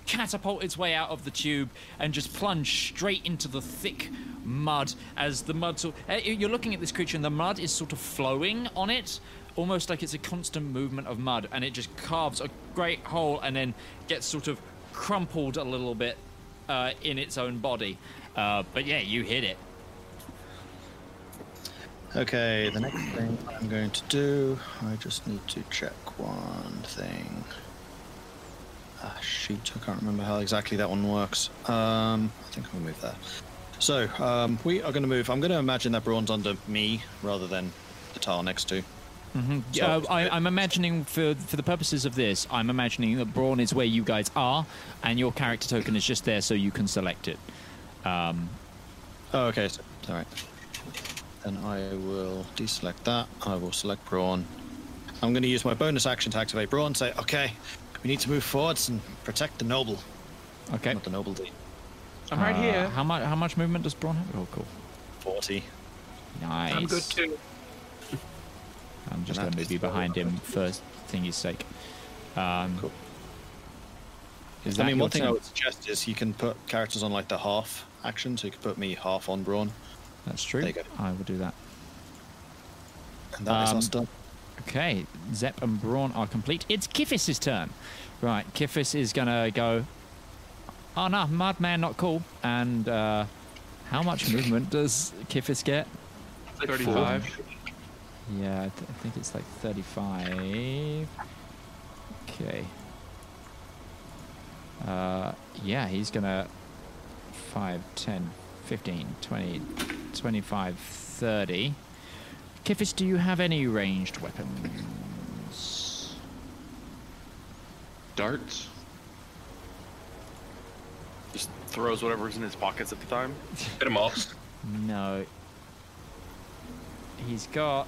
catapult its way out of the tube and just plunge straight into the thick mud. As the mud, you're looking at this creature, and the mud is sort of flowing on it, almost like it's a constant movement of mud, and it just carves a great hole and then gets sort of crumpled a little bit in its own body. But yeah, you hit it. Okay, the next thing I'm going to do, I just need to check one thing. Ah, shoot, I can't remember how exactly that one works. I think I'll move that. So, we are going to move. I'm going to imagine that Braun's under me rather than the tile next to. Mm-hmm. So, I'm imagining, for the purposes of this, I'm imagining that Braun is where you guys are, and your character token is just there so you can select it. Okay, so, all right. Then I will deselect that. I will select Braun. I'm going to use my bonus action to activate Braun. Say, okay, we need to move forwards and protect the noble. Okay. Not the noble. I'm right here. How much movement does Braun have? Oh, cool. 40. Nice. I'm good too. I'm just going to be behind him for thingy's sake. Cool. Is one thing I would suggest is you can put characters on like the half action, so you could put me half on Braun. That's true. There you go. I will do that. And that is us done. Okay, Zep and Braun are complete. It's Kifis' turn. Right, Kifis is gonna go, oh no, Mudman, not cool. And how much movement does Kifis get? 35. Yeah, I think it's like 35. Okay. Yeah, he's gonna 5, 10, 15, 20, 25, 30. Kifis, do you have any ranged weapons? Darts. Just throws whatever's in his pockets at the time. Hit him all. No. He's got...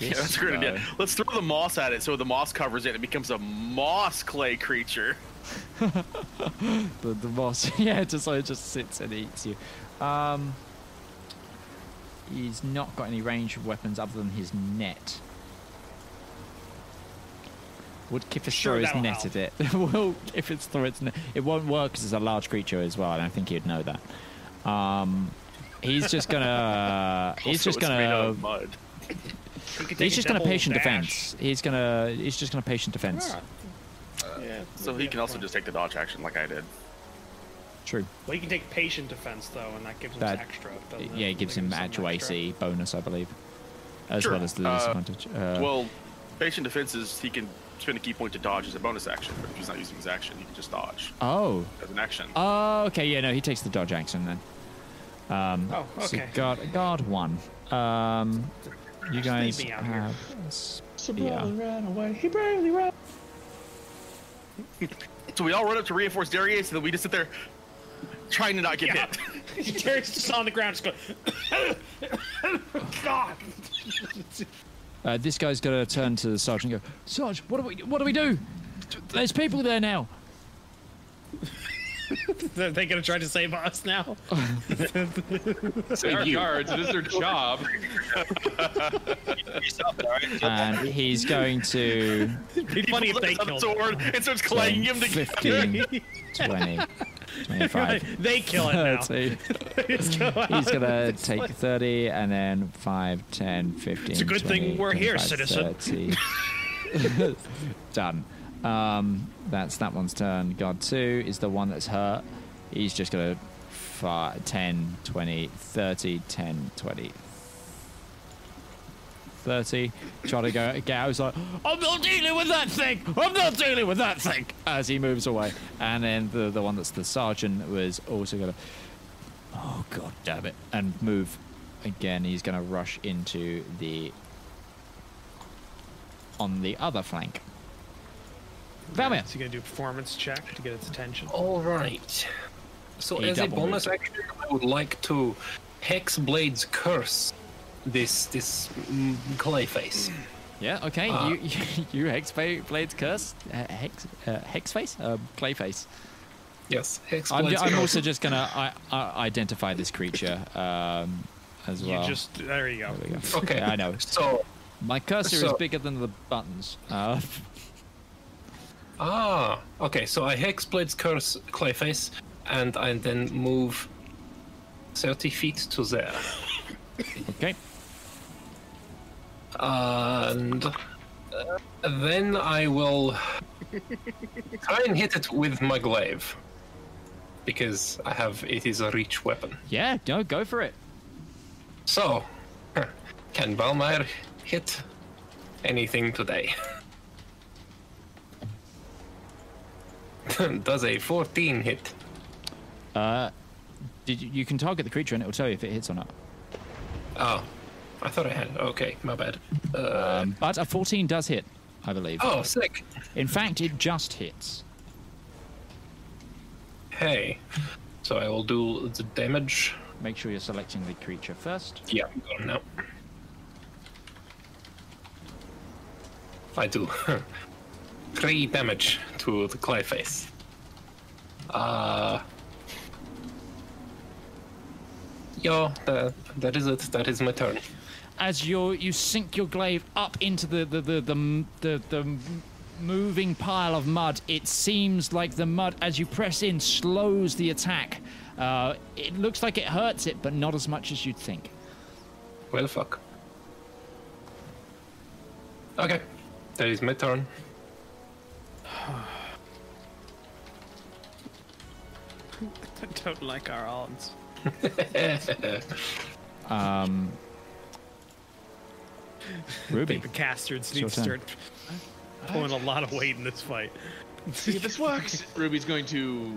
yeah, that's a great idea. Let's throw the moss at it so the moss covers it. It becomes a moss clay creature. the moss, yeah, it just sits and eats you. He's not got any ranged weapons other than his net. Would Kifis throw his net at it? Well, if it's throw its net, it won't work because it's a large creature as well. I don't think he'd know that. He's just gonna. He's just gonna. Mud. He's just gonna patient defense. He's just gonna patient defense. Yeah. So he can also just take the dodge action like I did. True. Well, you can take patient defense though, and that gives him extra. Yeah, it gives him actual AC bonus, I believe, as well as the disadvantage. Well, patient defense is he can spend a key point to dodge as a bonus action, but if he's not using his action, he can just dodge. Oh. As an action. Oh, okay. Yeah, no, he takes the dodge action then. Oh, okay. So guard one. You guys have. So Bradley ran away. He bravely ran. So we all run up to reinforce Darius, and then we just sit there trying to not get hit. Darius just on the ground, just going, God. This guy's gonna turn to the sergeant and go, Sarge, what do we do? There's people there now. Are they gonna try to save us now? They're guards. It is their job. And he's going to. It'd be funny if they killed sword and starts clanging him together. 15, 20, 25. They kill it now. He's gonna take 30 and then 5, 10, 15. It's a good 20, thing we're here, citizen. 30. Done. That's that one's turn. Guard 2 is the one that's hurt. He's just going to 10, 20, 30, 10, 20, 30. Try to go get out. He's like, I'm not dealing with that thing! I'm not dealing with that thing! As he moves away. And then the one that's the sergeant was also going to... oh, God damn it. And move again. He's going to rush into the... on the other flank. Valymr. So you're going to do a performance check to get its attention. Alright. So as a bonus action, I would like to Hexblade's Curse this clay face. Yeah, okay. You Hexblade's Curse? Hexface? Clayface. Yes, Hexblade's Curse. I'm also just going to identify this creature as well. You just... there you go. There we go. Okay. Yeah, I know. So my cursor is bigger than the buttons. Okay, so I Hexblade's Curse Clayface, and I then move 30 feet to there. Okay. And then I will try and hit it with my glaive, because it is a reach weapon. Yeah, no, go for it. So, can Valymr hit anything today? Does a 14 hit? You can target the creature and it will tell you if it hits or not. Oh, I thought I had. Okay, my bad. But a 14 does hit, I believe. Oh, sick! In fact, it just hits. Hey, so I will do the damage. Make sure you're selecting the creature first. Yeah, I'm going now. I do. 3 damage to the clay face. That is it. That is my turn. As you sink your glaive up into the moving pile of mud. It seems like the mud, as you press in, slows the attack. It looks like it hurts it, but not as much as you'd think. Well, fuck. Okay, that is my turn. I don't like our odds. Ruby. The castards need to start pulling a lot of weight in this fight. See if this works. Ruby's going to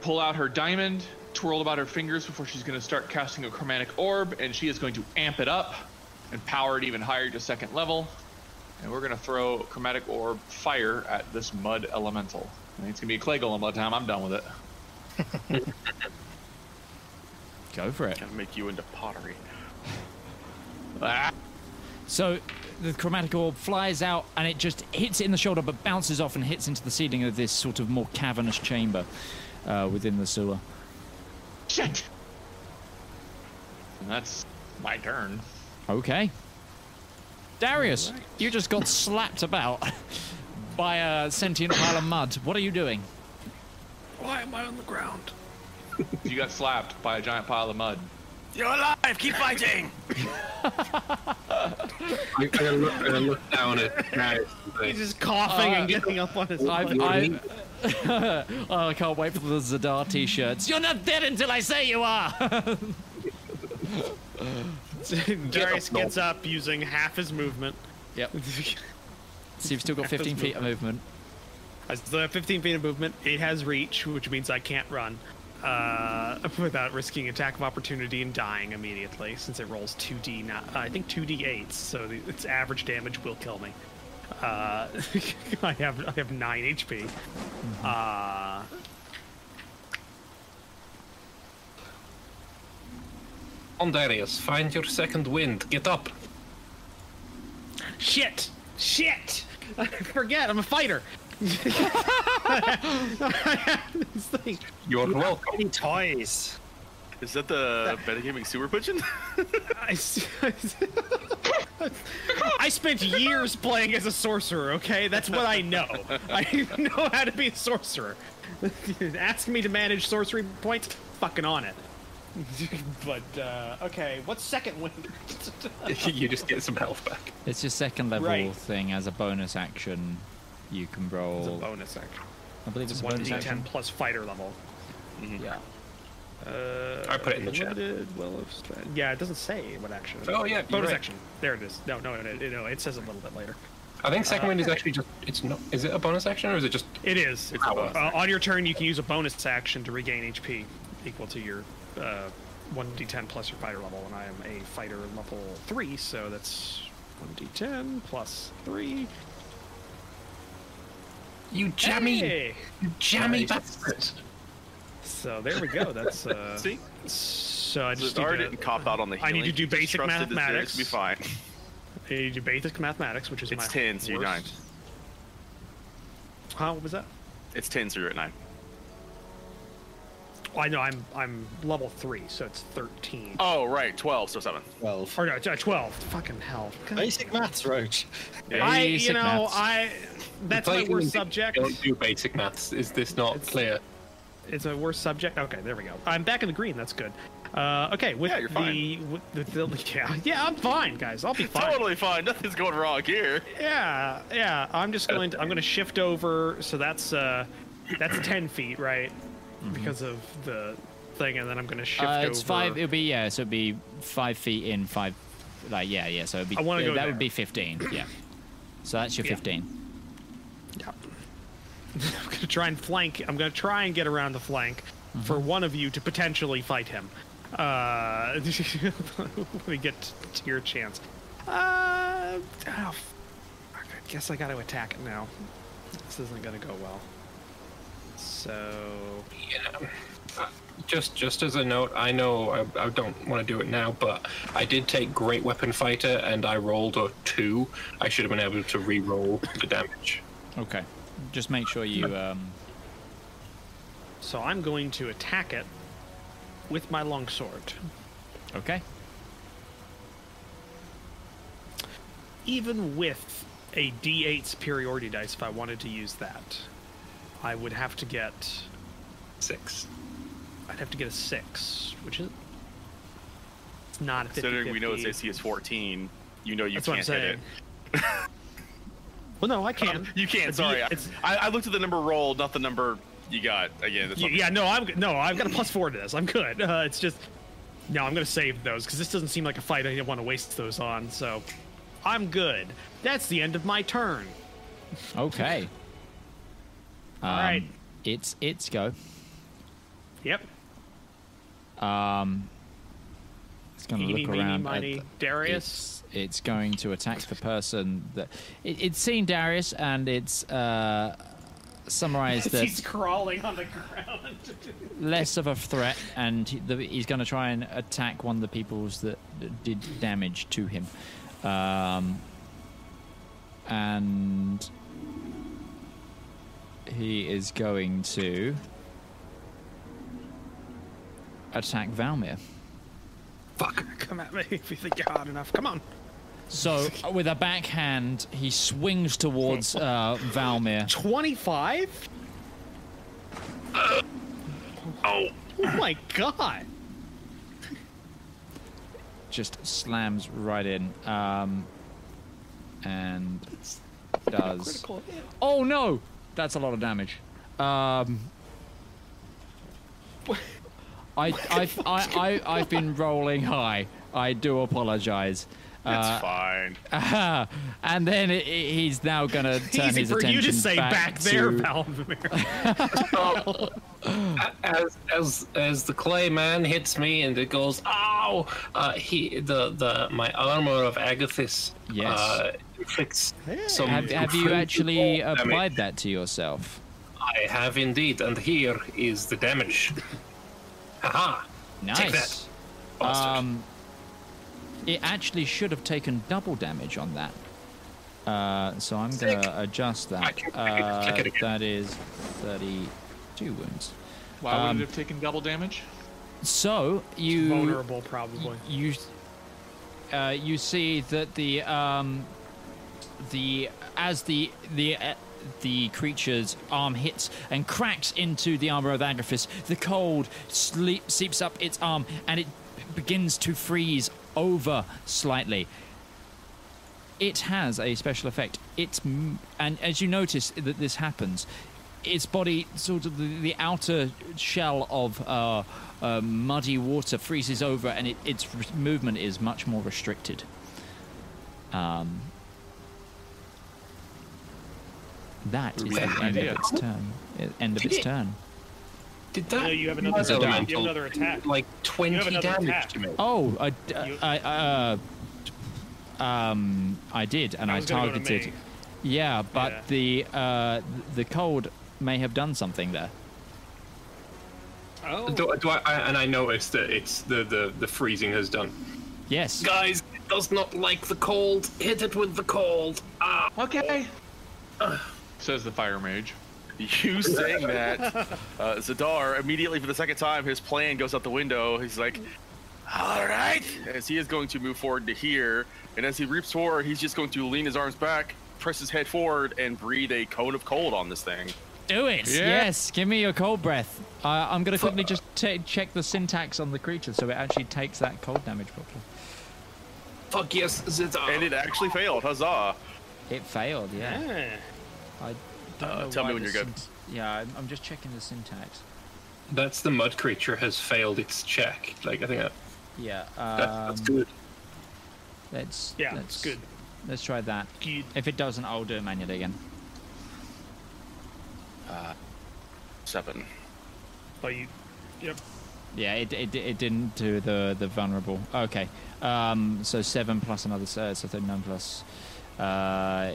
pull out her diamond, twirl about her fingers before she's going to start casting a chromatic orb, and she is going to amp it up and power it even higher to second level. And we're going to throw chromatic orb fire at this mud elemental. And it's going to be a clay golem by the time I'm done with it. Go for it. Gonna make you into pottery. Ah. So the chromatic orb flies out and it just hits it in the shoulder, but bounces off and hits into the ceiling of this sort of more cavernous chamber within the sewer. Shit! And that's my turn. Okay. Darius, right. You just got slapped about by a sentient pile of mud. What are you doing? Why am I on the ground? You got slapped by a giant pile of mud. You're alive! Keep fighting! I'm gonna look down at Darius. He's just coughing and getting up on his life. Oh, I can't wait for the Zedaar t-shirts. You're not dead until I say you are! Darius gets up using half his movement. Yep. So you've still got 15 feet of movement. I still have 15 feet of movement. It has reach, which means I can't run. Without risking attack of opportunity and dying immediately, since it rolls 2d, I think 2d8s, so its average damage will kill me. I have 9 HP. On Darius, find your second wind. Get up. Shit! Shit! I forget. I'm a fighter. This thing. You're welcome. Toys. Is that the metagaming super pigeon? I spent years playing as a sorcerer. Okay, that's what I know. I know how to be a sorcerer. Ask me to manage sorcery points. Fucking on it. But okay, what's second wind? You just get some health back. It's your second level thing as a bonus action. You can roll. It's a bonus action. I believe it's 1d10 plus fighter level. Mm-hmm. Yeah. I put it in the chat. Yeah, it doesn't say what action. Oh yeah, bonus action. There it is. No, it says a little bit later. I think second wind is actually just—it's not. Is it a bonus action or is it just? It is. It's on your turn, you can use a bonus action to regain HP equal to your 1d10 plus your fighter level, and I am a fighter level 3, so that's 1d10 plus 3. You jammy! Hey. You jammy bastard! So there we go, that's See? So I just didn't cop out on the healing. I need to do basic mathematics. To be fine. I need to do basic mathematics, which is it's my 10, so you're 9. Huh, what was that? It's 10, so you're at 9. Well, I know, I'm level 3, so it's 13. Oh, right, 12, so 7. 12. Or no, 12. Fucking hell. God. Basic maths, Roach. Basic maths. That's my worst subject. Don't do basic maths. Is this not clear? It's my worst subject. Okay, there we go. I'm back in the green. That's good. Okay, you're fine. I'm fine, guys. I'll be fine. Totally fine. Nothing's going wrong here. Yeah. I'm gonna shift over. So that's 10 feet, right? Mm-hmm. Because of the thing, and then I'm gonna shift over. It's 5. It'll be So it'll be 5 feet in 5. So it'll be. I want to go. That there would be 15. Yeah. So that's your 15. Yeah. I'm gonna try and flank. I'm gonna try and get around the flank for one of you to potentially fight him. Let me get to your chance. I guess I got to attack it now. This isn't gonna go well. So just as a note, I know I don't want to do it now, but I did take Great Weapon Fighter and I rolled a 2. I should have been able to re-roll the damage. Okay, just make sure you... So I'm going to attack it with my longsword. Okay. Even with a D8 superiority dice if I wanted to use that. I would have to get... 6. I'd have to get a 6, which is... It's not a 50-50. Considering we know its AC is 14, you know you can't hit it. Well, no, I can. You can, sorry. I looked at the number rolled, not the number you got. Again, that's yeah, no, I've got a +4 to this. I'm good. It's just... No, I'm going to save those, because this doesn't seem like a fight I didn't want to waste those on, so... I'm good. That's the end of my turn. Okay. All right. It's go. Yep. It's going to look around. Meeny, Darius. It's going to attack the person that it's seen Darius, and it's summarized that he's crawling on the ground. Less of a threat, and he's going to try and attack one of the peoples that did damage to him. And he is going to attack Valymr. Fuck, come at me if you think you're hard enough. Come on. So, with a backhand, he swings towards Valymr. 25? Oh. Oh my god. Just slams right in, and does... Oh no! That's a lot of damage. I've been rolling high. I do apologize. That's fine. And then he's now gonna turn his attention back to... Easy for you to say back there, Valymr. As the clay man hits me and it goes, ow! My armor of Agathis inflicts some... Have you actually applied that to yourself? I have indeed, and here is the damage. Haha! Nice. Take that, bastard. It actually should have taken double damage on that. So I'm going to adjust that. I can click it again. That is 32 wounds. Why would it have taken double damage? So you... It's vulnerable, probably. You see that the creature's arm hits and cracks into the armor of Agathis, the cold seeps up its arm and it begins to freeze over slightly. It has a special effect. And as you notice that this happens, its body, sort of the outer shell of muddy water, freezes over, and its movement is much more restricted. That is the end of its turn. Did that? No, you have another attack. You have another attack. Like 20 damage to me. Oh, I did, and I targeted. Yeah, but the cold may have done something there. Oh. And I noticed that it's the freezing has done. Yes. Guys, it does not like the cold. Hit it with the cold. Ah. Okay. Says the fire mage. You saying that, Zedaar, immediately for the second time, his plan goes out the window. He's like, all right, as he is going to move forward to here. And as he reaps forward, he's just going to lean his arms back, press his head forward, and breathe a cone of cold on this thing. Do it. Yeah. Yes. Give me your cold breath. I'm going to quickly just check the syntax on the creature so it actually takes that cold damage properly. Fuck yes, Zedaar. And it actually failed. Huzzah. It failed, yeah. I... tell me when you're good. Yeah, I'm just checking the syntax. That's the mud creature has failed its check. Like, I think that... Yeah. That's good. That's good. Let's try that. Good. If it doesn't, I'll do it manually again. 7. Oh, you... Yep. Yeah, it didn't do the vulnerable. Okay. So 7 plus another... so 39 plus...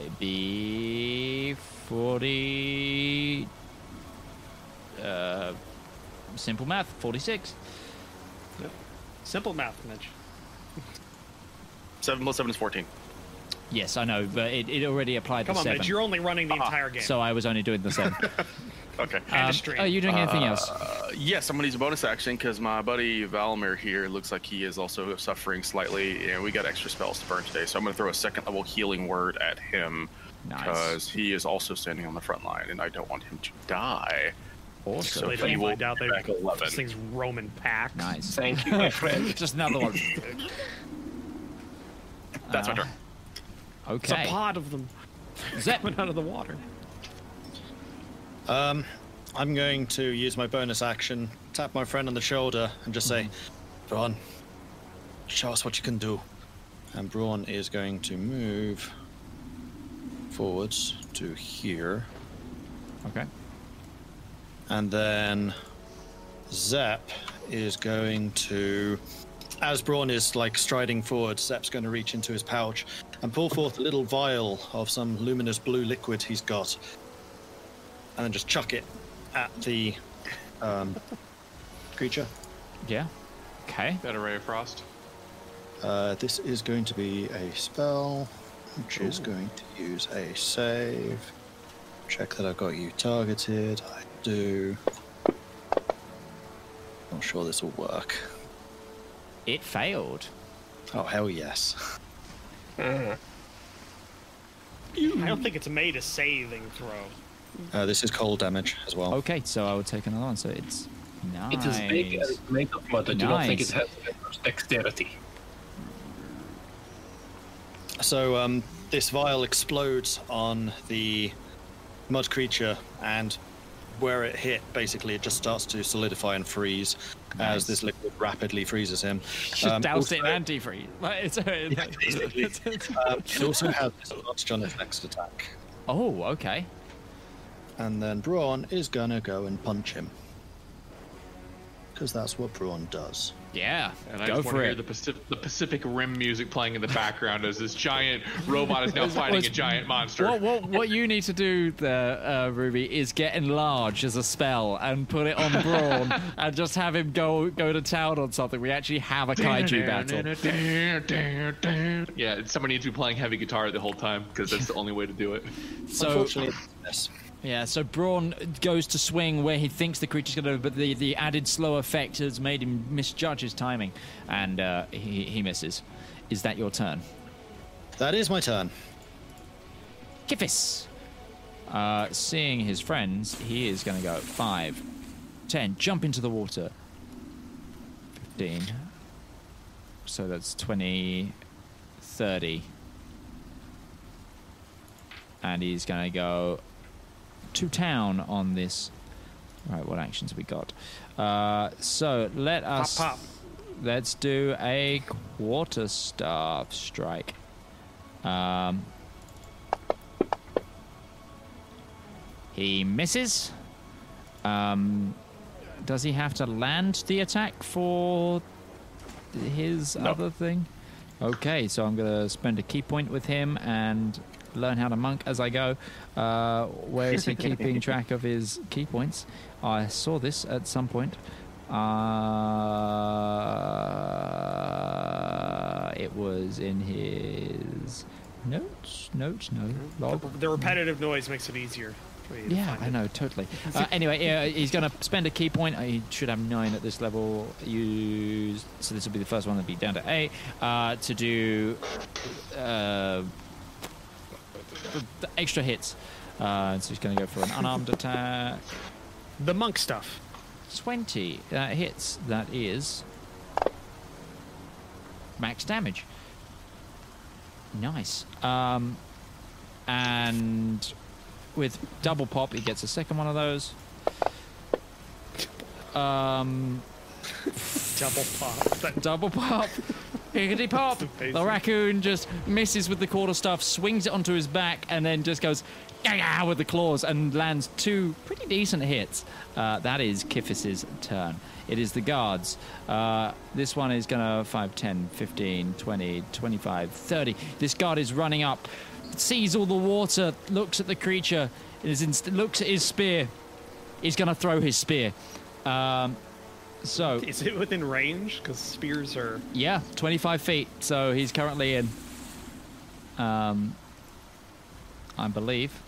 it'd be 40. Simple math, 46. Yep. Simple math, Mitch. 7 plus 7 is 14. Yes, I know, but it already applied. Come on, 7. Mitch, you're only running the entire game. So I was only doing the 7. Okay. Are you doing anything else? Yes, I'm gonna use a bonus action because my buddy Valymr here looks like he is also suffering slightly, and we got extra spells to burn today, so I'm gonna throw a 2nd level healing word at him. because he is also standing on the front line, and I don't want him to die. Awesome. So later you find out this thing's Roman packed. Nice. Thank you, my friend. Just another one. That's my turn. Okay. It's a pod of them. Zapping out of the water. I'm going to use my bonus action, tap my friend on the shoulder, and just say, Braun, show us what you can do. And Braun is going to move forwards to here. Okay. And then Zep is going to, as Braun is like striding forward, Zep's going to reach into his pouch and pull forth a little vial of some luminous blue liquid he's got, and then just chuck it at the creature. Yeah. Okay. That array of frost. This is going to be a spell, which is going to use a save. Check that I've got you targeted. I do. Not sure this will work. It failed. Oh, hell yes. I don't think it's made a saving throw. This is cold damage as well. Okay, so I will take another one. So it's nice. It is big and it's made of mud. I do not think it has dexterity. So this vial explodes on the mud creature, and where it hit, basically it just starts to solidify and freeze. Nice. As this liquid rapidly freezes him. Just doused it in antifreeze. Yeah, it also has disadvantage on its next attack. Oh, okay. And then Braun is gonna go and punch him, because that's what Braun does. Yeah, and I just want to hear the Pacific Rim music playing in the background as this giant robot is now fighting a giant monster. What you need to do there, Ruby, is get enlarge as a spell and put it on Braun and just have him go to town on something. We actually have a kaiju battle. Yeah, somebody needs to be playing heavy guitar the whole time, because that's the only way to do it. So, unfortunately, yes. Yeah, so Braun goes to swing where he thinks the creature's going to, but the added slow effect has made him misjudge his timing, and he misses. Is that your turn? That is my turn. Kifis! Seeing his friends, he is going to go 5, 10, jump into the water. 15. So that's 20, 30. And he's going to go to town on this. Right, what actions we got? So let us let's do a quarterstaff strike. He misses. Does he have to land the attack for his other thing? Okay, so I'm gonna spend a key point with him and learn how to monk as I go. Where is he keeping track of his key points? I saw this at some point. It was in his notes. Log. The repetitive noise makes it easier. Yeah, I know, totally. Anyway, he's going to spend a key point. He should have 9 at this level. So this will be the first one that'll be down to 8 to do the extra hits. So he's going to go for an unarmed attack. The monk stuff. 20. That hits. That is max damage. Nice. And with double pop, he gets a second one of those. Double pop. Double pop. Higgity pop. The raccoon just misses with the quarterstaff, swings it onto his back, and then just goes with the claws and lands 2 pretty decent hits. That is Kifis's turn. It is the guards. This one is going to 5, 10, 15, 20, 25, 30. This guard is running up, sees all the water, looks at the creature, looks at his spear. He's going to throw his spear. So is it within range? Because spears are 25 feet. So he's currently in, I believe.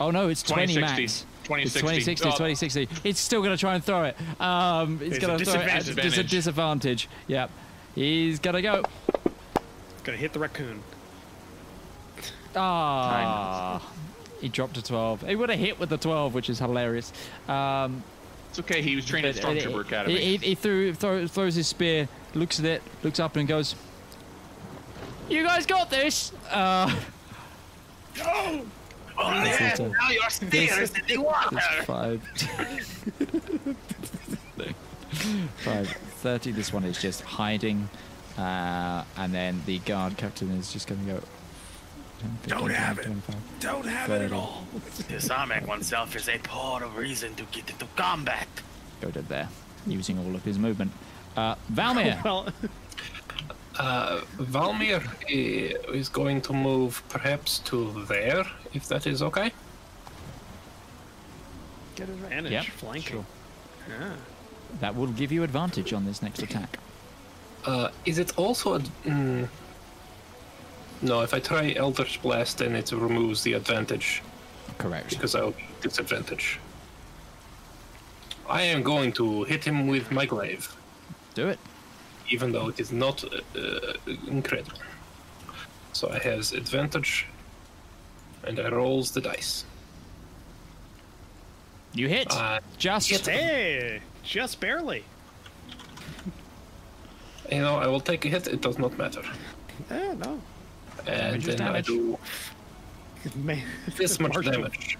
Oh no, it's 20 max. 2060. It's still gonna try and throw it. It's gonna throw it. It's a disadvantage. Yep. He's gonna go. Gonna hit the raccoon. Ah, he dropped a 12. He would have hit with a 12, which is hilarious. It's okay. He was trained at Stormtrooper Academy. He throws his spear, looks at it, looks up, and goes, "You guys got this." Oh, yeah, now your spear is in the water. 5:30. This one is just hiding, and then the guard captain is just going to go. 15, don't have it. 25, don't have 30. It at all. Disarming oneself is a poor reason to get into combat. Go to there, using all of his movement. Valymr. Well, Valymr is going to move perhaps to there, if that is okay. Get advantage, yep, flanking. Sure. Yeah. That will give you advantage on this next attack. Is it also... No, if I try Eldritch Blast, then it removes the advantage. Correct. Because I'll get disadvantage. I am going to hit him with my glaive. Do it. Even though it is not incredible. So I have advantage, and I rolls the dice. You hit. Just barely. You know, I will take a hit. It does not matter. Yeah, no. And then damage. I do this much damage.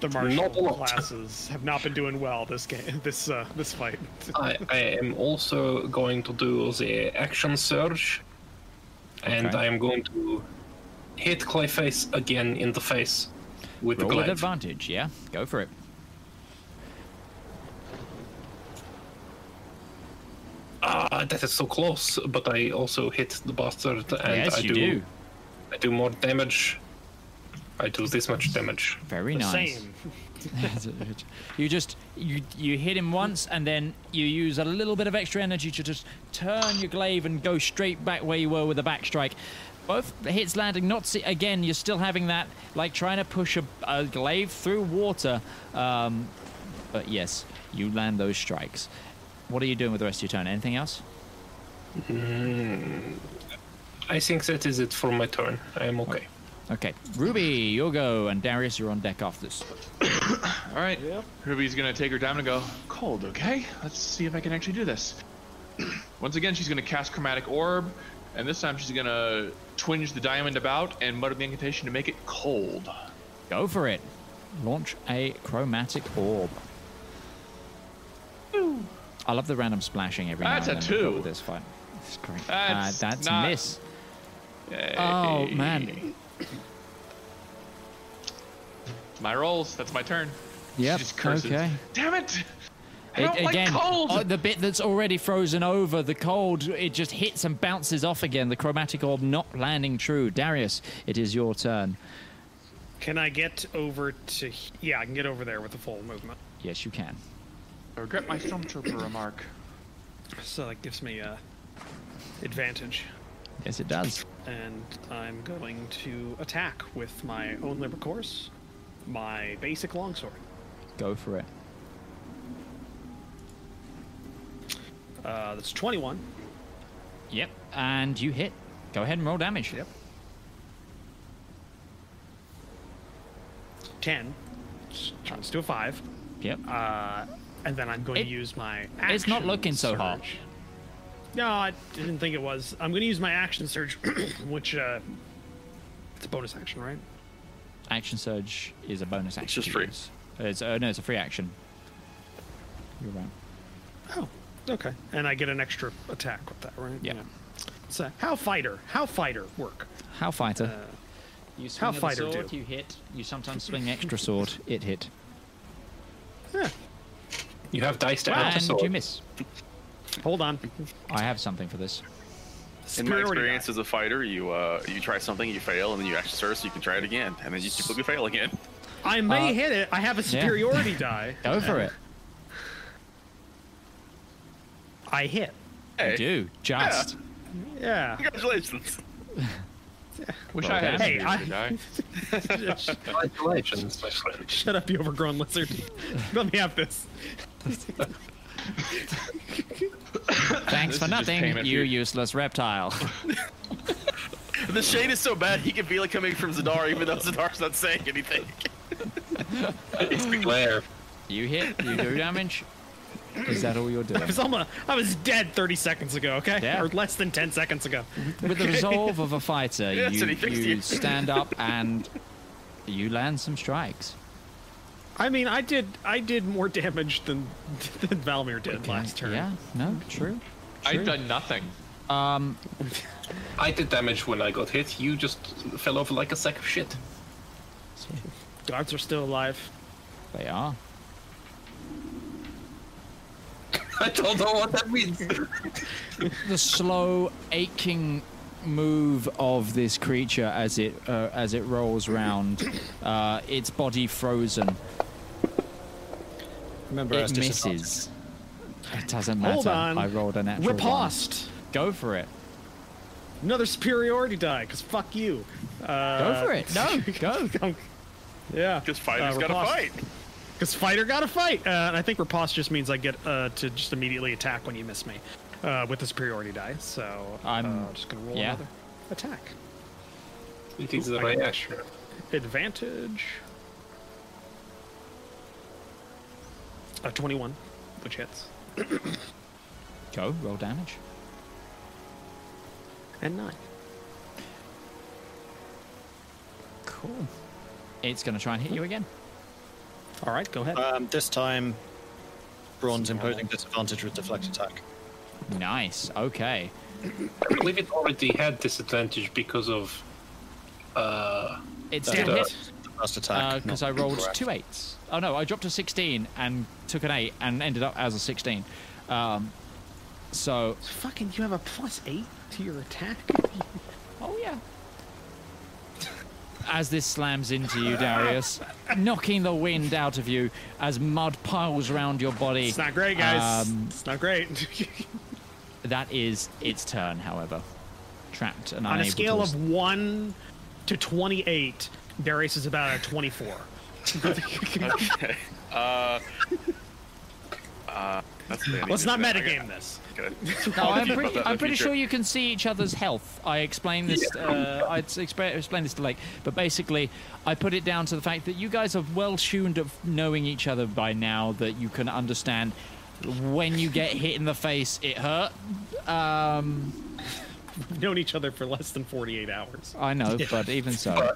The martial classes have not been doing well this game, this fight. I am also going to do the action surge, and I am going to hit Clayface again in the face with the glaive. With advantage, yeah, go for it. That is so close, but I also hit the bastard, and yes, I do more damage. I do this much damage. Very nice. You just you hit him once, and then you use a little bit of extra energy to just turn your glaive and go straight back where you were with a back strike. Both hits landing, again. You're still having that, like trying to push a glaive through water. But yes, you land those strikes. What are you doing with the rest of your turn? Anything else? I think that is it for my turn. I am okay. Okay. Ruby, you'll go, and Darius, you're on deck after this. All right. Yep. Ruby's going to take her time and go, cold, okay? Let's see if I can actually do this. Once again, she's going to cast Chromatic Orb, and this time she's going to twinge the diamond about and mutter the incantation to make it cold. Go for it. Launch a Chromatic Orb. Ooh. I love the random splashing every now and then. That's a 2. This fight. It's great. That's a miss. Yay. Oh, man. My rolls. That's my turn. Yep. She just curses. Okay. Damn it. I don't like cold. The bit that's already frozen over, the cold, it just hits and bounces off again. The Chromatic Orb not landing true. Darius, it is your turn. Can I get over to... Yeah, I can get over there with the full movement. Yes, you can. I regret my Stormtrooper remark. So that gives me a advantage. Yes, it does. And I'm going to attack with my own Libricourse, my basic longsword. Go for it. That's 21. Yep, and you hit. Go ahead and roll damage. Yep. 10. Turns to a 5. Yep. And then I'm going to use my action. It's not looking so hot. No, I didn't think it was. I'm going to use my action surge, which it's a bonus action, right? Action surge is a bonus action. It's just free. It's no, it's a free action. You're right. Oh, okay. And I get an extra attack with that, right? Yeah. So how fighter work? How fighter? You swing how fighter sword, do you hit? You sometimes swing extra sword. It hit. Yeah. You have dice to add to sword. And you miss. Hold on. I have something for this. In my experience as a fighter, you try something, you fail, and then you action surge, so you can try it again, and then you simply fail again. I may hit it. I have a superiority die. Go for it. I hit. Hey. You do. Just. Yeah. Congratulations. Wish I had Congratulations, my friend. Shut up, you overgrown lizard. Let me have this. Thanks for nothing, you useless reptile. The shade is so bad he could feel it coming from Zedaar, even though Zedaar's not saying anything. It's the glare. You hit, you do damage. Is that all you're doing? I was dead 30 seconds ago, okay? Yeah. Or less than 10 seconds ago. With the resolve of a fighter, yeah, you stand up and you land some strikes. I mean, I did more damage than Valymr did last turn. Yeah, no, true. I've done nothing. I did damage when I got hit. You just fell over like a sack of shit. Guards are still alive. They are. I don't know what that means. The slow, aching move of this creature as it rolls round, its body frozen. Remember, it misses. It doesn't matter. Hold on. I rolled a natural riposte. Go for it. Another superiority die, because fuck you. Go for it. No, go. Yeah. Because fighters gotta fight. Because fighter gotta fight. And I think riposte just means I get to just immediately attack when you miss me with the superiority die. So I'm just gonna roll another attack. Advantage. A 21, which hits. Go, roll damage. And 9. Cool. It's going to try and hit you again. All right, go ahead. This time, Braun's imposing disadvantage with deflect attack. Nice, okay. I believe it already had disadvantage because of... it's still hit. The first attack. Because I rolled correct. 2 8s. Oh no, I dropped a 16 and took an 8 and ended up as a 16. So... Fucking, you have a +8 to your attack? Oh yeah. As this slams into you, Darius, knocking the wind out of you as mud piles around your body. It's not great, guys. It's not great. That is its turn, however. Trapped and unable. On a scale of 1 to 28, Darius is about a 24. Okay. Let's not metagame this. No, I'm pretty sure you can see each other's health. I explained this. I explained this to Lake, but basically, I put it down to the fact that you guys are well tuned of knowing each other by now. That you can understand when you get hit in the face, it hurt. We've known each other for less than 48 hours. I know, but even so,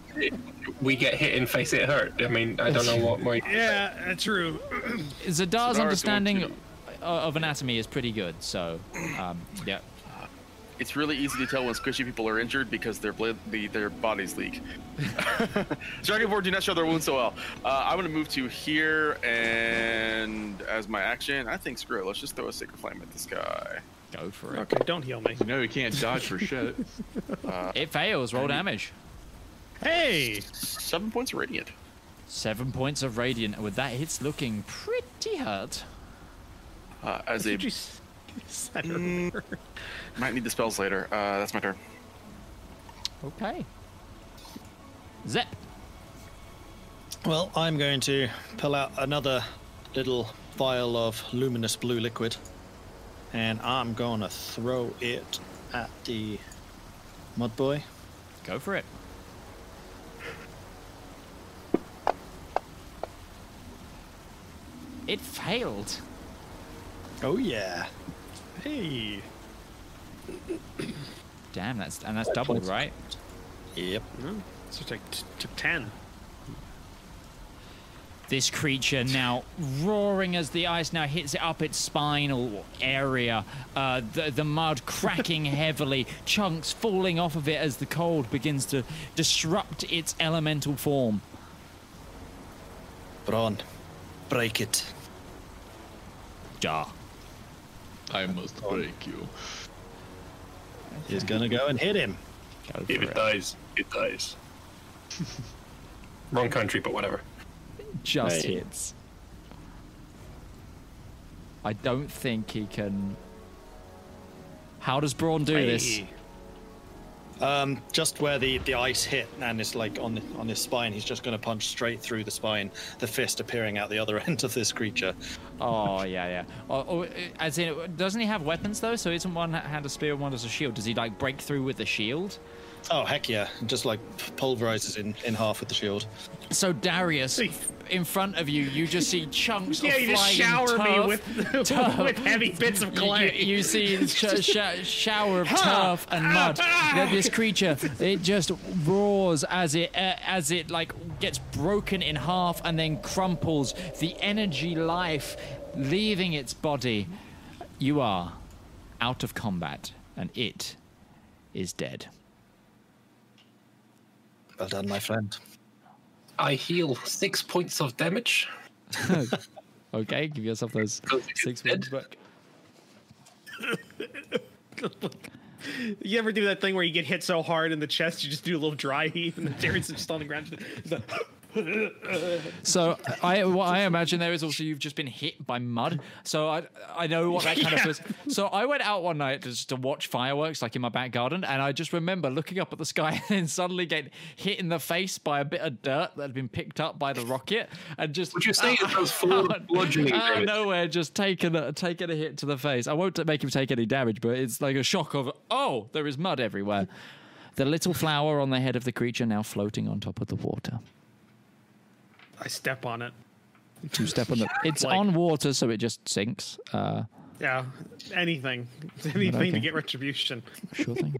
we get hit in face, it hurt. I mean, I don't know what more. Yeah, that's true. Zedaar's understanding of anatomy is pretty good, so yeah. It's really easy to tell when squishy people are injured because their bodies leak. Dragonborn do not show their wounds so well. I'm going to move to here, and as my action, I think screw it. Let's just throw a sacred flame at this guy. Go for it. Okay, don't heal me. No, you can't dodge for shit. It fails. Roll damage. Hey! 7 points of radiant. 7 points of radiant. With that, it's looking pretty hurt. As a... might need the spells later. That's my turn. Okay. Zep. Well, I'm going to pull out another little vial of luminous blue liquid. And I'm going to throw it at the mud boy. Go for it. It failed. Oh, yeah. Hey. Damn, that's doubled, right? Yep. So it took 10. This creature now roaring as the ice now hits it up its spinal area, the mud cracking heavily, chunks falling off of it as the cold begins to disrupt its elemental form. Braun, break it. Ja. I must break you. He's gonna go and hit him. If it dies, it dies. Wrong country, but whatever. Just hits. I don't think he can... How does Braun do this? Just where the ice hit, and it's like on his spine. He's just going to punch straight through the spine, the fist appearing out the other end of this creature. Oh, yeah, yeah. Or, as in, doesn't he have weapons, though? So isn't one hand a spear and one as a shield? Does he, like, break through with the shield? Oh, heck yeah. Just, like, pulverizes in half with the shield. So, Darius, in front of you, you just see chunks of flying turf. Yeah, you just shower me with heavy bits of clay. You see shower of turf and mud. This creature, it just roars as it like gets broken in half and then crumples. The energy life leaving its body. You are out of combat, and it is dead. Well done, my friend. I heal 6 points of damage. Okay, give yourself those 6 points back. You ever do that thing where you get hit so hard in the chest, you just do a little dry heave, and the Darius is just on the ground? So I imagine there is also you've just been hit by mud. So I know what that kind of was. So I went out one night just to watch fireworks, like in my back garden, and I just remember looking up at the sky and then suddenly getting hit in the face by a bit of dirt that had been picked up by the rocket, and just would you say it was bludgeoning out of nowhere, just taking a hit to the face. I won't make him take any damage, but it's like a shock of, oh, there is mud everywhere. The little flower on the head of the creature now floating on top of the water. I step on it. You step on it. It's like, on water, so it just sinks. Yeah, anything okay. To get retribution. Sure thing.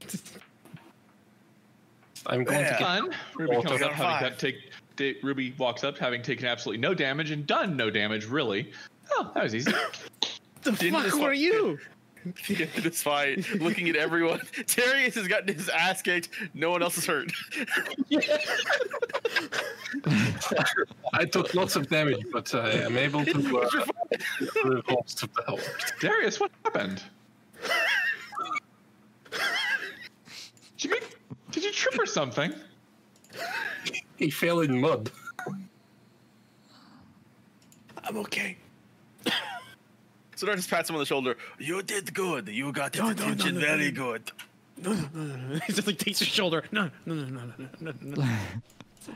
I'm going to get Ruby comes up having Ruby walks up having taken absolutely no damage and done no damage. Really? Oh, that was easy. The fuck were you? This fight, looking at everyone, Darius has gotten his ass kicked. No one else is hurt. I took lots of damage, but I am able to get most of the help. Darius, what happened? Did you trip or something? He fell in mud. I'm okay. So Darius pats him on the shoulder. You did good. You got his attention very good. No. He just like takes his shoulder. No.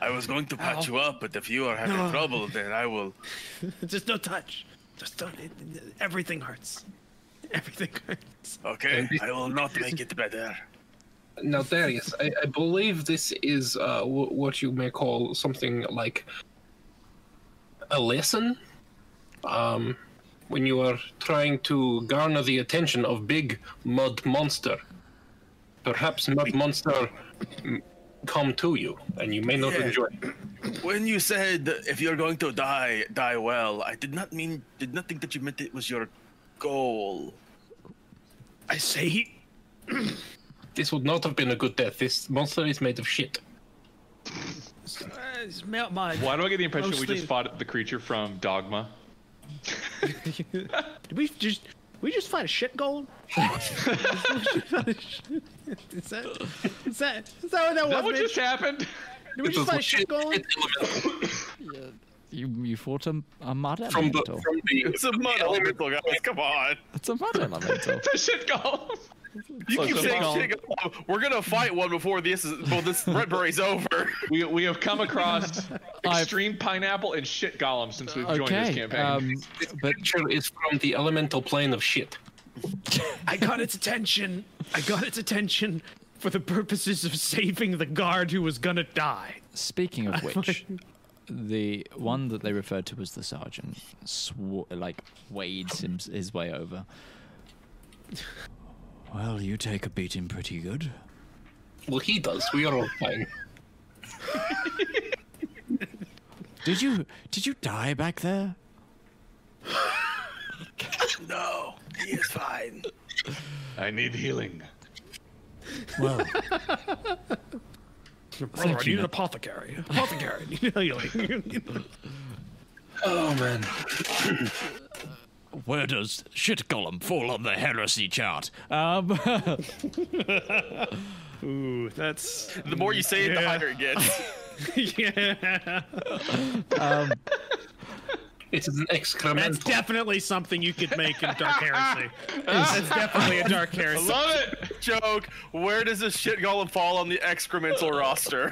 I was going to patch you up, but if you are having trouble, then I will. Just no touch. Just don't. Everything hurts. Everything hurts. Okay, I will not make it better. Now, Darius, I believe this is what you may call something like a lesson. When you are trying to garner the attention of big mud monster, perhaps mud monster come to you, and you may not enjoy it. When you said if you're going to die well, I did not think that you meant it was your goal. I say this would not have been a good death. This monster is made of shit. Why do I get the impression we just fought the creature from Dogma? Did we just find a shit golem? Is that what that was? That what just happened? Did we just find a shit golem? Yeah. You fought a mud elemental. It's a mud elemental, guys. Come on. It's a mud elemental. It's a shit golem. You keep saying shit golem. We're gonna fight one before this red berry's over. We have come across extreme pineapple and shit golem since we've joined this campaign. This picture is from the elemental plane of shit. I got its attention for the purposes of saving the guard who was gonna die. Speaking of which, the one that they referred to as the sergeant wades his way over. Well, you take a beating pretty good. Well, he does. We are all fine. Did you die back there? No, he is fine. I need healing. Well. Brother, I need an apothecary. Apothecary, I need healing. Oh, man. Where does shit golem fall on the heresy chart? Ooh, that's... The more you say it, the higher it gets. Yeah. It's an excrement. That's definitely something you could make in Dark Heresy. That's definitely a Dark Heresy. I love it. joke. Where does this shit golem fall on the excremental roster?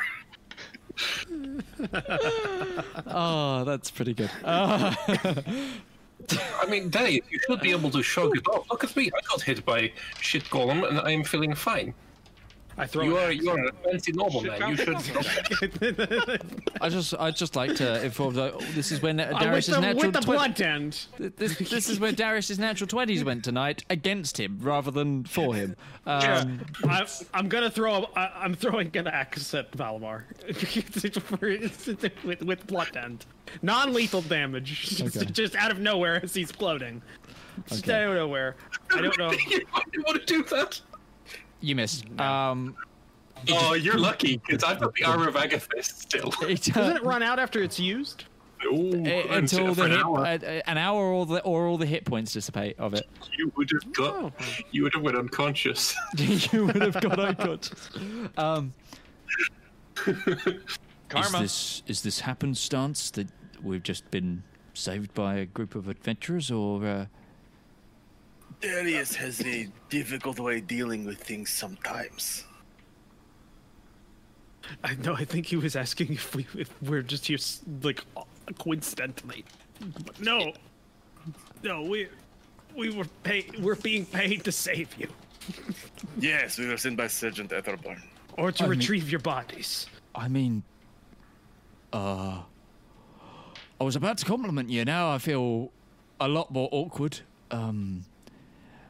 Oh, that's pretty good. I mean, Dave, you should be able to shrug it off. Look at me. I got hit by shit golem, and I am feeling fine. You are a fancy nobleman. You should. I just like to inform that this is when Darius's natural This is where Darius's natural 20s went tonight, against him rather than for him. I'm throwing an axe at Valymr with blunt end, non-lethal damage, okay. Just out of nowhere as he's floating. Okay. Just out of nowhere. I don't know. I didn't want to do that. You missed. Oh, you're lucky, because I've got the Armor of Agathist still. Doesn't it run out after it's used? Ooh, until the an hour or all the hit points dissipate of it. You would have went unconscious. You would have got unconscious. Karma. Is this happenstance that we've just been saved by a group of adventurers, or... Darius has a difficult way dealing with things sometimes. I know. I think he was asking if we're just here, like, coincidentally. No, we're being paid to save you. Yes, we were sent by Sergeant Ethelbert. Or to retrieve your bodies. I mean, I was about to compliment you. Now I feel a lot more awkward.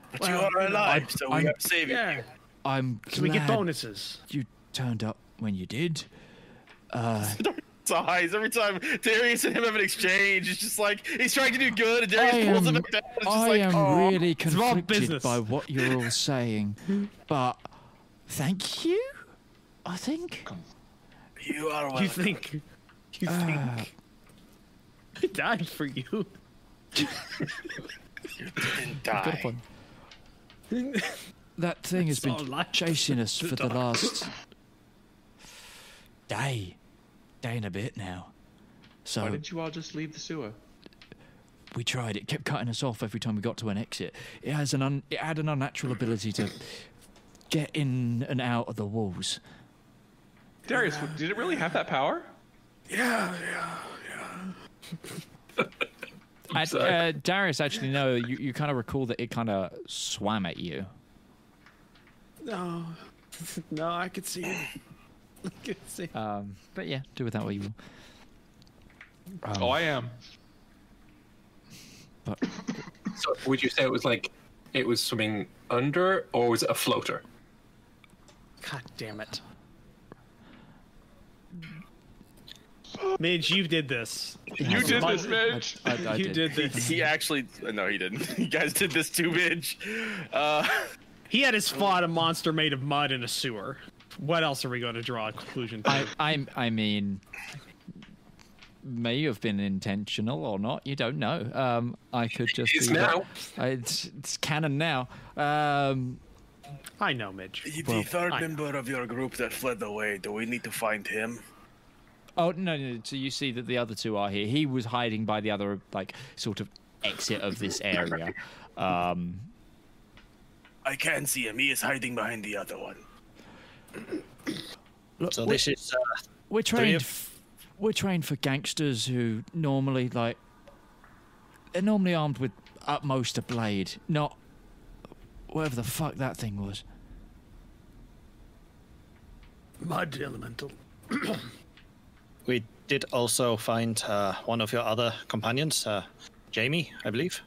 But well, you are alive, so we have saved you. I'm glad we get bonuses. You turned up when you did. Every time Darius and him have an exchange, it's just like he's trying to do good, and Darius pulls him down. It's just I am really conflicted by what you're all saying, but thank you. I think you are welcome. You think I died for you. You didn't die. That thing has been chasing us for the last day and a bit now. So why didn't you all just leave the sewer? We tried. It kept cutting us off every time we got to an exit. It has it had an unnatural ability to get in and out of the walls. Darius, did it really have that power? Yeah. Darius, actually, no. You kind of recall that it kind of swam at you. No, I could see it. I could see it. But yeah, do with that what you will. I am. But so, would you say it was swimming under, or was it a floater? God damn it, Midge, you did this. You did this, Midge. You did this. He actually... No, he didn't. You guys did this too, Midge. He had his fought a monster made of mud in a sewer. What else are we going to draw a conclusion to? I mean... May have been intentional or not. You don't know. I could just... It's now. It's canon now. I know, Midge. The third member of your group that fled away, do we need to find him? Oh, no. So you see that the other two are here. He was hiding by the other, sort of exit of this area. I can see him. He is hiding behind the other one. Look, so this is... We're trained for gangsters who normally, they're normally armed with utmost a blade, not whatever the fuck that thing was. Mud elemental. We did also find one of your other companions, Jamie, I believe.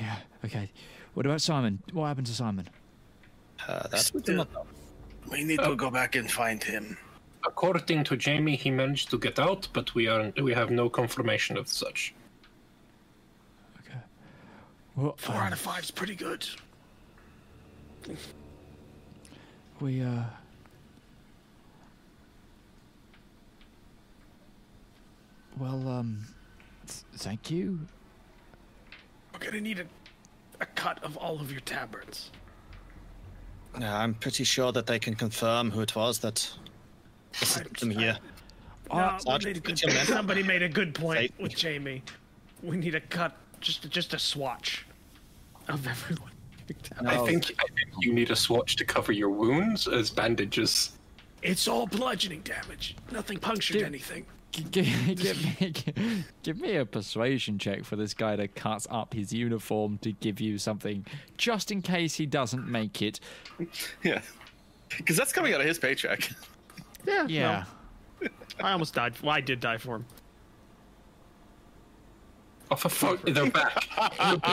Yeah, okay. What about Simon? What happened to Simon? We need to go back and find him. According to Jamie, he managed to get out, but we have no confirmation of such. Okay. Well, 4 out of 5 is pretty good. Well, thank you. We're gonna need a cut of all of your tabards. Yeah, I'm pretty sure that they can confirm who it was that sent them here. Somebody made a good point with Jamie. We need a cut, just a swatch of everyone. No. I think you need a swatch to cover your wounds as bandages. It's all bludgeoning damage. Nothing punctured anything. Give me a persuasion check for this guy that cuts up his uniform to give you something, just in case he doesn't make it. Yeah, because that's coming out of his paycheck. Yeah. No. I almost died. Well, I did die for him. Oh, for fuck, they're back. All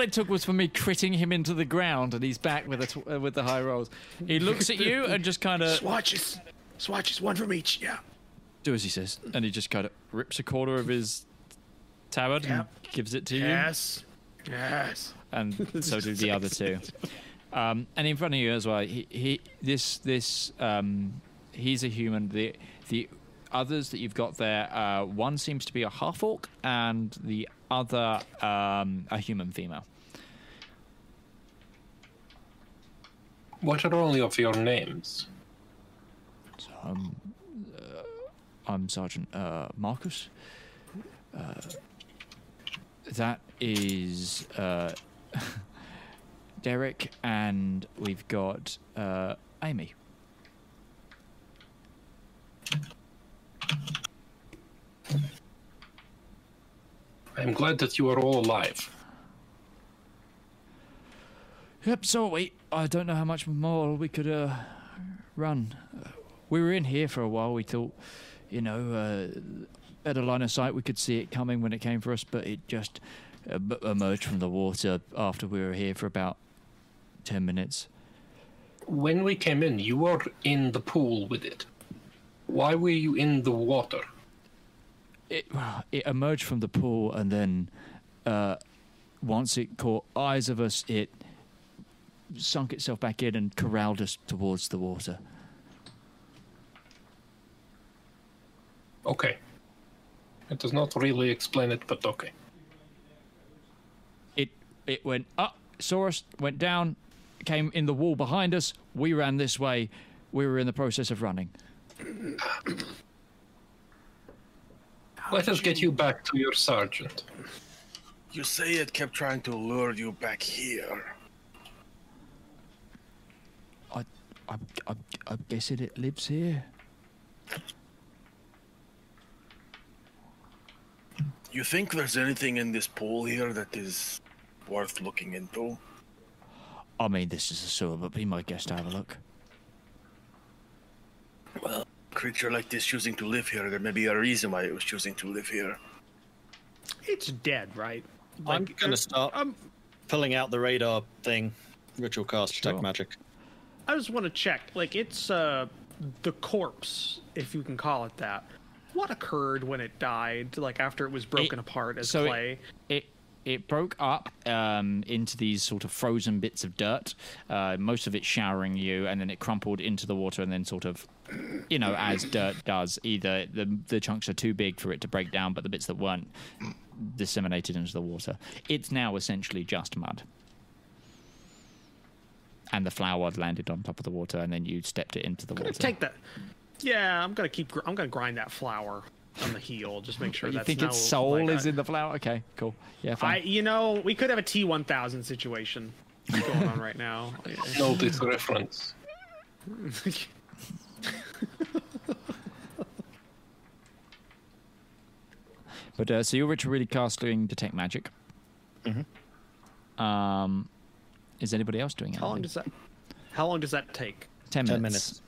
it took was for me critting him into the ground, and he's back with the high rolls. He looks at you and just kind of swatches. Swatches, one from each, yeah. Do as he says. And he just kind of rips a corner of his tabard and gives it to you. Yes. And so do the other two. And in front of you as well, he's a human. The others that you've got there, one seems to be a half-orc and the other a human female. What are all of your names? I'm Sergeant Marcus. That is Derek, and we've got Amy. I'm glad that you are all alive. Yep, so I don't know how much more we could run. We were in here for a while. We thought, at a line of sight, we could see it coming when it came for us, but it just emerged from the water after we were here for about 10 minutes. When we came in, you were in the pool with it. Why were you in the water? It emerged from the pool, and then once it caught eyes of us, it sunk itself back in and corralled us towards the water. Okay. It does not really explain it, but okay. It went up, saw us, went down, came in the wall behind us. We ran this way. We were in the process of running. Let us get you back to your sergeant. You say it kept trying to lure you back here. I guess it lives here. You think there's anything in this pool here that is worth looking into? I mean, this is a sewer, but be my guest to have a look. Well, a creature like this choosing to live here, there may be a reason why it was choosing to live here. It's dead, right? Like, I'm going to start pulling out the radar thing. Ritual cast, detect magic. I just want to check. Like, it's the corpse, if you can call it that. What occurred when it died, like after it was broken apart as clay? It broke up into these sort of frozen bits of dirt, most of it showering you, and then it crumpled into the water, and then sort of, as dirt does, either the chunks are too big for it to break down, but the bits that weren't disseminated into the water. It's now essentially just mud. And the flower landed on top of the water, and then you stepped it into the water. Take that. Yeah, I'm gonna grind that flour on the heel. Just make sure that's. You think its soul is in the flour? Okay, cool. Yeah, fine. We could have a T-1000 situation going on right now. No, this reference. But so you're really casting detect magic. Mm-hmm. Is anybody else doing it? How long does that take? 10 minutes. 10 minutes.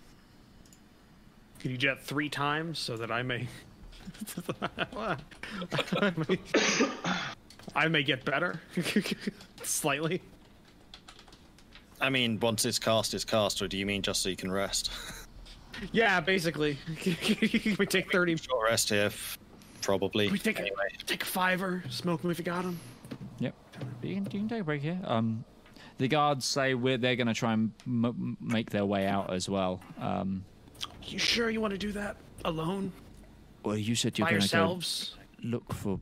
Can you do that 3 times so that I may... I may get better? Slightly? I mean, once it's cast, or do you mean just so you can rest? Yeah, basically. We take 30... Short rest here, probably. Take a fiver, smoke them if you got them. Yep. You can take a break here. The guards say they're going to try and make their way out as well. You sure you want to do that alone? Well, you said you're going to look for...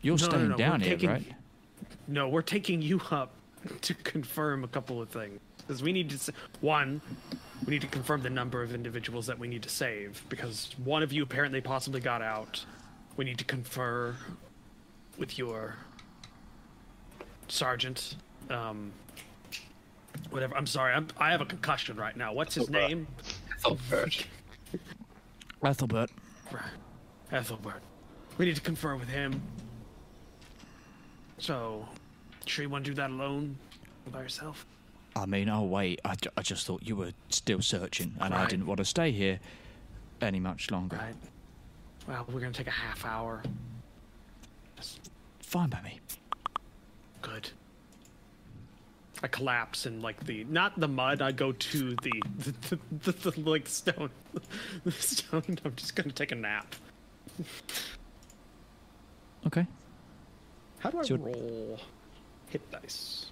You're staying down here, right? No, we're taking you up to confirm a couple of things. Because we need to... One, we need to confirm the number of individuals that we need to save. Because one of you apparently possibly got out. We need to confer with your Sergeant, whatever. I'm sorry. I have a concussion right now. What's his name? Ethelbert. Ethelbert. Ethelbert. We need to confer with him. So, sure you want to do that alone, by yourself? I mean, I'll wait. I just thought you were still searching, and right. I didn't want to stay here any much longer. Right. Well, we're going to take a half hour. That's fine by me. Good. I collapse in, like, the... Not the mud, I go to the stone. The stone. I'm just going to take a nap. Okay. How do I roll hit dice?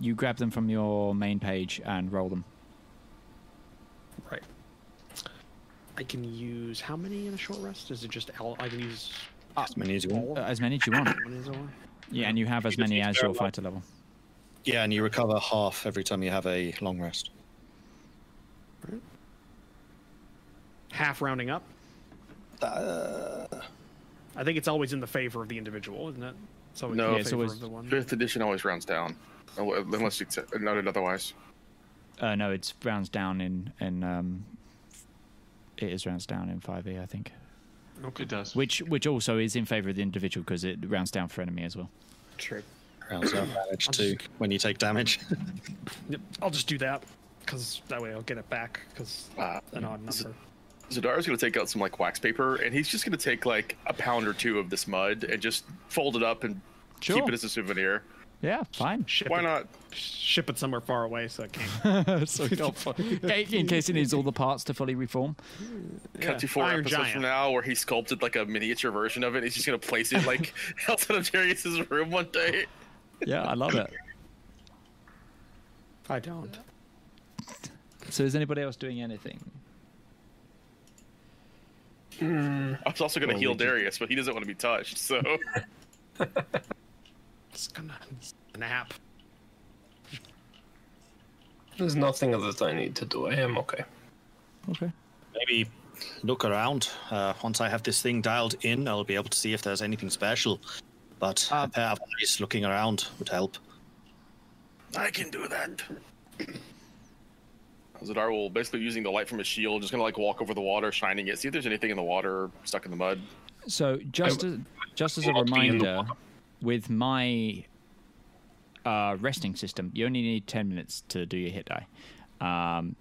You grab them from your main page and roll them. Right. I can use how many in a short rest? Is it just all? I can use as many as you want. As many as you want. Yeah, and you have as many as your fighter level. Yeah, and you recover half every time you have a long rest. Right. Half rounding up. I think it's always in the favor of the individual, isn't it? It's always no, in the it's favor always, of the one. Fifth edition always rounds down, unless it's noted otherwise. No, it's rounds down in 5e, I think. Okay, it does. Which also is in favor of the individual because it rounds down for enemy as well. True. Rounds down damage too when you take damage. Yep, I'll just do that because that way I'll get it back because an odd number. Zedaar's going to take out some, like, wax paper, and he's just going to take, like, a pound or two of this mud and just fold it up and keep it as a souvenir. Yeah, fine. Why not? Ship it somewhere far away so it can't... so it don't... In case it needs all the parts to fully reform. Yeah. Cut to 4 Iron episodes Giant. From now where he sculpted, like, a miniature version of it. He's just going to place it, like, outside of Darius's room one day. Yeah, I love it. I don't. So is anybody else doing anything? I was also going to heal Darius, but he doesn't want to be touched, so... Just gonna nap. There's nothing that I need to do. I am okay. Okay. Maybe look around. Once I have this thing dialed in, I'll be able to see if there's anything special. But a pair of eyes looking around would help. I can do that. Zedaar will, basically using the light from his shield, just going to like walk over the water, shining it, see if there's anything in the water stuck in the mud. So just as a reminder, with my resting system, you only need 10 minutes to do your hit die.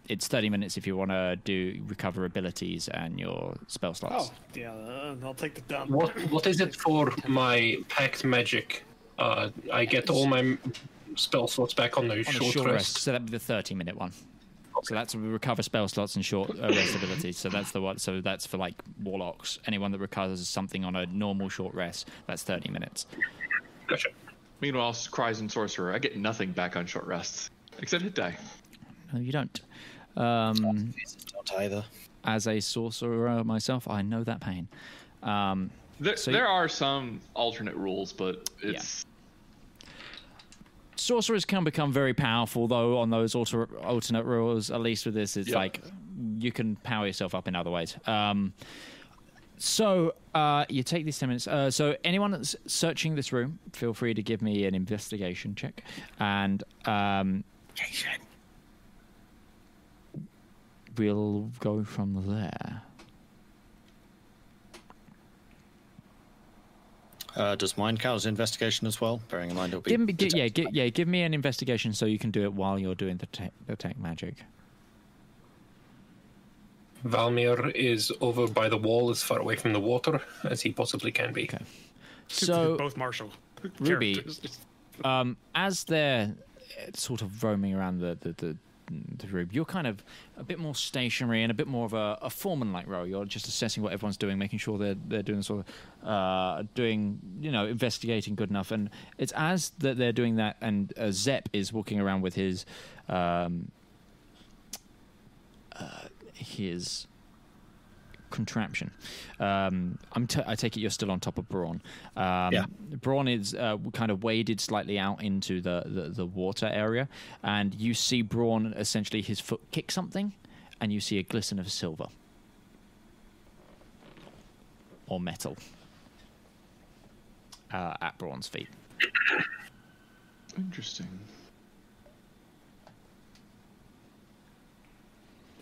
It's 30 minutes if you want to do recover abilities and your spell slots. Oh, yeah, I'll take the dump. What is it for my packed magic? I get all my spell slots back on the short rest. So that'd be the 30-minute one. So that's recover spell slots and short rest abilities. So that's the one. So that's for like warlocks. Anyone that recovers something on a normal short rest, that's 30 minutes. Gotcha. Meanwhile, Crimson Sorcerer, I get nothing back on short rests except hit die. No, you don't. Don't either. As a sorcerer myself, I know that pain. There are some alternate rules, but it's. Yeah. Sorcerers can become very powerful, though, on those alternate rules. At least with this, it's like you can power yourself up in other ways. You take these 10 minutes. So anyone that's searching this room, feel free to give me an investigation check. And we'll go from there. Does mine count as investigation as well? Bearing in mind it'll be... Give me an investigation so you can do it while you're doing the tech magic. Valymr is over by the wall, as far away from the water as he possibly can be. Okay. So... Both martial Ruby, as they're sort of roaming around the room, you're kind of a bit more stationary and a bit more of a foreman-like role. You're just assessing what everyone's doing, making sure they're doing sort of investigating good enough. And it's as that they're doing that, and Zep is walking around with his contraption. I take it you're still on top of Braun. Braun is kind of waded slightly out into the water area, and you see Braun essentially his foot kick something, and you see a glisten of silver or metal at Braun's feet. Interesting.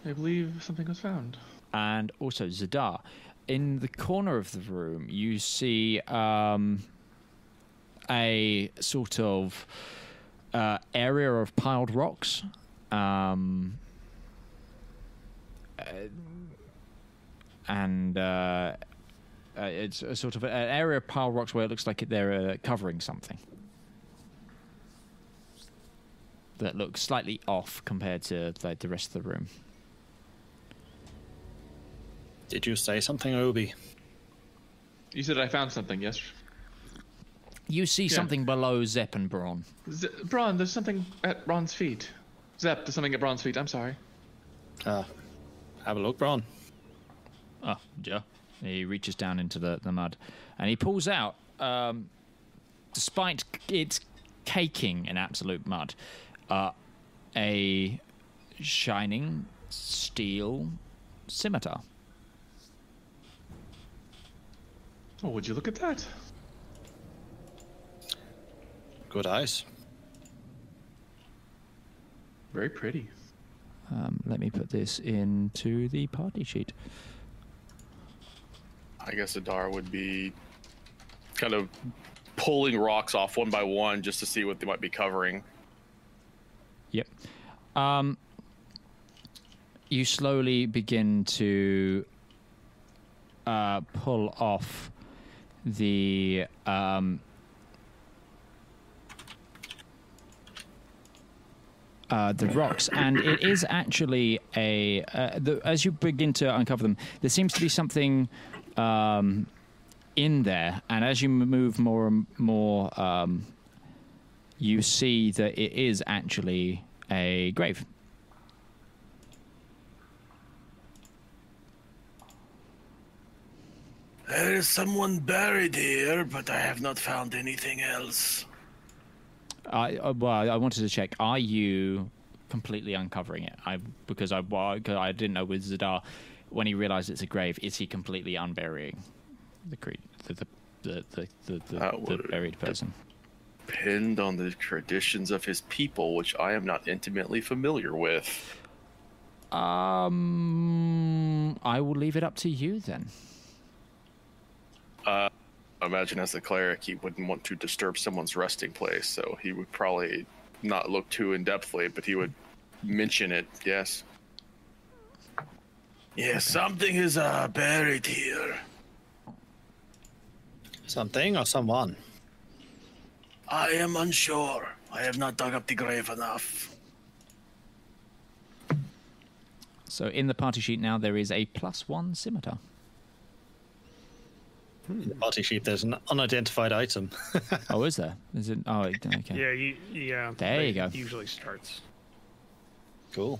I believe something was found. And also, Zedaar, in the corner of the room, you see a sort of area of piled rocks. It's a sort of an area of piled rocks where it looks like they're covering something that looks slightly off compared to like, the rest of the room. Did you say something, Obi? You said I found something, yes? You see something below Zep and Braun. Braun, there's something at Braun's feet. Zep, there's something at Braun's feet, I'm sorry. Have a look, Braun. Oh, yeah. He reaches down into the mud, and he pulls out, despite its caking in absolute mud, a shining steel scimitar. Oh, would you look at that? Good eyes. Very pretty. Let me put this into the party sheet. I guess Zedaar would be kind of pulling rocks off one by one just to see what they might be covering. Yep. You slowly begin to pull off the rocks, and it is actually as you begin to uncover them, there seems to be something in there, and as you move more and more, you see that it is actually a grave. There is someone buried here, but I have not found anything else. I wanted to check. Are you completely uncovering it? Because I didn't know with Zedaar, when he realized it's a grave, is he completely unburying the buried person? Depend on the traditions of his people, which I am not intimately familiar with. I will leave it up to you then. I imagine as the cleric, he wouldn't want to disturb someone's resting place, so he would probably not look too in-depthly, but he would mention it, yes. Yes, okay. Something is buried here. Something or someone? I am unsure. I have not dug up the grave enough. So in the party sheet now, there is a +1 scimitar. In the party sheet, there's an unidentified item. Oh, is there? Is it? Oh, okay. Yeah, there you go. Usually starts. Cool.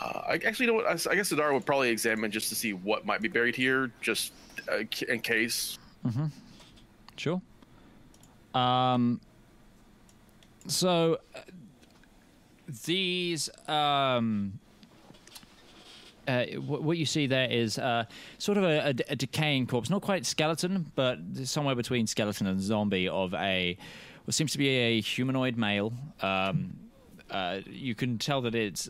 I actually, you know what? I guess Zedaar would probably examine just to see what might be buried here, just in case. Mm-hmm. Sure. So these what you see there is sort of a decaying corpse, not quite skeleton, but somewhere between skeleton and zombie of what seems to be a humanoid male. You can tell that it's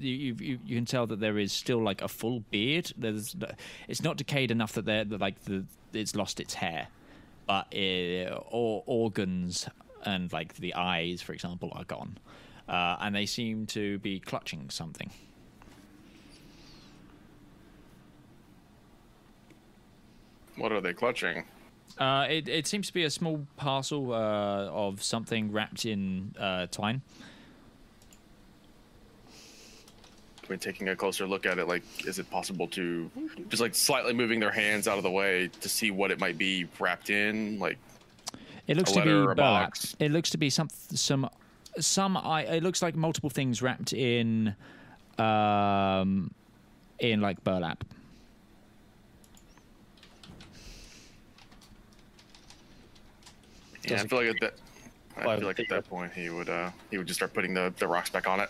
you can tell that there is still like a full beard. It's not decayed enough that it's lost its hair, but all organs and like the eyes, for example, are gone. And they seem to be clutching something. What are they clutching? It seems to be a small parcel of something wrapped in twine. I mean, taking a closer look at it, like, is it possible to just like slightly moving their hands out of the way to see what it might be wrapped in? Like, it looks to be a box. It looks to be it looks like multiple things wrapped in like burlap. Yeah, I feel like at that point he would just start putting the rocks back on it.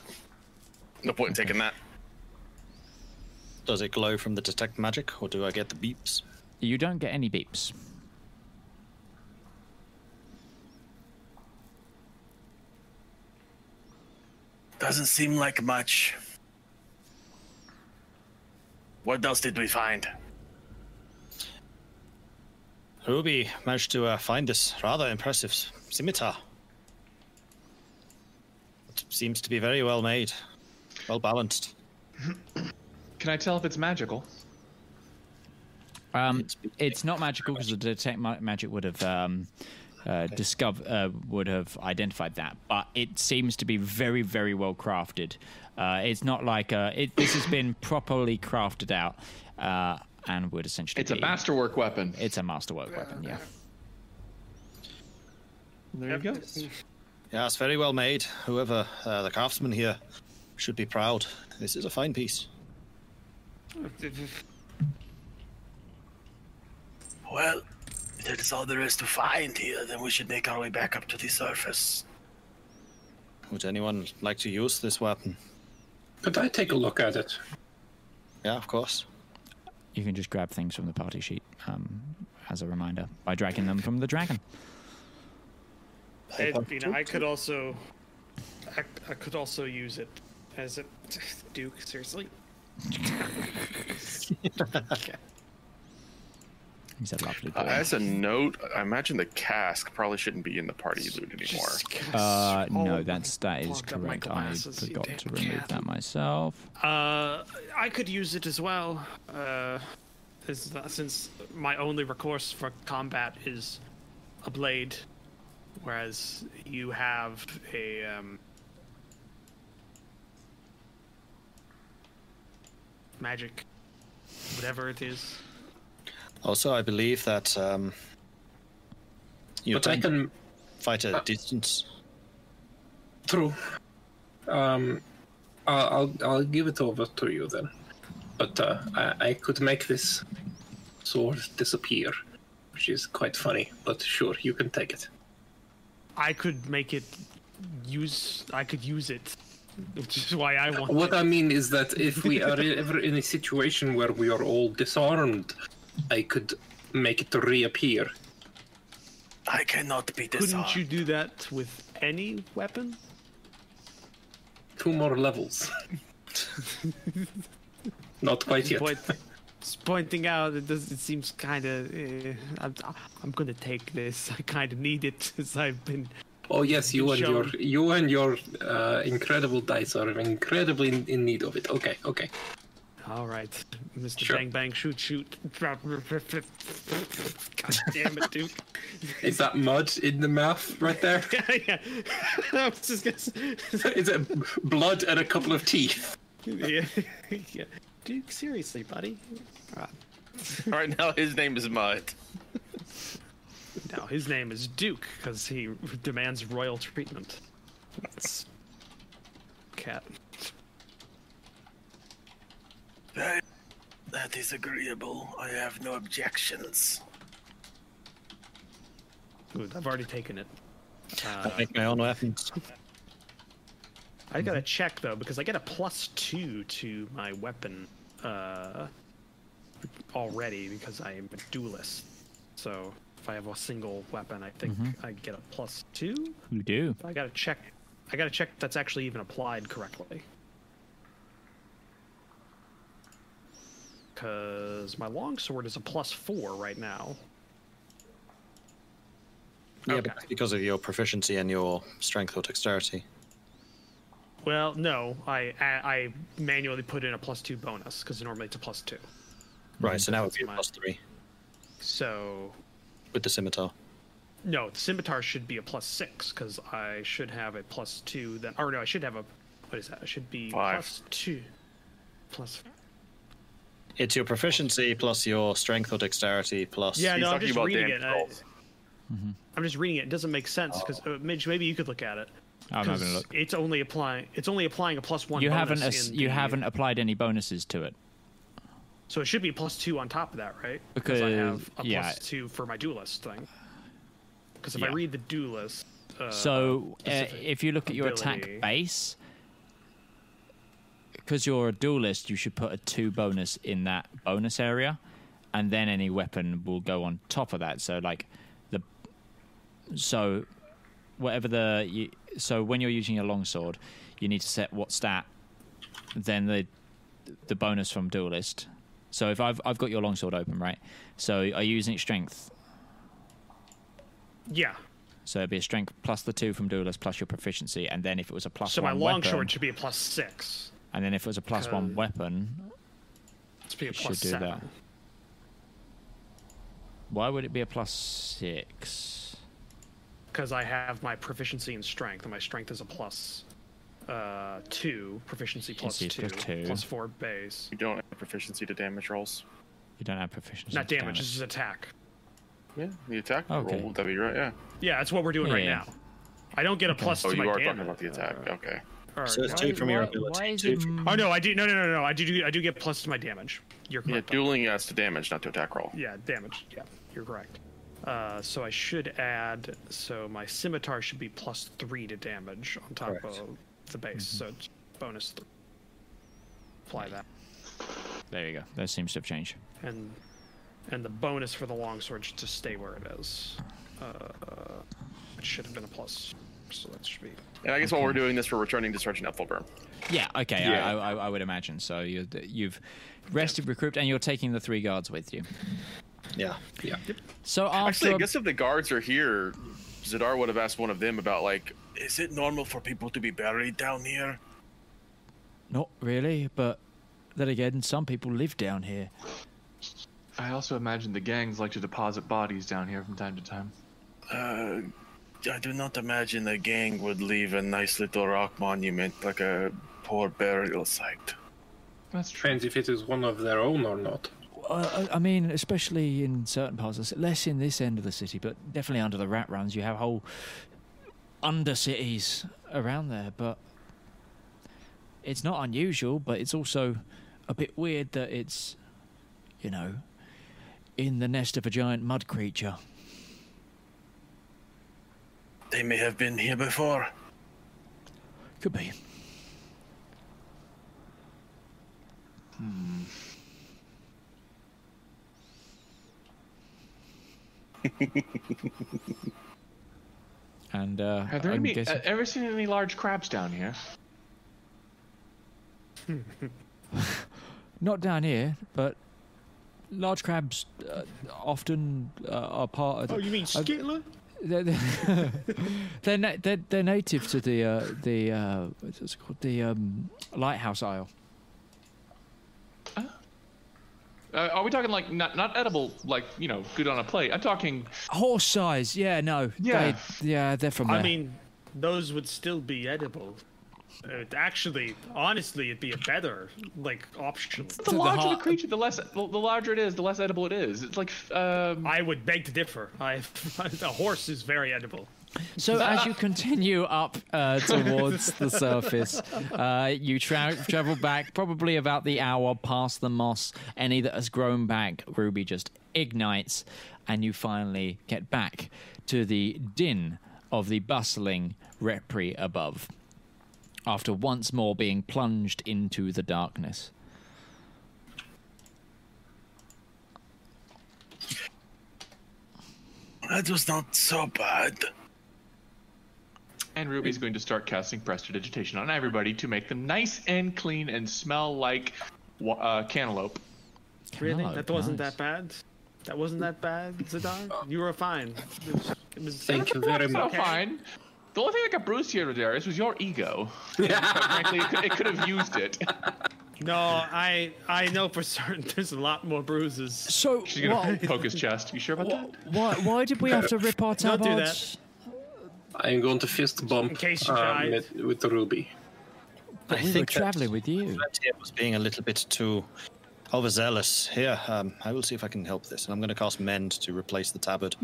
No point in taking that. Does it glow from the detect magic, or do I get the beeps? You don't get any beeps. Doesn't seem like much. What else did we find? Ruby managed to find this rather impressive scimitar. It seems to be very well made, well balanced. Can I tell if it's magical? It's not magical because the detect magic would have identified that, but it seems to be very, very well crafted. It's not like this has been properly crafted out, and would essentially. It's a masterwork weapon. It's a masterwork weapon, yeah. There you go. Yeah, it's very well made. Whoever the craftsman here should be proud. This is a fine piece. Well, if that is all there is to find here, then we should make our way back up to the surface. Would anyone like to use this weapon? Could I take a look at it? Yeah, of course. You can just grab things from the party sheet as a reminder by dragging them from the dragon. I could also use it as a Duke, seriously. Okay. As a note, I imagine the cask probably shouldn't be in the party loot anymore. No, that is correct. Glasses, I forgot to remove that myself. I could use it as well, since my only recourse for combat is a blade, whereas you have a... magic, whatever it is. Also, I believe that I can fight at distance. True. I'll give it over to you then. But I could make this sword disappear, which is quite funny. But sure, you can take it. I could use it. Which is why I want. What I mean is that if we are ever in a situation where we are all disarmed, I could make it reappear. I cannot be disarmed. Couldn't you do that with any weapon? 2 more levels. Not quite yet. It's pointing out it seems kind of. I'm gonna take this. I kind of need it since I've been. Oh yes, you and your incredible dice are incredibly in need of it. Okay. All right, Mr. Sure. Bang Bang, shoot. God damn it, Duke. Is that mud in the mouth right there? Yeah. I was just gonna... Is it blood and a couple of teeth? Yeah. Duke, seriously, buddy. All right, now his name is Mud. Now his name is Duke because he demands royal treatment. That's... Cat. That is agreeable. I have no objections. Good. I've already taken it. I make my own weapons. I gotta check though, because I get a +2 to my weapon already because I am a duelist. So if I have a single weapon, I think I get a +2. You do. But I gotta check if that's actually even applied correctly. Because my longsword is a +4 right now. Yeah, okay. But that's because of your proficiency and your strength or dexterity. Well, no, I manually put in a +2 bonus because normally it's a +2. Right, so now it's a +3. So. With the scimitar. No, the scimitar should be a +6 because I should have a +2. Then, or no, I should have a. What is that? I should be 5. +2. +5. It's your proficiency plus your strength or dexterity plus... Yeah, no, I'm just reading it. I'm just reading it. It doesn't make sense because Midge, maybe you could look at it. I'm not going to look. It's only applying a +1 you bonus. You haven't applied any bonuses to it. So it should be a +2 on top of that, right? Because I have a +2 for my duelist thing. Because if I read the duelist... if you look at your attack base... Because you're a duelist, you should put a 2 bonus in that bonus area, and then any weapon will go on top of that. So whatever So when you're using your longsword, you need to set what stat, then the bonus from duelist. So if I've got your longsword open, right? So are you using strength? Yeah. So it'd be a strength plus the 2 from duelist plus your proficiency, and then if it was a plus 1 weapon... So my longsword should be a plus 6. And then if it was a plus 1 weapon, it should be a plus 7. That. Why would it be a plus 6? Because I have my proficiency in strength, and my strength is a plus 2, proficiency plus 2, plus 4 base. You don't have proficiency to damage rolls. You don't have proficiency to damage. Not damage, this is attack. Yeah, the attack roll would be right, yeah. Yeah, that's what we're doing right now. I don't get a plus to my damage. Oh, you are talking about the attack, okay. Right. So it's 2 from your ability. Oh, no, I do, no, I do get plus to my damage. You're correct. Yeah, dueling is to damage, not to attack roll. Yeah, damage, yeah, you're correct. So I should add, so my scimitar should be plus 3 to damage on top of the base, so it's bonus 3. Apply that. There you go, that seems to have changed. And the bonus for the longsword should just stay where it is. It should have been a plus, so that should be... And I guess while we're doing this, we're returning to Sergeant Ethelbert. Yeah, okay, yeah. I would imagine. So you've rested, recouped, and you're taking the 3 guards with you. Yeah, yeah. So actually, I guess if the guards are here, Zedaar would have asked one of them about, like, is it normal for people to be buried down here? Not really, but then again, some people live down here. I also imagine the gangs like to deposit bodies down here from time to time. I do not imagine a gang would leave a nice little rock monument like a poor burial site. That's true. And if it is one of their own or not. I mean, especially in certain parts of the, less in this end of the city, but definitely under the rat runs, you have whole under-cities around there, but it's not unusual, but it's also a bit weird that it's, you know, in the nest of a giant mud creature. They may have been here before. Could be. Hmm. And have there ever seen any large crabs down here? Not down here, but large crabs often are part of. Oh, you mean Skitler? They're native to the what's it called, the lighthouse isle. Are we talking like not edible, like, you know, good on a plate? I'm talking horse size. Yeah, no, yeah, they're from there. I mean, those would still be edible. Actually, honestly, it'd be a better option. The larger the creature, the larger it is, the less edible it is. It's like I would beg to differ. A horse is very edible. So as you continue up towards the surface, you travel back probably about the hour past the moss. Any that has grown back, Ruby just ignites, and you finally get back to the din of the bustling Repri above, after once more being plunged into the darkness. That was not so bad. And Ruby's going to start casting Prestidigitation on everybody to make them nice and clean and smell like cantaloupe. Really? That wasn't that bad? That wasn't that bad, Zedaar? You were fine. It was Thank you very much. Fine. The only thing that got bruised here, Darius, was your ego. Frankly, it could have used it. No, I know for certain there's a lot more bruises. So she's going to poke his chest. You sure about that? Why did we have to rip our tab? Don't do that. I'm going to fist bump in case you with the Ruby. But we were traveling with you. I was being a little bit too overzealous. Here, I will see if I can help this, and I'm going to cast Mend to replace the tabard.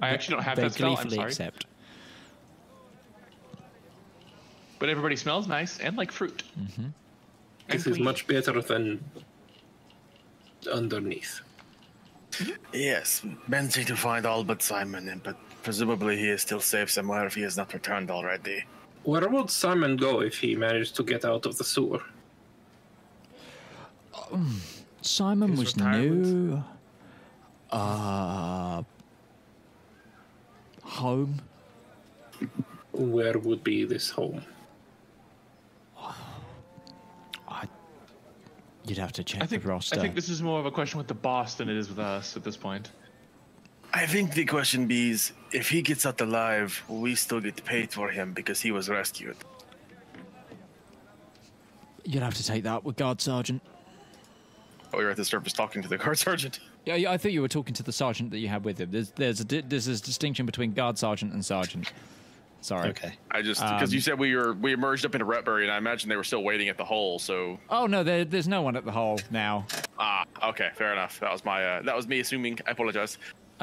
I actually don't have that spell, I'm sorry. Accept. But everybody smells nice and like fruit. Mm-hmm. And this is much better than underneath. Yes, Mend's to find all but Simon, but presumably he is still safe somewhere if he has not returned already. Where would Simon go if he managed to get out of the sewer? Simon was new. Home. Where would be this home? You'd have to check the roster. I think this is more of a question with the boss than it is with us at this point. I think the question is, if he gets out alive, we still get paid for him because he was rescued. You'd have to take that with Guard Sergeant. Oh, you're at the surface talking to the Guard Sergeant. Yeah, I thought you were talking to the Sergeant that you had with him. There's a distinction between Guard Sergeant and Sergeant. Sorry. Okay. I just because you said we emerged up into Retbury, and I imagine they were still waiting at the hole. So. Oh no, there's no one at the hole now. Ah, okay, fair enough. That was my that was me assuming. I apologize.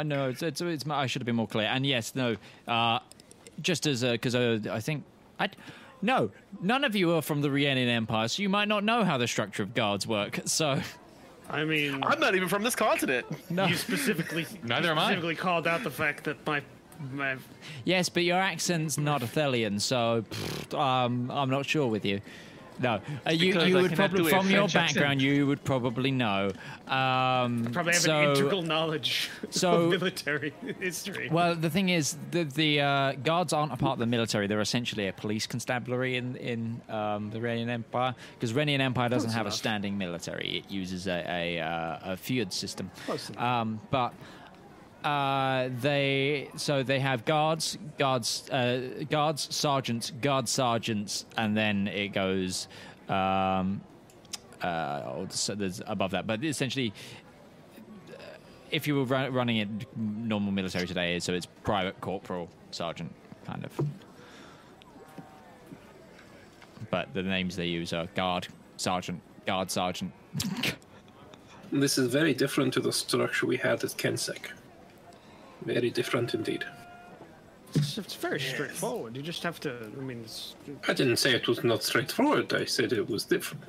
No, it's my, I should have been more clear. And yes, no, just as because I think no, none of you are from the Rhenian Empire, so you might not know how the structure of guards work. So. I mean, I'm not even from this continent. No. You specifically. Neither am I. Specifically called out the fact that my yes, but your accent's not Athelian, so I'm not sure with you. No, you would probably, from your background, you would probably know. Probably have an integral knowledge of military history. Well, the thing is, the guards aren't a part of the military. They're essentially a police constabulary in the Rhenian Empire, because Rhenian Empire doesn't have a standing military. It uses a feud system. But... they have guards, sergeants, and then it goes so there's above that, but essentially if you were running it normal military today, so it's private, corporal, sergeant kind of, but the names they use are guard, sergeant, guard, sergeant. This is very different to the structure we had at Kensek. Very different indeed. It's very straightforward. You just have to. I mean, I didn't say it was not straightforward. I said it was different.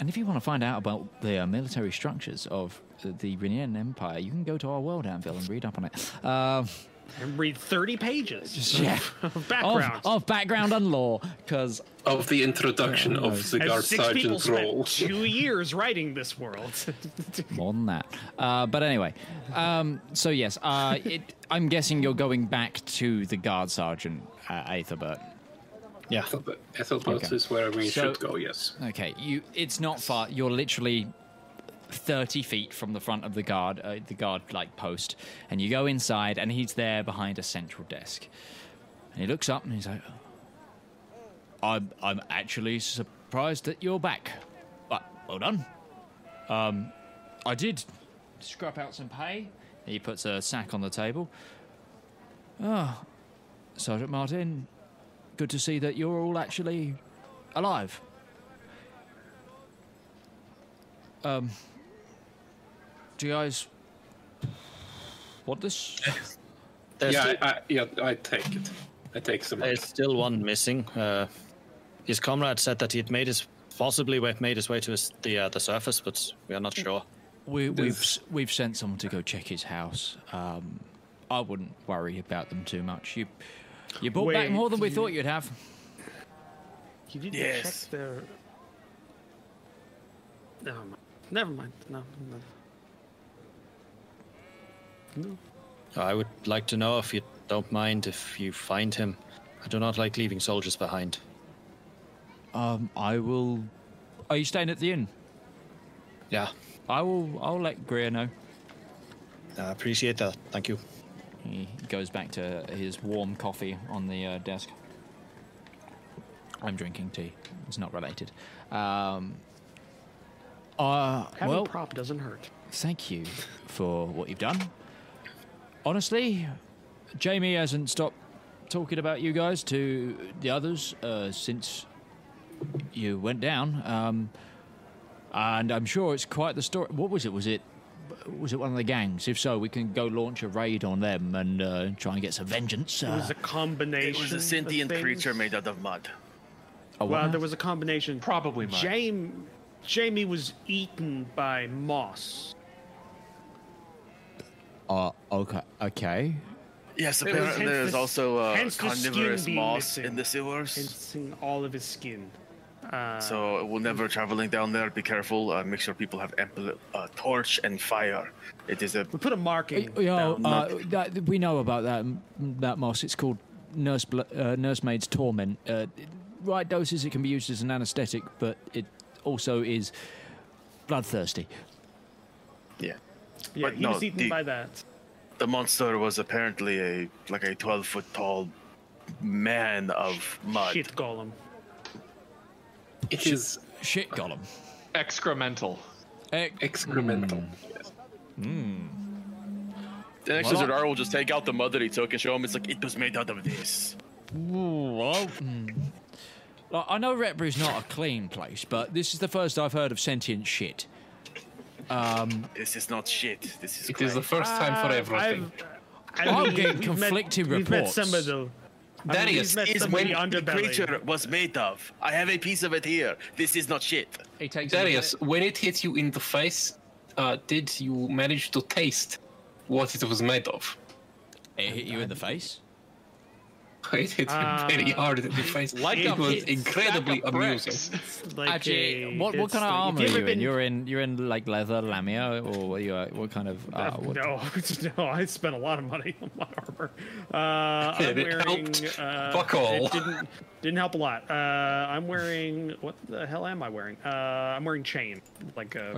And if you want to find out about the military structures of the Rhenian Empire, you can go to our World Anvil and read up on it. And read 30 pages of background. Of background and lore, because of the introduction of the Guard Sergeant's role. 2 years writing this world. More than that. But anyway, so yes, I'm guessing you're going back to the Guard Sergeant, Ethelbert. Yeah. Ethelbert is where we should go, yes. Okay, it's not far. You're literally 30 feet from the front of the guard like post, and you go inside, and he's there behind a central desk, and he looks up and he's like, I'm actually surprised that you're back, but well done. I did scrap out some pay. He puts a sack on the table. Sergeant Martin, good to see that you're all actually alive. Do you guys want this? I take it. I take some. There's still one missing. His comrade said that he'd made his way to the surface, but we are not sure. We've sent someone to go check his house. I wouldn't worry about them too much. You brought back more than we thought you'd have. You didn't check their. Never mind. No. I would like to know, if you don't mind, if you find him. I do not like leaving soldiers behind. I will. Are you staying at the inn? Yeah. I'll let Greer know. I appreciate that. Thank you. He goes back to his warm coffee on the desk. I'm drinking tea. It's not related. Having a prop doesn't hurt. Thank you for what you've done. Honestly, Jamie hasn't stopped talking about you guys to the others since you went down, and I'm sure it's quite the story. What was it? Was it one of the gangs? If so, we can go launch a raid on them and try and get some vengeance. It was a combination. It was a sentient creature made out of mud. Well, there was a combination. Probably mud. Jamie was eaten by moss. Okay. Yes, apparently there's also carnivorous moss in the sewers. All of his skin. So whenever traveling down there, be careful. Make sure people have ample torch and fire. It is a... We put a marking. We know about that moss. It's called Nursemaid's Torment. Right doses, it can be used as an anesthetic, but it also is bloodthirsty. Yeah. Yeah, but he was eaten by that. The monster was apparently a 12-foot tall man of mud. Shit golem. It is shit golem. Excremental. Excremental. Yes. The next lizard R will just take out the mud that he took and show him. It's like, it was made out of this. I know Retbury's not a clean place, but this is the first I've heard of sentient shit. This is not shit. This is. It is the first time for everything. I'm getting conflicting reports. We've met somebody. Darius is when the creature was made of. I have a piece of it here. This is not shit. Darius, when it hit you in the face, did you manage to taste what it was made of? It hit you in the face? It hit me very hard in the face. It was incredibly amusing. Like actually, what kind of armor are you in? You're in like leather, lamia, or what kind of? No, I spent a lot of money on my armor. Fuck all. It didn't help a lot. I'm wearing, what the hell am I wearing? I'm wearing chain,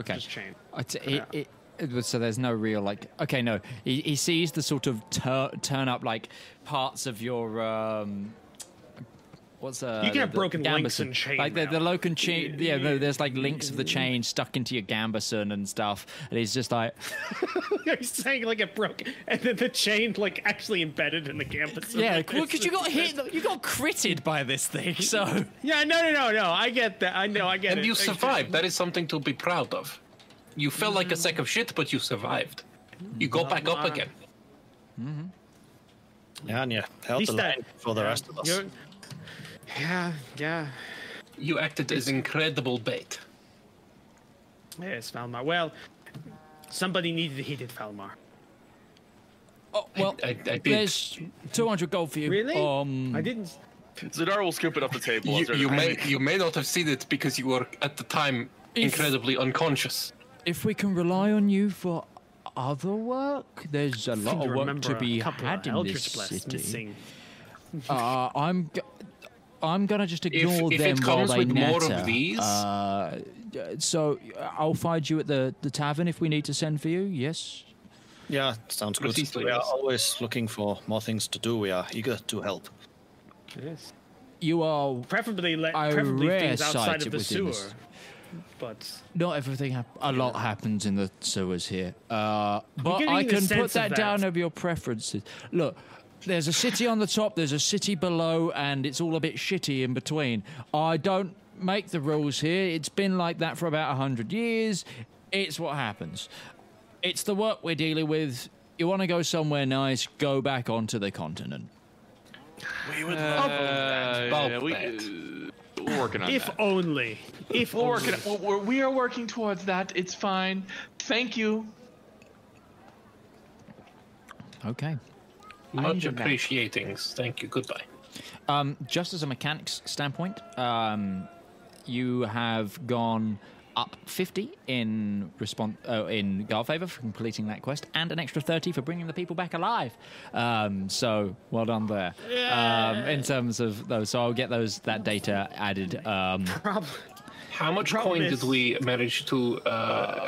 just chain. So there's no real he sees the sort of turn up like parts of your you can have broken links and chain like the local chain. There's like links of the chain stuck into your gambeson and stuff, and he's just like he's saying like it broke and then the chain like actually embedded in the gambeson. Yeah, because you got hit, you got critted by this thing. So yeah, no, I get that. I get it. And you survived. That is something to be proud of. You felt like a sack of shit, but you survived. You go back up again. Mm-hmm. Yeah, and you held the line for the rest of us. Yeah. You acted as incredible bait. Yes, Valymr. Well, somebody needed to hit it, Valymr. Oh, well, I there's 200 gold for you. Really? I didn't... Zedaar will scoop it up the table. You may not have seen it because you were, at the time, incredibly unconscious. If we can rely on you for other work, there's a lot of work to be had in this city. I'm gonna just ignore them while they natter. So I'll find you at the tavern if we need to send for you. Yes. Yeah, sounds good. We are always looking for more things to do. We are eager to help. Yes. You are preferably things outside of the sewer. But not everything happens. A lot happens in the sewers here. But I can put that down over your preferences. Look, there's a city on the top, there's a city below, and it's all a bit shitty in between. I don't make the rules here. It's been like that for about 100 years. It's what happens. It's the work we're dealing with. You want to go somewhere nice, go back onto the continent. We would love that. We're working on that. If only. We are working towards that. It's fine. Thank you. Okay. Much appreciating. Thank you. Goodbye. Just as a mechanics standpoint, you have gone up 50 in guard favor for completing that quest, and an extra 30 for bringing the people back alive. So well done there. Yeah. In terms of those, so I'll get that data added. How much coin did we manage to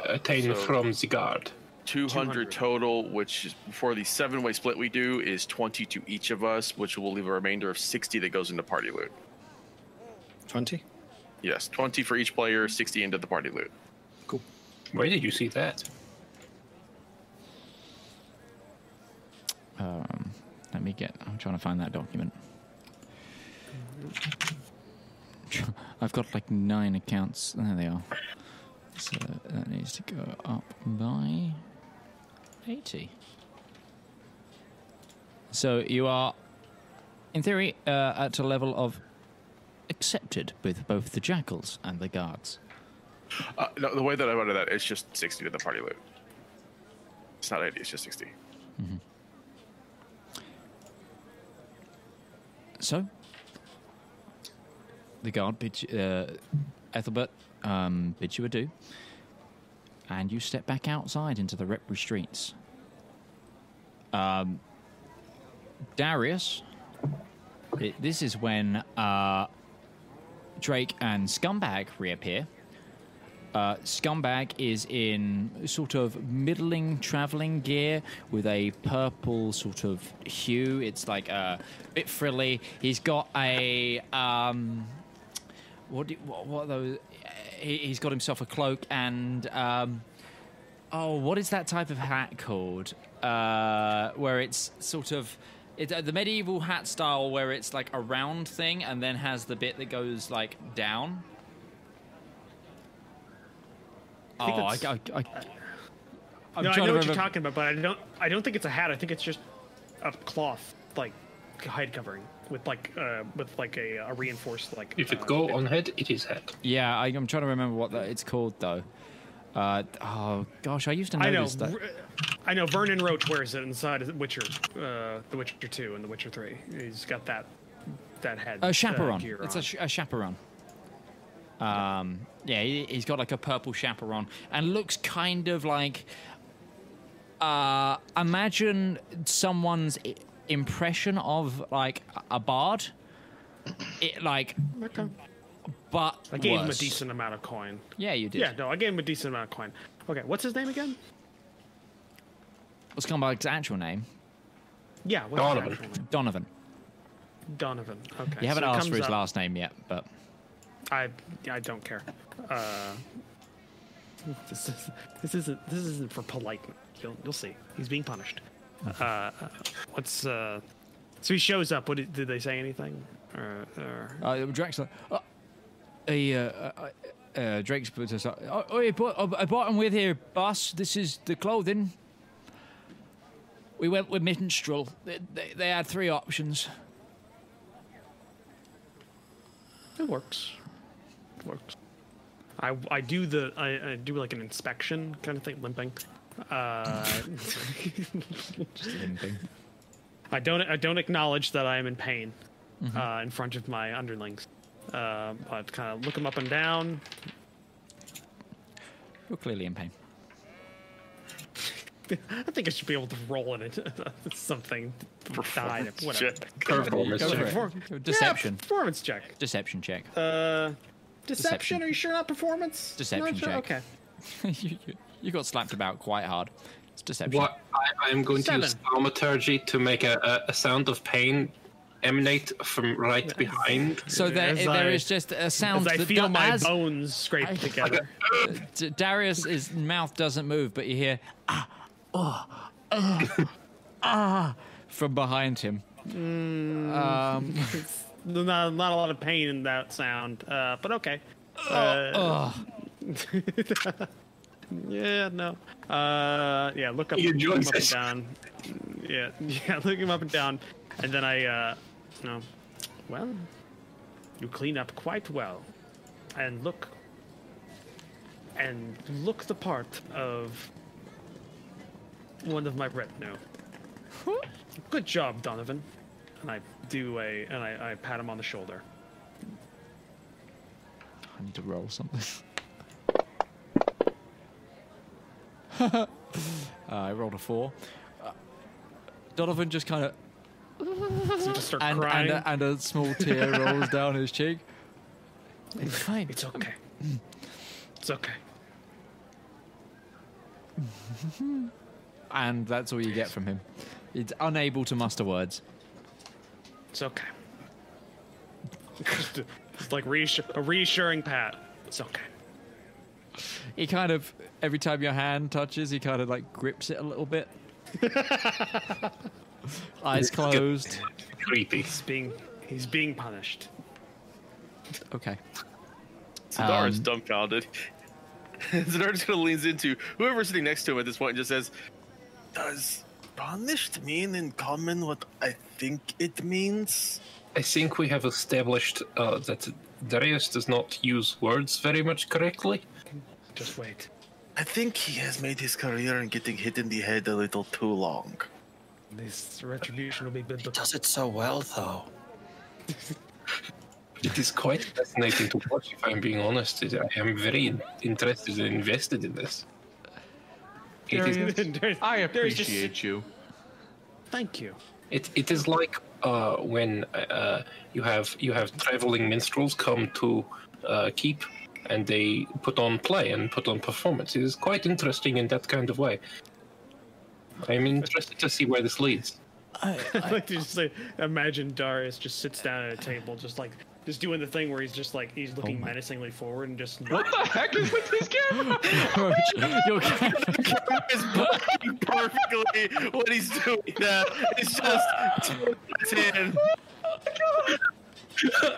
attain from the guard? 200 total, which for the 7-way split we do is 20 to each of us, which will leave a remainder of 60 that goes into party loot. 20. Yes, 20 for each player, 60 into the party loot. Cool. Where did you see that? Let me get... I'm trying to find that document. I've got like 9 accounts. There they are. So that needs to go up by 80. So you are, in theory, at a level of... accepted with both the jackals and the guards. No, the way that I wrote that, it's just 60 to the party loot. It's not 80, it's just 60. Mm-hmm. So, the guard bids Ethelbert bids you adieu, and you step back outside into the Repri streets. Darius, this is when Drake and Scumbag reappear. Scumbag is in sort of middling traveling gear with a purple sort of hue. It's like a bit frilly. He's got a what are those? He's got himself a cloak and what is that type of hat called? Where it's sort of the medieval hat style, where it's like a round thing and then has the bit that goes like down. I know what you're talking about, but I don't think it's a hat. I think it's just a cloth, like hide covering with a reinforced like. If it go on head, it is hat. Yeah, I'm trying to remember what it's called though. I used to know this. I know Vernon Roach wears it inside Witcher, The Witcher 2 and The Witcher 3. He's got that head. A chaperon. It's a chaperon. Yeah, he's got like a purple chaperon and looks kind of like imagine someone's impression of like a bard. But I gave him a decent amount of coin. Yeah, you did. Yeah, no, I gave him a decent amount of coin. Okay, what's his name again? What's Scumbag's actual name? Yeah, what's Donovan. His actual name? Donovan. Okay. You haven't asked for his last name yet, but. I don't care. This isn't for politeness. You'll see. He's being punished. So he shows up. Did they say anything? Drake's put us up. I brought him with here, boss. This is the clothing. We went with minstrel. They had three options. It works. I do like an inspection kind of thing, limping. Just limping. I don't acknowledge that I am in pain in front of my underlings. I kind of look them up and down. You're clearly in pain. I think I should be able to roll in it. Something. Performance die, whatever. Check. Performance check. Deception. Yeah, performance check. Deception check. Deception? Are you sure not performance? Deception check. Sure? Okay. you got slapped about quite hard. It's deception. What? I'm going to use thaumaturgy to make a sound of pain emanate from right behind. So there is just a sound. As I feel my bones scrape together. Darius's mouth doesn't move, but you hear from behind him. It's not a lot of pain in that sound, but okay. Yeah, no. Yeah, look him up and down. Yeah, look him up and down, and then I, no. Well, you clean up quite well, and look the part of one of my retinue. Good job, Donovan. And I pat him on the shoulder. I need to roll something. I rolled a 4. Donovan just kind of and crying, and a small tear rolls down his cheek. It's fine. It's okay. It's okay. And that's all you get from him. It's unable to muster words. It's okay. It's like a reassuring pat. It's okay. He kind of, every time your hand touches, he kind of like grips it a little bit. Eyes closed. Creepy. He's being punished. Okay. Zedaar is dumbfounded. Zedaar just kind of leans into whoever's sitting next to him at this point and just says, "Does punished mean in common what I think it means?" I think we have established that Darius does not use words very much correctly. Just wait. I think he has made his career in getting hit in the head a little too long. This retribution will be biblical. He does it so well, though. It is quite fascinating to watch, if I'm being honest. I am very interested and invested in this. I appreciate you. Thank you. It is like when you have traveling minstrels come to keep, and they put on play and put on performance. It is quite interesting in that kind of way. I'm interested to see where this leads. I like to just say, imagine Darius just sits down at a table, just doing the thing where he's just like he's looking menacingly forward and just. What the heck is with this camera? The camera is blocking perfectly what he's doing now. It's just it's in.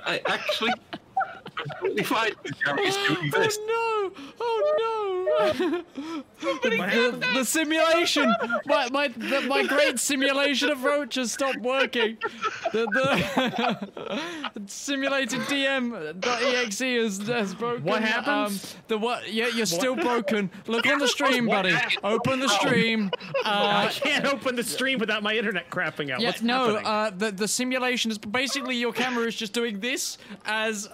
I actually completely fine with Darius doing this. The simulation, my great simulation of Roach has stopped working. The simulated DM.exe has broken. What happens? You're still broken. Look on the stream, buddy. Open the stream. I can't open the stream without my internet crapping out. What's happening? The simulation is basically your camera is just doing this as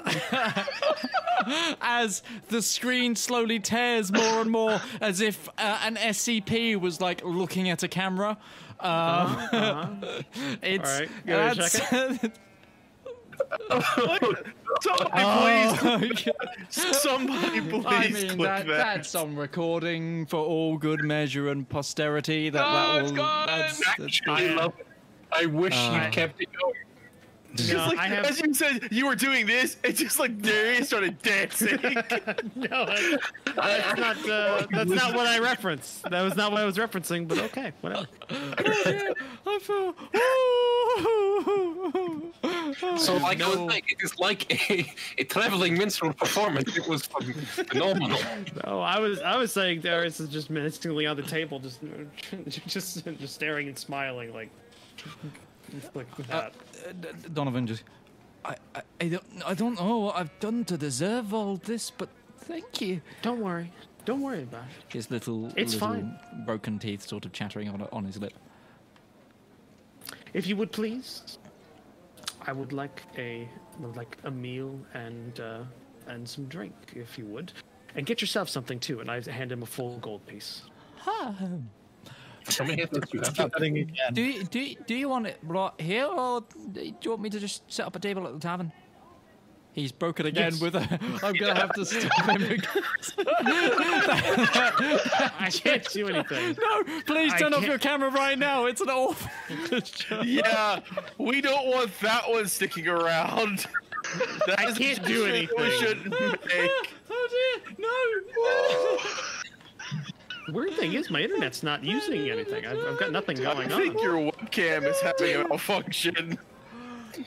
as the screen slowly tears more and more, as if an SCP was like looking at a camera. It's right, check it. Somebody please click that. That's on recording for all good measure and posterity. I love it. I wish you kept it going. As you said, you were doing this, it's just like Darius started dancing. That's not what I referenced. That was not what I was referencing, but okay, whatever. So like I was saying, it is like a traveling minstrel performance. It was phenomenal. No, I was saying Darius is just menacingly on the table, just staring and smiling like that. Donovan just, I don't know what I've done to deserve all this, but thank you. Don't worry about it. His little fine. Broken teeth sort of chattering on his lip. If you would please, I would like a meal and some drink, if you would, and get yourself something too. And I hand him a full gold piece. Huh. Do you want it brought here, or do you want me to just set up a table at the tavern? He's broken again with a... I'm going to have to stop him again. I can't do anything. No, please turn off your camera right now. It's an awful... Yeah, we don't want that one sticking around. I can't do anything. We shouldn't make... Oh, dear. No. Weird thing is, my internet's not using anything. I've got nothing going on. I think your webcam is having a malfunction.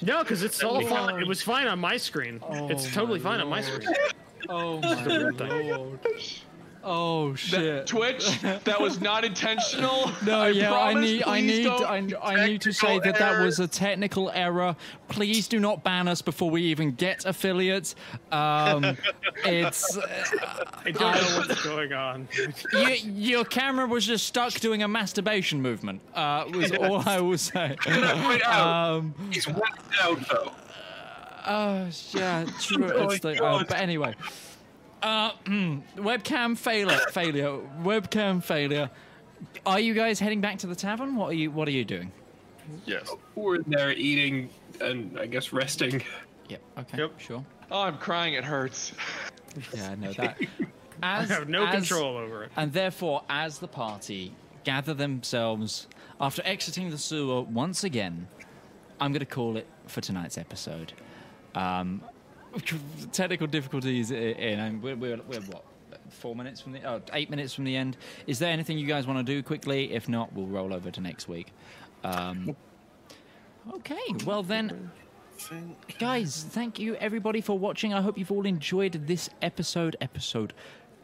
No, because it's all fine. It was fine on my screen. It's totally fine on my screen. Oh my god. Oh shit. Twitch, that was not intentional. No, I need to say that was a technical error. Please do not ban us before we even get affiliates. It's I don't know what's going on. Your camera was just stuck doing a masturbation movement. Was all I will say. It's whacked out though. Yeah, true. But anyway. Webcam failure. Webcam failure. Are you guys heading back to the tavern? What are you doing? Yes, we're there eating and I guess resting. Yep. Okay. Yep. Sure. Oh, I'm crying. It hurts. Yeah, I know that. I have no control over it. And therefore, as the party gather themselves after exiting the sewer once again, I'm going to call it for tonight's episode. Technical difficulties in, and we're what, 4 minutes from the 8 minutes from the end. Is there anything you guys want to do quickly? If not, we'll roll over to next week. Okay, well then, guys, thank you everybody for watching. I hope you've all enjoyed this episode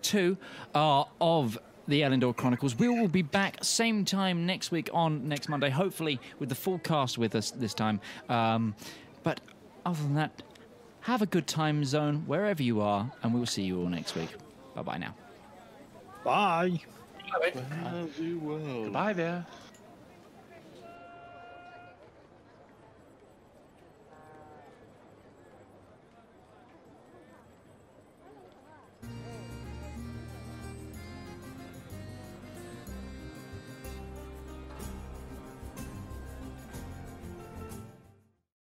2 of the Elendor Chronicles. We will be back same time next week on next Monday, hopefully with the full cast with us this time. But other than that, have a good time zone wherever you are, and we will see you all next week. Bye-bye now. Bye. Bye. Goodbye there.